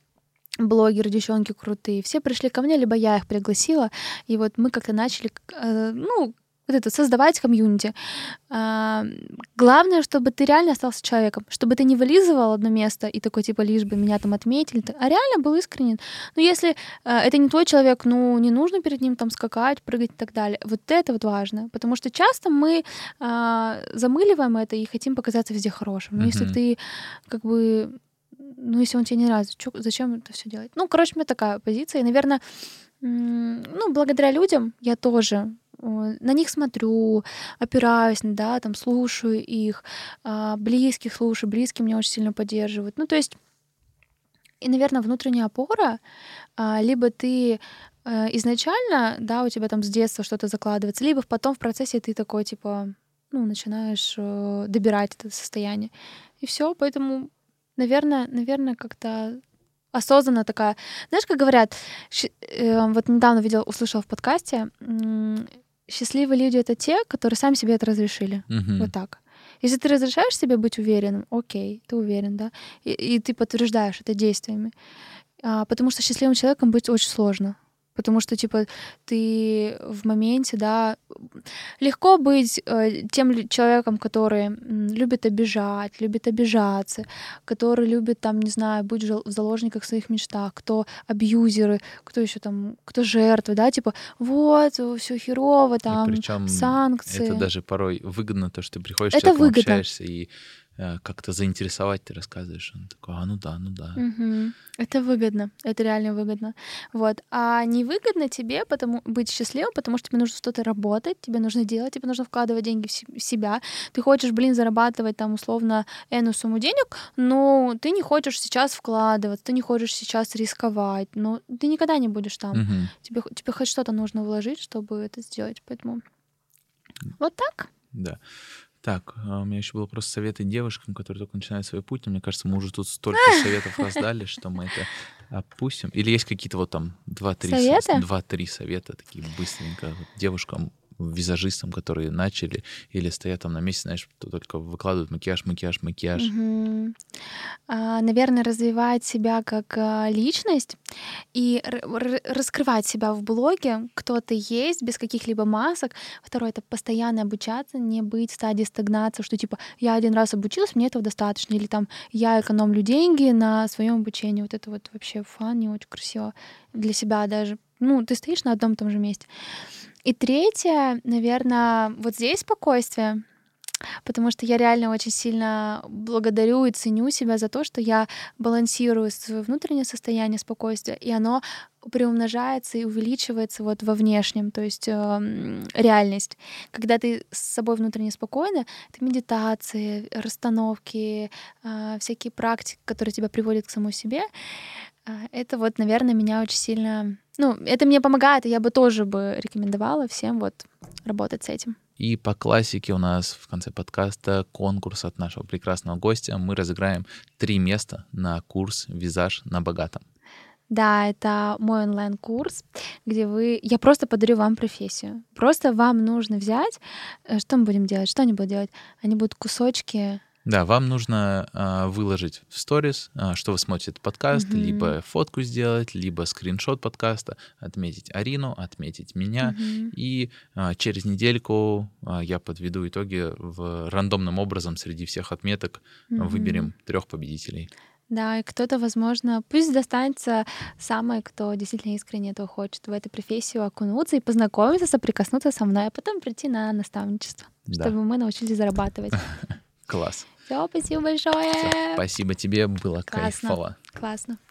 блогеры, девчонки крутые. Все пришли ко мне, либо я их пригласила, и вот мы как-то начали, ну, вот это, создавать комьюнити. А, главное, чтобы ты реально остался человеком, чтобы ты не вылизывал одно место и такой, типа, лишь бы меня там отметили, а реально был искренен. Но если а, это не твой человек, ну, не нужно перед ним там скакать, прыгать и так далее. Вот это вот важно, потому что часто мы а, замыливаем это и хотим показаться везде хорошим. Но mm-hmm. если ты, как бы, ну, если он тебе не нравится, чё, зачем это все делать? Ну, короче, у меня такая позиция. И, наверное, м- ну, благодаря людям я тоже на них смотрю, опираюсь, да, там, слушаю их, близких слушаю, близкие меня очень сильно поддерживают. Ну, то есть, и, наверное, внутренняя опора, либо ты изначально, да, у тебя там с детства что-то закладывается, либо потом в процессе ты такой, типа, ну, начинаешь добирать это состояние. И все, поэтому, наверное, наверное, как-то осознанно такая... Знаешь, как говорят, вот недавно видела, услышала в подкасте... Счастливые люди — это те, которые сами себе это разрешили. Uh-huh. Вот так. Если ты разрешаешь себе быть уверенным, окей, ты уверен, да, и, и ты подтверждаешь это действиями. А, потому что счастливым человеком быть очень сложно. Потому что, типа, ты в моменте, да... Легко быть э, тем человеком, который любит обижать, любит обижаться, который любит, там, не знаю, быть в заложниках в своих мечтах, кто абьюзеры, кто еще там, кто жертвы, да, типа, вот, все херово, там, причем санкции. Это даже порой выгодно, то, что ты приходишь, человек, общаешься и э, как-то заинтересовать ты рассказываешь. Он такой, а ну да, ну да. Угу. Это выгодно, это реально выгодно. Вот. А невыгодно тебе потому, быть счастливым, потому что тебе нужно что-то работать, тебе нужно делать, тебе нужно вкладывать деньги в себя. Ты хочешь, блин, зарабатывать там условно энную сумму денег, но ты не хочешь сейчас вкладываться, ты не хочешь сейчас рисковать, но ты никогда не будешь там. Угу. Тебе, тебе хоть что-то нужно вложить, чтобы это сделать. Поэтому вот так. Да. Так, у меня еще было просто советы девушкам, которые только начинают свой путь. Мне кажется, мы уже тут столько советов раздали, что мы это опустим. Или есть какие-то вот там два-три совета такие быстренько вот девушкам, визажистам, которые начали или стоят там на месте, знаешь, только выкладывают макияж, макияж, макияж. Угу. Наверное, развивать себя как личность и р- раскрывать себя в блоге, кто ты есть, без каких-либо масок. Второе — это постоянно обучаться, не быть в стадии стагнации, что типа я один раз обучилась, мне этого достаточно, или там я экономлю деньги на своем обучении. Вот это вот вообще фан, не очень красиво для себя даже. Ну, ты стоишь на одном и том же месте. И третье, наверное, вот здесь спокойствие, потому что я реально очень сильно благодарю и ценю себя за то, что я балансирую свое внутреннее состояние спокойствия, и оно приумножается и увеличивается вот во внешнем, то есть э, реальность. Когда ты с собой внутренне спокойна, это медитации, расстановки, э, всякие практики, которые тебя приводят к самой себе. Это вот, наверное, меня очень сильно... Ну, это мне помогает, и я бы тоже бы рекомендовала всем вот работать с этим. И по классике у нас в конце подкаста конкурс от нашего прекрасного гостя. Мы разыграем три места на курс «Визаж на богатом». Да, это мой онлайн-курс, где вы... Я просто подарю вам профессию. Просто вам нужно взять... Что мы будем делать? Что они будут делать? Они будут кусочки... Да, вам нужно а, выложить в сторис, а, что вы смотрите этот подкаст, mm-hmm. либо фотку сделать, либо скриншот подкаста, отметить Арину, отметить меня, mm-hmm. и а, через недельку а, я подведу итоги в рандомным образом среди всех отметок, mm-hmm. выберем трех победителей. Да, и кто-то, возможно, пусть достанется самый, кто действительно искренне этого хочет, в эту профессию окунуться и познакомиться, соприкоснуться со мной, а потом прийти на наставничество, да. чтобы мы научились зарабатывать. Класс. Все, спасибо большое. Все, спасибо тебе, было классно, кайфово. Классно.